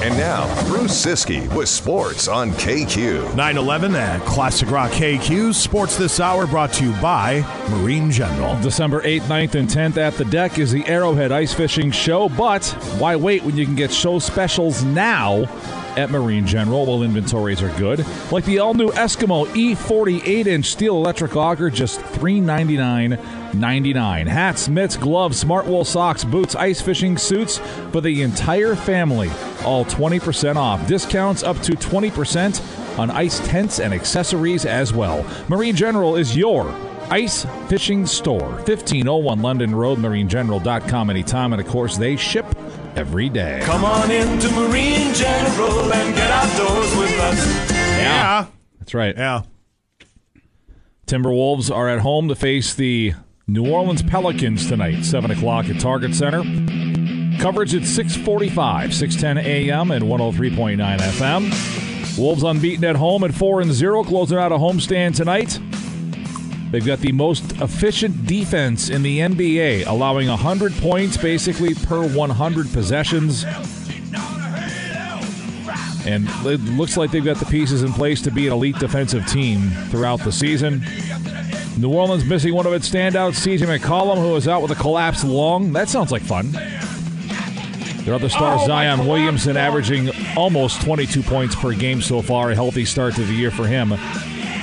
And now, Bruce Siskey with sports on K Q. nine eleven at Classic Rock K Q. Sports this hour brought to you by Marine General. December eighth, ninth, and tenth at the deck is the Arrowhead Ice Fishing Show. But why wait when you can get show specials now at Marine General while inventories are good? Like the all-new Eskimo E forty-eight inch steel electric auger, just three hundred ninety-nine dollars and ninety-nine cents. Hats, mitts, gloves, smart wool socks, boots, ice fishing suits for the entire family. All twenty percent off. Discounts up to twenty percent on ice tents and accessories as well. Marine General is your ice fishing store. fifteen oh one London Road, marine general dot com anytime. And, of course, they ship every day. Come on into Marine General and get outdoors with us. Yeah. yeah. That's right. Yeah. Timberwolves are at home to face the New Orleans Pelicans tonight, seven o'clock at Target Center. Coverage at six forty-five, six ten a.m. and one oh three point nine F M. Wolves unbeaten at home at four and oh, closing out a homestand tonight. They've got the most efficient defense in the N B A, allowing one hundred points basically per one hundred possessions. And it looks like they've got the pieces in place to be an elite defensive team throughout the season. New Orleans missing one of its standouts, C J McCollum, who is out with a collapsed lung. That sounds like fun. Their other star, oh, Zion Williamson, averaging almost twenty-two points per game so far. A healthy start to the year for him.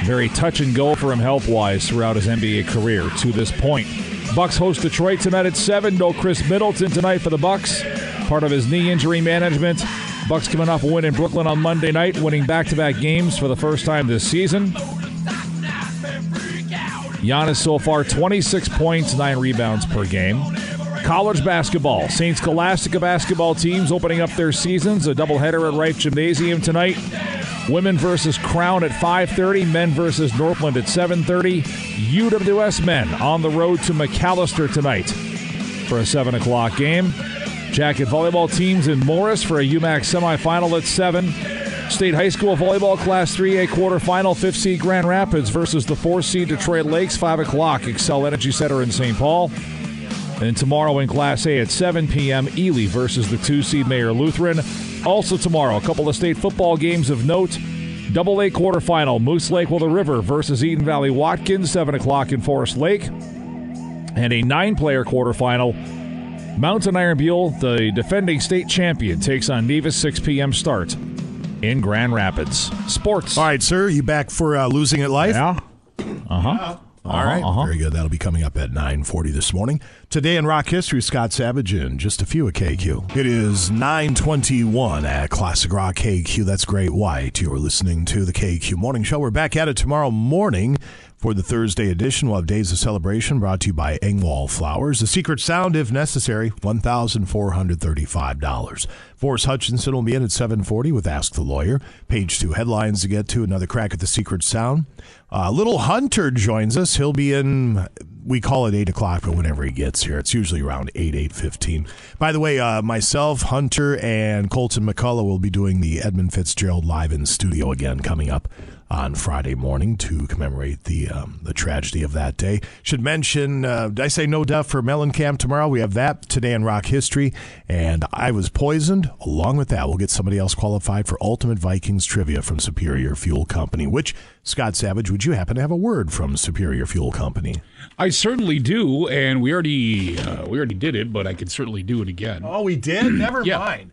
Very touch and go for him health-wise throughout his N B A career to this point. Bucks host Detroit tonight at seven. No Chris Middleton tonight for the Bucks. Part of his knee injury management. Bucks coming off a win in Brooklyn on Monday night, winning back-to-back games for the first time this season. Giannis so far, twenty-six points, nine rebounds per game. College basketball. Saint Scholastica basketball teams opening up their seasons. A doubleheader at Wright Gymnasium tonight. Women versus Crown at five thirty. Men versus Northland at seven thirty. U W S men on the road to McAllister tonight for a seven o'clock game. Jacket volleyball teams in Morris for a U MAC semifinal at seven. State High School Volleyball Class three A quarterfinal, fifth seed Grand Rapids versus the fourth seed Detroit Lakes, five o'clock, Xcel Energy Center in Saint Paul. And tomorrow in Class A at seven p.m., Ely versus the two seed Mayor Lutheran. Also tomorrow, a couple of state football games of note. Double A quarterfinal, Moose Lake with the River versus Eden Valley Watkins, seven o'clock in Forest Lake. And a nine-player quarterfinal, Mountain Iron Buell, the defending state champion, takes on Nevis, six p.m. start in Grand Rapids. Sports. All right, sir, you back for uh, Losing It Life? Yeah. Uh-huh. Uh-huh, All right. Uh-huh. Very good. That'll be coming up at nine forty this morning. Today in Rock History, Scott Savage in just a few at K Q. It is nine twenty-one at Classic Rock K Q. That's Great White. You are listening to the K Q Morning Show. We're back at it tomorrow morning for the Thursday edition. We'll have Days of Celebration brought to you by Engwall Flowers. The Secret Sound, if necessary, one thousand four hundred thirty-five dollars. Forrest Hutchinson will be in at seven forty with Ask the Lawyer. Page two headlines to get to. Another crack at the Secret Sound. Uh, Little Hunter joins us. He'll be in, we call it eight o'clock, but whenever he gets here, it's usually around eight, eight fifteen. By the way, uh, myself, Hunter, and Colton McCullough will be doing the Edmund Fitzgerald Live in Studio again coming up on Friday morning to commemorate the um, the tragedy of that day. Should mention, uh, did I say no death for Mellencamp tomorrow? We have that today in Rock History, and I Was Poisoned. Along with that, we'll get somebody else qualified for Ultimate Vikings Trivia from Superior Fuel Company, which, Scott Savage, would you happen to have a word from Superior Fuel Company? I certainly do, and we already uh, we already did it, but I could certainly do it again. Oh, we did? Never yeah. mind.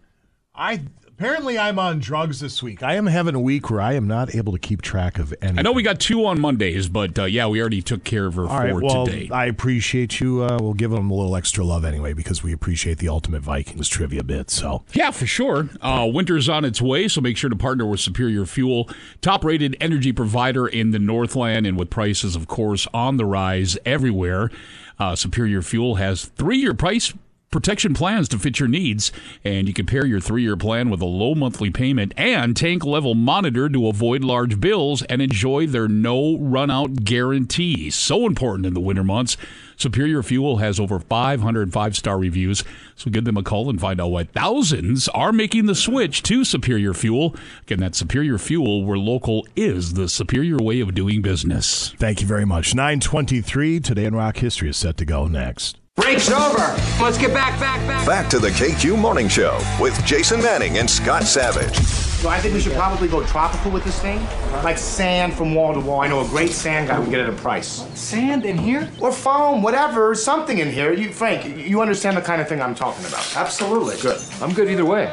I... Apparently, I'm on drugs this week. I am having a week where I am not able to keep track of anything. I know we got two on Mondays, but, uh, yeah, we already took care of her All right, for well, today. I appreciate you. Uh, we'll give them a little extra love anyway because we appreciate the Ultimate Vikings trivia bit. So yeah, for sure. Uh, winter's on its way, so make sure to partner with Superior Fuel, top-rated energy provider in the Northland, and with prices, of course, on the rise everywhere. Uh, Superior Fuel has three-year price protection plans to fit your needs, and you can pair your three-year plan with a low monthly payment and tank level monitor to avoid large bills and enjoy their no run-out guarantee. So important in the winter months. Superior Fuel has over five hundred five-star reviews, so give them a call and find out why thousands are making the switch to Superior Fuel. Again, that's Superior Fuel, where local is the superior way of doing business. Thank you very much. nine twenty-three, Today in Rock History is set to go next. Break's over. Let's get back, back, back. Back to the K Q Morning Show with Jason Manning and Scott Savage. So I think we should probably go tropical with this thing. Uh-huh. Like sand from wall to wall. I know a great sand guy would get at a price. What, sand in here? Or foam, whatever, something in here. You, Frank, you understand the kind of thing I'm talking about. Absolutely. Good. I'm good either way.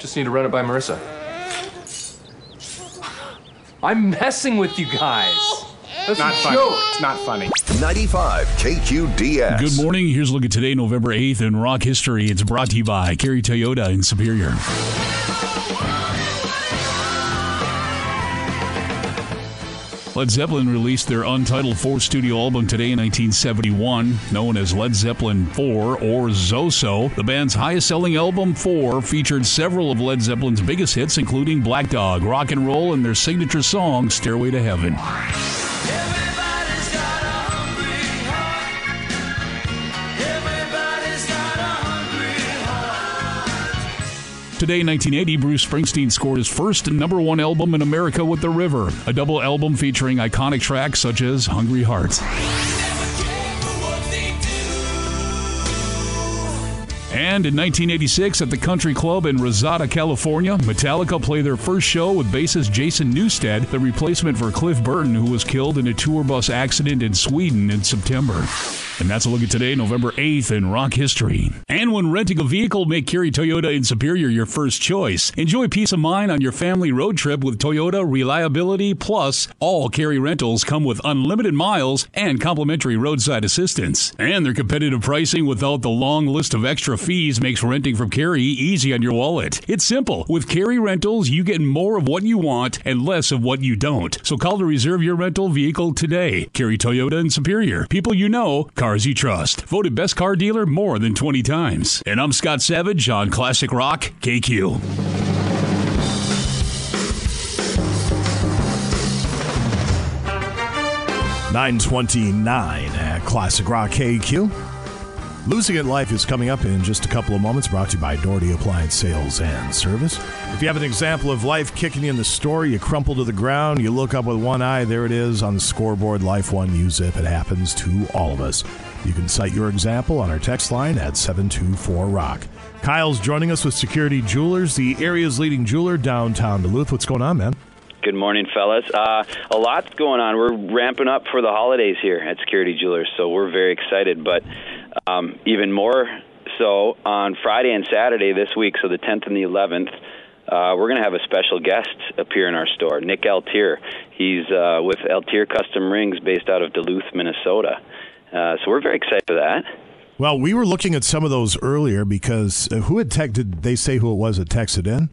Just need to run it by Marissa. I'm messing with you guys. That's not funny. It's not funny. ninety-five K Q D S. Good morning. Here's a look at today, November eighth, in Rock History. It's brought to you by Carrie Toyota in Superior. Led Zeppelin released their untitled fourth studio album today in nineteen seventy-one, known as Led Zeppelin four or Zoso. The band's highest-selling album, four, featured several of Led Zeppelin's biggest hits, including Black Dog, Rock and Roll, and their signature song, Stairway to Heaven. Today, in nineteen eighty, Bruce Springsteen scored his first number one album in America with The River, a double album featuring iconic tracks such as Hungry Heart. And in nineteen eighty-six, at the Country Club in Rosada, California, Metallica played their first show with bassist Jason Newsted, the replacement for Cliff Burton, who was killed in a tour bus accident in Sweden in September. And that's a look at today, November eighth, in Rock History. And when renting a vehicle, make Carrie Toyota in Superior your first choice. Enjoy peace of mind on your family road trip with Toyota Reliability Plus. All Carrie rentals come with unlimited miles and complimentary roadside assistance. And their competitive pricing without the long list of extra fees makes renting from Carrie easy on your wallet. It's simple. With Carrie rentals, you get more of what you want and less of what you don't. So call to reserve your rental vehicle today. Carrie Toyota in Superior. People you know, cars you trust. Voted best car dealer more than twenty times. And I'm Scott Savage on Classic Rock K Q. nine twenty-nine at Classic Rock K Q. Losing It Life is coming up in just a couple of moments. Brought to you by Doherty Appliance Sales and Service. If you have an example of life kicking you in the store, you crumple to the ground, you look up with one eye, there it is on the scoreboard, Life One, use it. It happens to all of us. You can cite your example on our text line at seven two four rock. Kyle's joining us with Security Jewelers, the area's leading jeweler downtown Duluth. What's going on, man? Good morning, fellas. Uh, a lot's going on. We're ramping up for the holidays here at Security Jewelers, so we're very excited, but um, even more so on Friday and Saturday this week, so the tenth and the eleventh, uh, we're going to have a special guest appear in our store, Nick Altier. He's uh, with Altier Custom Rings based out of Duluth, Minnesota. Uh, so we're very excited for that. Well, we were looking at some of those earlier because uh, who had tech, did they say who it was that texted in?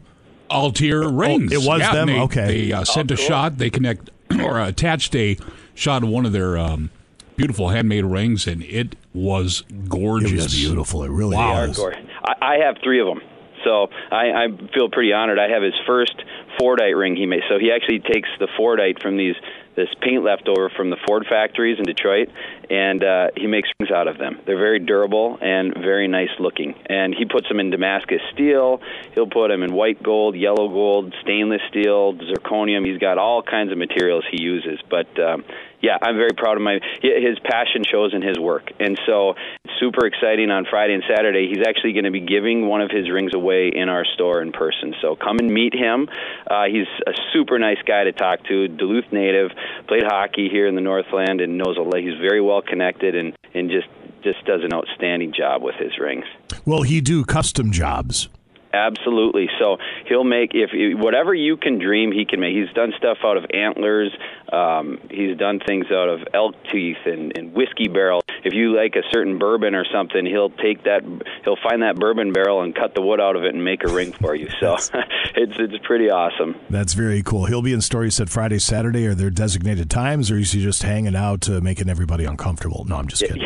Altier Rings. Oh, it was yeah, them? They, okay. They uh, sent oh, cool. a shot. They connect or attached a shot of one of their um, beautiful handmade rings, and it was gorgeous. It was beautiful. It really wow. is. I, I have three of them, so I, I feel pretty honored. I have his first Fordite ring he made. So he actually takes the Fordite from these this paint leftover from the Ford factories in Detroit, and uh, he makes rings out of them. They're very durable and very nice looking. And he puts them in Damascus steel. He'll put them in white gold, yellow gold, stainless steel, zirconium. He's got all kinds of materials he uses. But, um, yeah, I'm very proud of my his passion shows in his work. And so it's super exciting on Friday and Saturday. He's actually going to be giving one of his rings away in our store in person. So come and meet him. Uh, he's a super nice guy to talk to, Duluth native. Played hockey here in the Northland and knows a lot. He's very well connected and, and just, just does an outstanding job with his rings. Will he do custom jobs? Absolutely. So he'll make if whatever you can dream, he can make. He's done stuff out of antlers. Um, he's done things out of elk teeth and, and whiskey barrels. If you like a certain bourbon or something, he'll take that. He'll find that bourbon barrel and cut the wood out of it and make a ring for you. So it's it's pretty awesome. That's very cool. He'll be in store. You said Friday, Saturday. Are there designated times, or is he just hanging out, uh, making everybody uncomfortable? No, I'm just kidding.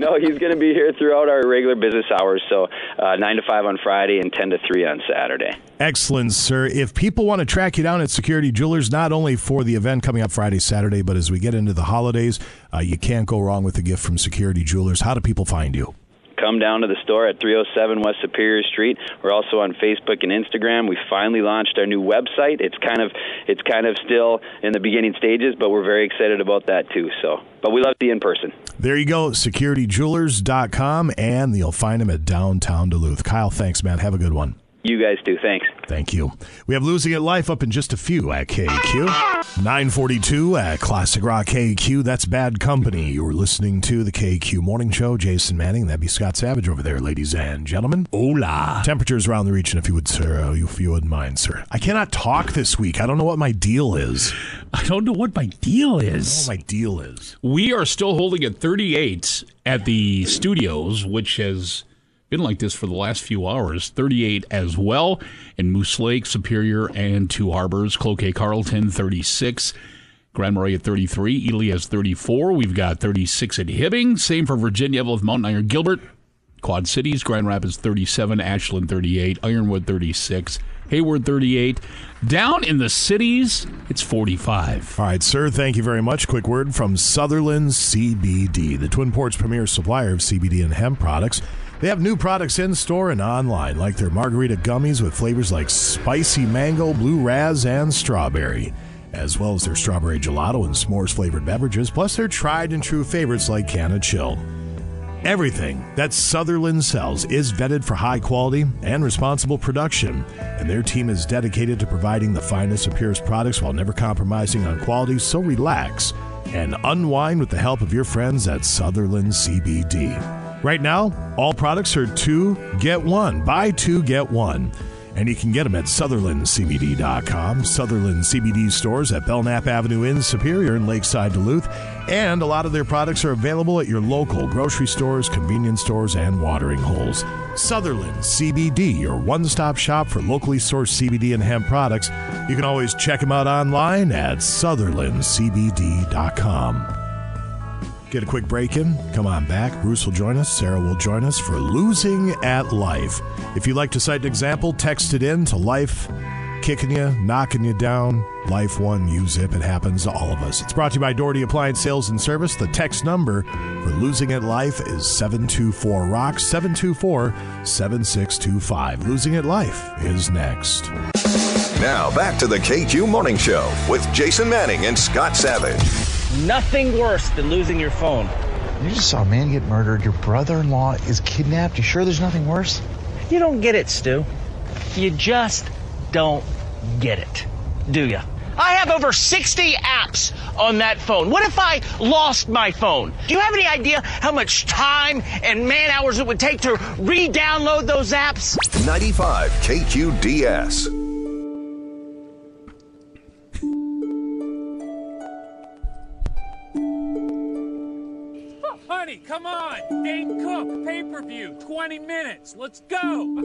No, he's going to be here throughout our regular business hours, so uh, nine to five on Friday and ten to three on Saturday. Excellent, sir. If people want to track you down at Security Jewelers, not only for the event coming up Friday, Saturday, but as we get into the holidays, uh, you can't go wrong with a gift from Security Jewelers. How do people find you? Come down to the store at three oh seven West Superior Street. We're also on Facebook and Instagram. We finally launched our new website. It's kind of it's kind of still in the beginning stages, but we're very excited about that too. So, but we love to be in person. There you go, security jewelers dot com, and you'll find them at downtown Duluth. Kyle, thanks, man. Have a good one. You guys do. Thanks. Thank you. We have Losing It Life up in just a few at K Q. nine forty-two at Classic Rock K Q. That's Bad Company. You're listening to the K Q Morning Show. Jason Manning. That'd be Scott Savage over there, ladies and gentlemen. Hola. Temperatures around the region, if you would, sir, uh, if you wouldn't mind, sir. I cannot talk this week. I don't know what my deal is. I don't know what my deal is. I don't know what my deal is. We are still holding at thirty-eight at the studios, which has been like this for the last few hours. thirty-eight as well in Moose Lake, Superior, and Two Harbors. Cloquet Carleton, thirty-six. Grand Marais at thirty-three. Ely has thirty-four. We've got thirty-six at Hibbing. Same for Virginia, Evelyn, Mountain Iron, Gilbert. Quad Cities, Grand Rapids, thirty-seven. Ashland, thirty-eight. Ironwood, thirty-six. Hayward, thirty-eight. Down in the cities, it's forty-five. All right, sir, thank you very much. Quick word from Sutherland C B D, the Twin Ports' premier supplier of C B D and hemp products. They have new products in-store and online, like their margarita gummies with flavors like spicy mango, blue raz, and strawberry, as well as their strawberry gelato and s'mores-flavored beverages, plus their tried-and-true favorites like Canna Chill. Everything that Sutherland sells is vetted for high quality and responsible production, and their team is dedicated to providing the finest and purest products while never compromising on quality, so relax and unwind with the help of your friends at Sutherland C B D. Right now, all products are two, get one. Buy two, get one. And you can get them at Sutherland C B D dot com, Sutherland C B D stores at Belknap Avenue in Superior and Lakeside Duluth, and a lot of their products are available at your local grocery stores, convenience stores, and watering holes. Sutherland C B D, your one-stop shop for locally sourced C B D and hemp products. You can always check them out online at Sutherland C B D dot com. Get a quick break in. Come on back. Bruce will join us. Sarah will join us for Losing at Life. If you'd like to cite an example, text it in to life, kicking you, knocking you down. Life one, you zip. It happens to all of us. It's brought to you by Doherty Appliance Sales and Service. The text number for Losing It Life is seven two four ROCK, seven two four, seven six two five. Losing It Life is next. Now back to the K Q Morning Show with Jason Manning and Scott Savage. Nothing worse than losing your phone. You just saw a man get murdered. Your brother-in-law is kidnapped. You sure there's nothing worse? You don't get it, Stu. You just don't get it, do you? I have over sixty apps on that phone. What if I lost my phone? Do you have any idea how much time and man hours it would take to re-download those apps? ninety-five K Q D S. Honey, come on! Dane Cook, pay-per-view, twenty minutes, let's go!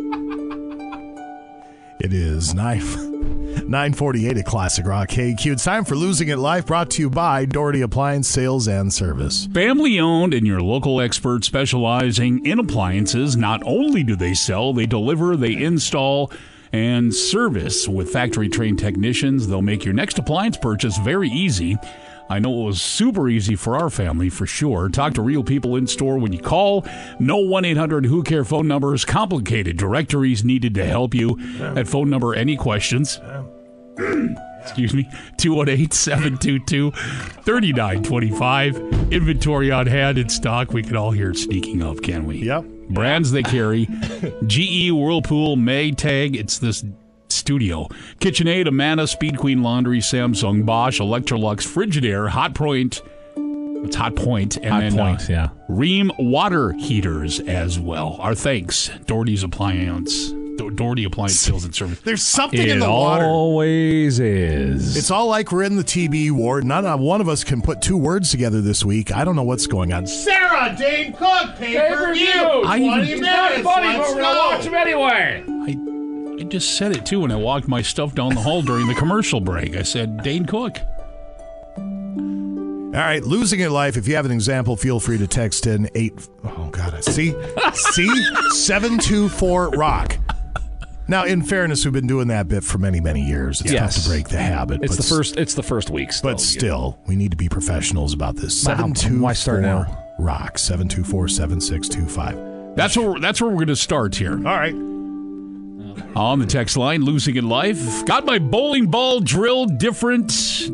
It is nine forty-eight at Classic Rock K Q. It's time for Losing It Live, brought to you by Doherty Appliance Sales and Service. Family-owned and your local expert specializing in appliances. Not only do they sell, they deliver, they install, and service. With factory-trained technicians, they'll make your next appliance purchase very easy. I know it was super easy for our family, for sure. Talk to real people in store when you call. No one eight hundred who care phone number is complicated. Directories needed to help you. Yeah. At phone number, any questions? Yeah. Excuse me. two one eight, seven two two, three nine two five. Inventory on hand and stock. We can all hear it sneaking up, can we? Yep. Brands they carry. G E, Whirlpool, Maytag. It's this... Studio, KitchenAid, Amana, Speed Queen Laundry, Samsung, Bosch, Electrolux, Frigidaire, Hot Point. It's Hot Point. And Hot then, Point, uh, yeah. Rheem water heaters as well. Our thanks, Doherty's Appliance, Do- Doherty Appliance Sales and Service. There's something it in the water. It always is. It's all like we're in the T B war. Not one of us can put two words together this week. I don't know what's going on. Sarah, Dane Cook, pay-per-view. twenty minutes. Not funny, but we're going to watch them anyway. I... I just said it, too, when I walked my stuff down the hall during the commercial break. I said, Dane Cook. All right, Losing It Life. If you have an example, feel free to text in eight... Oh, God, I see. See? seven two four rock. Now, in fairness, we've been doing that bit for many, many years. It's yes. tough to break the habit. It's the first It's the first week still. But still, we need to be professionals about this. seven two four rock. seven two four, seven six two five. That's where, that's where we're going to start here. All right. On the text line, Losing It Life. Got my bowling ball drilled different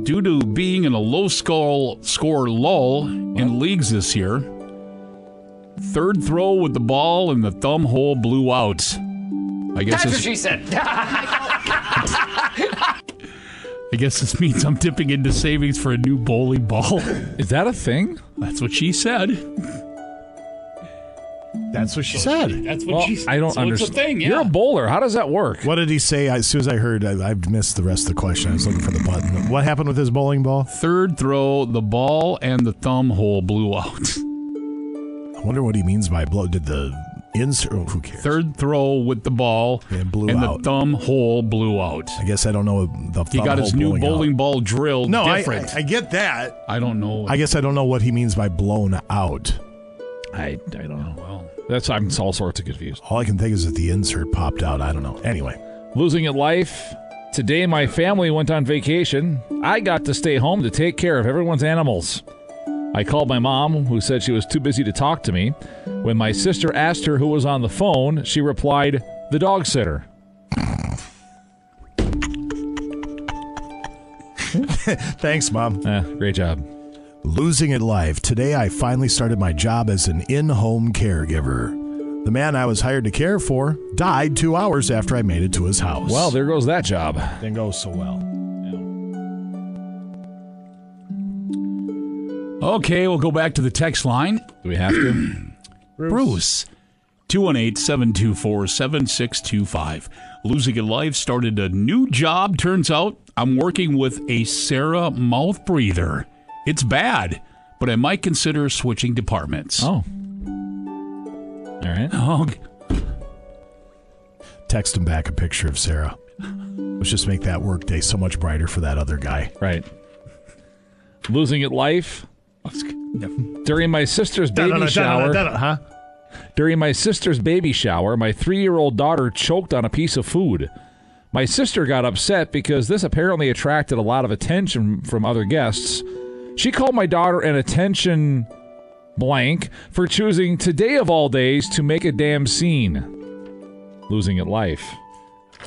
due to being in a low score, score lull in leagues this year. Third throw with the ball and the thumb hole blew out. I guess that's what she said. I guess this means I'm dipping into savings for a new bowling ball. Is that a thing? That's what she said. That's what she so said. She, that's what well, she said. I don't so understand. It's a thing, yeah. You're a bowler. How does that work? What did he say? As soon as I heard, I, I missed the rest of the question. I was looking for the button. What happened with his bowling ball? Third throw, the ball and the thumb hole blew out. I wonder what he means by blow. Did the insert? Oh, who cares? Third throw with the ball yeah, blew and out. The thumb hole blew out. I guess I don't know the thumb He got hole his new bowling out. Ball drilled no, different. No, I, I, I get that. I don't know. I guess I don't know what he means by blown out. I, I don't know. Well, that's I'm all sorts of confused. All I can think is that the insert popped out. I don't know. Anyway. Losing It Life. Today my family went on vacation. I got to stay home to take care of everyone's animals. I called my mom, who said she was too busy to talk to me. When my sister asked her who was on the phone, she replied, the dog sitter. Thanks, Mom. Uh, great job. Losing It Life. Today I finally started my job as an in-home caregiver. The man I was hired to care for died two hours after I made it to his house. Well, there goes that job. Didn't go so well. Yeah. Okay, we'll go back to the text line. Do we have to? Bruce. two one eight, seven two four, seven six two five. Losing It Life. Started a new job. Turns out I'm working with a Sarah mouth breather. It's bad, but I might consider switching departments. Oh. All right. Oh. Text him back a picture of Sarah. Let's just make that work day so much brighter for that other guy. Right. Losing It Life. During my sister's baby shower. Huh? During my sister's baby shower, my three-year-old daughter choked on a piece of food. My sister got upset because this apparently attracted a lot of attention from other guests. She called my daughter an attention blank for choosing today of all days to make a damn scene. Losing It Life.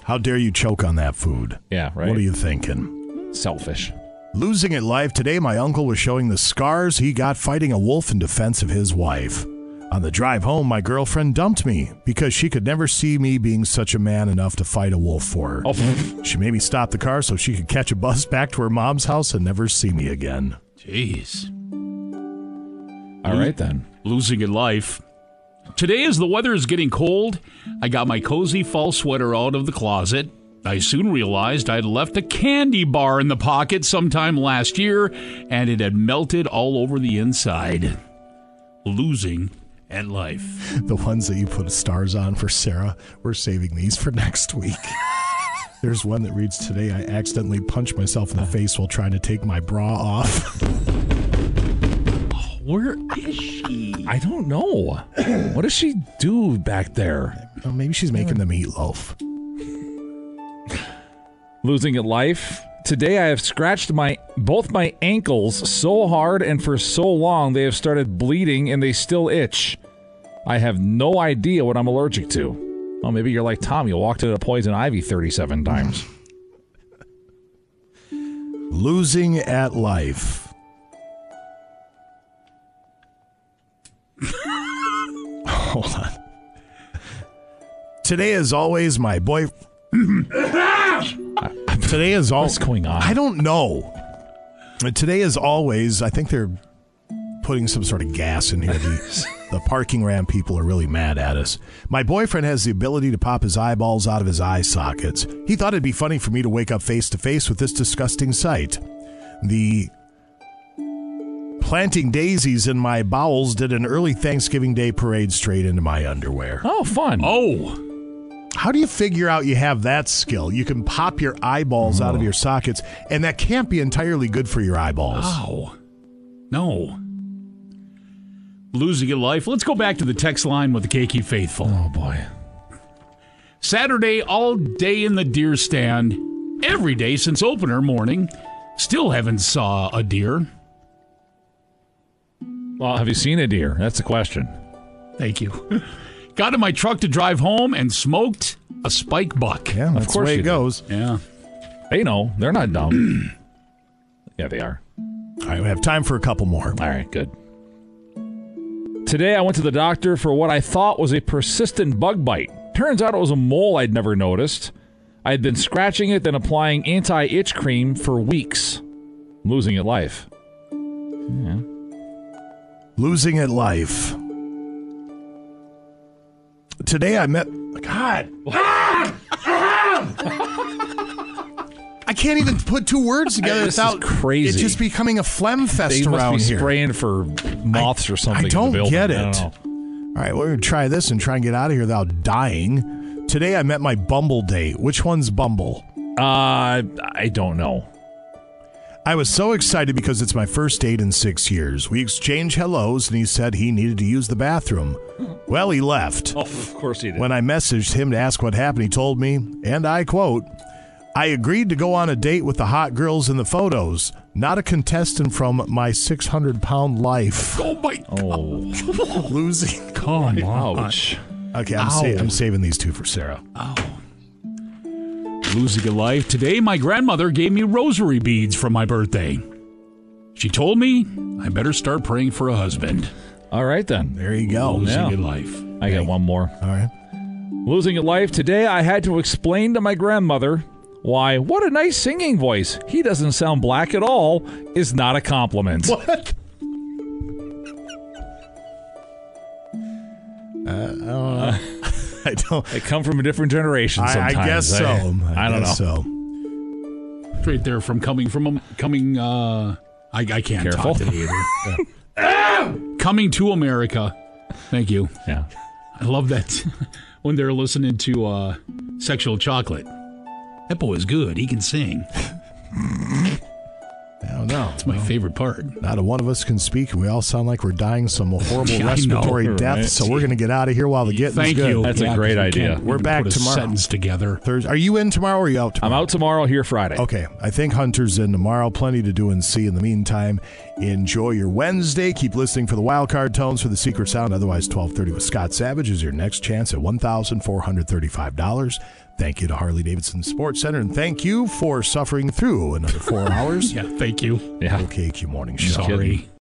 How dare you choke on that food? Yeah, right. What are you thinking? Selfish. Losing It Life. Today my uncle was showing the scars he got fighting a wolf in defense of his wife. On the drive home, my girlfriend dumped me because she could never see me being such a man enough to fight a wolf for her. Oh. She made me stop the car so she could catch a bus back to her mom's house and never see me again. Jeez. All right, then. Losing in life. Today, as the weather is getting cold, I got my cozy fall sweater out of the closet. I soon realized I'd left a candy bar in the pocket sometime last year, and it had melted all over the inside. Losing at life. The ones that you put stars on for Sarah, we're saving these for next week. There's one that reads, today I accidentally punched myself in the face while trying to take my bra off. Oh, where is she? I don't know. What does she do back there? Oh, maybe she's making the meatloaf. Losing at life. Today I have scratched my both my ankles so hard and for so long they have started bleeding and they still itch. I have no idea what I'm allergic to. Well, maybe you're like Tom. You walked into a poison ivy thirty-seven times. Losing at life. Hold on. Today, as always, my boy... Today is all. What's going on? I don't know. Today is always. I think they're putting some sort of gas in here. The, the parking ramp people are really mad at us. My boyfriend has the ability to pop his eyeballs out of his eye sockets. He thought it'd be funny for me to wake up face to face with this disgusting sight. The planting daisies in my bowels did an early Thanksgiving Day parade straight into my underwear. Oh, fun! Oh. How do you figure out you have that skill? You can pop your eyeballs oh. out of your sockets, and that can't be entirely good for your eyeballs. Wow. No. Losing your life. Let's go back to the text line with the K Q Faithful. Oh, boy. Saturday, all day in the deer stand. Every day since opener morning. Still haven't saw a deer. Well, have you seen a deer? That's the question. Thank you. Got in my truck to drive home and smoked a spike buck. Yeah, that's of course the way it goes. Do. Yeah. They know. They're not dumb. Yeah, they are. All right, we have time for a couple more. All right, good. Today I went to the doctor for what I thought was a persistent bug bite. Turns out it was a mole I'd never noticed. I had been scratching it, then applying anti-itch cream for weeks. Losing at life. Yeah. Losing at life. Today I met... God. I can't even put two words together without crazy. It just becoming a phlegm fest around here. They must be spraying for moths I, or something. I don't in the get it. I don't know. All right, we're going to try this and try and get out of here without dying. Today I met my Bumble date. Which one's Bumble? Uh, I don't know. I was so excited because it's my first date in six years. We exchanged hellos, and he said he needed to use the bathroom. Well, he left. Oh, of course he did. When I messaged him to ask what happened, he told me, and I quote, I agreed to go on a date with the hot girls in the photos, not a contestant from my six hundred pound life. Oh, my God. Oh. Losing. Come on. Ouch. Okay, I'm, sa- I'm saving these two for Sarah. Oh. Losing a life. Today, my grandmother gave me rosary beads for my birthday. She told me I better start praying for a husband. All right, then. There you go. Losing yeah. a life. I got one more. All right. Losing a life. Today, I had to explain to my grandmother why, what a nice singing voice. He doesn't sound black at all is not a compliment. What? uh, I don't know. I don't. They come from a different generation. Sometimes. I, I guess so. I, I, I don't guess know. So. It's right there from coming from coming. Uh, I, I can't Careful. talk to either. Yeah. Coming to America. Thank you. Yeah, I love that when they're listening to uh, Sexual Chocolate. That boy's good. He can sing. I don't know. It's my well, favorite part. Not a one of us can speak, and we all sound like we're dying some horrible yeah, respiratory know, death. Right. So we're going to get out of here while the getting's Thank good. Thank you. That's yeah, a great idea. We're back put tomorrow. A sentence together. Thursday. Are you in tomorrow? Or are you out tomorrow? I'm out tomorrow. Here Friday. Okay. I think Hunter's in tomorrow. Plenty to do and see. In the meantime, enjoy your Wednesday. Keep listening for the wild card tones for the secret sound. Otherwise, twelve thirty with Scott Savage is your next chance at one thousand four hundred thirty-five dollars. Thank you to Harley Davidson Sports Center, and thank you for suffering through another four hours. Yeah, thank you. Yeah. O K Q Morning Show. Sorry.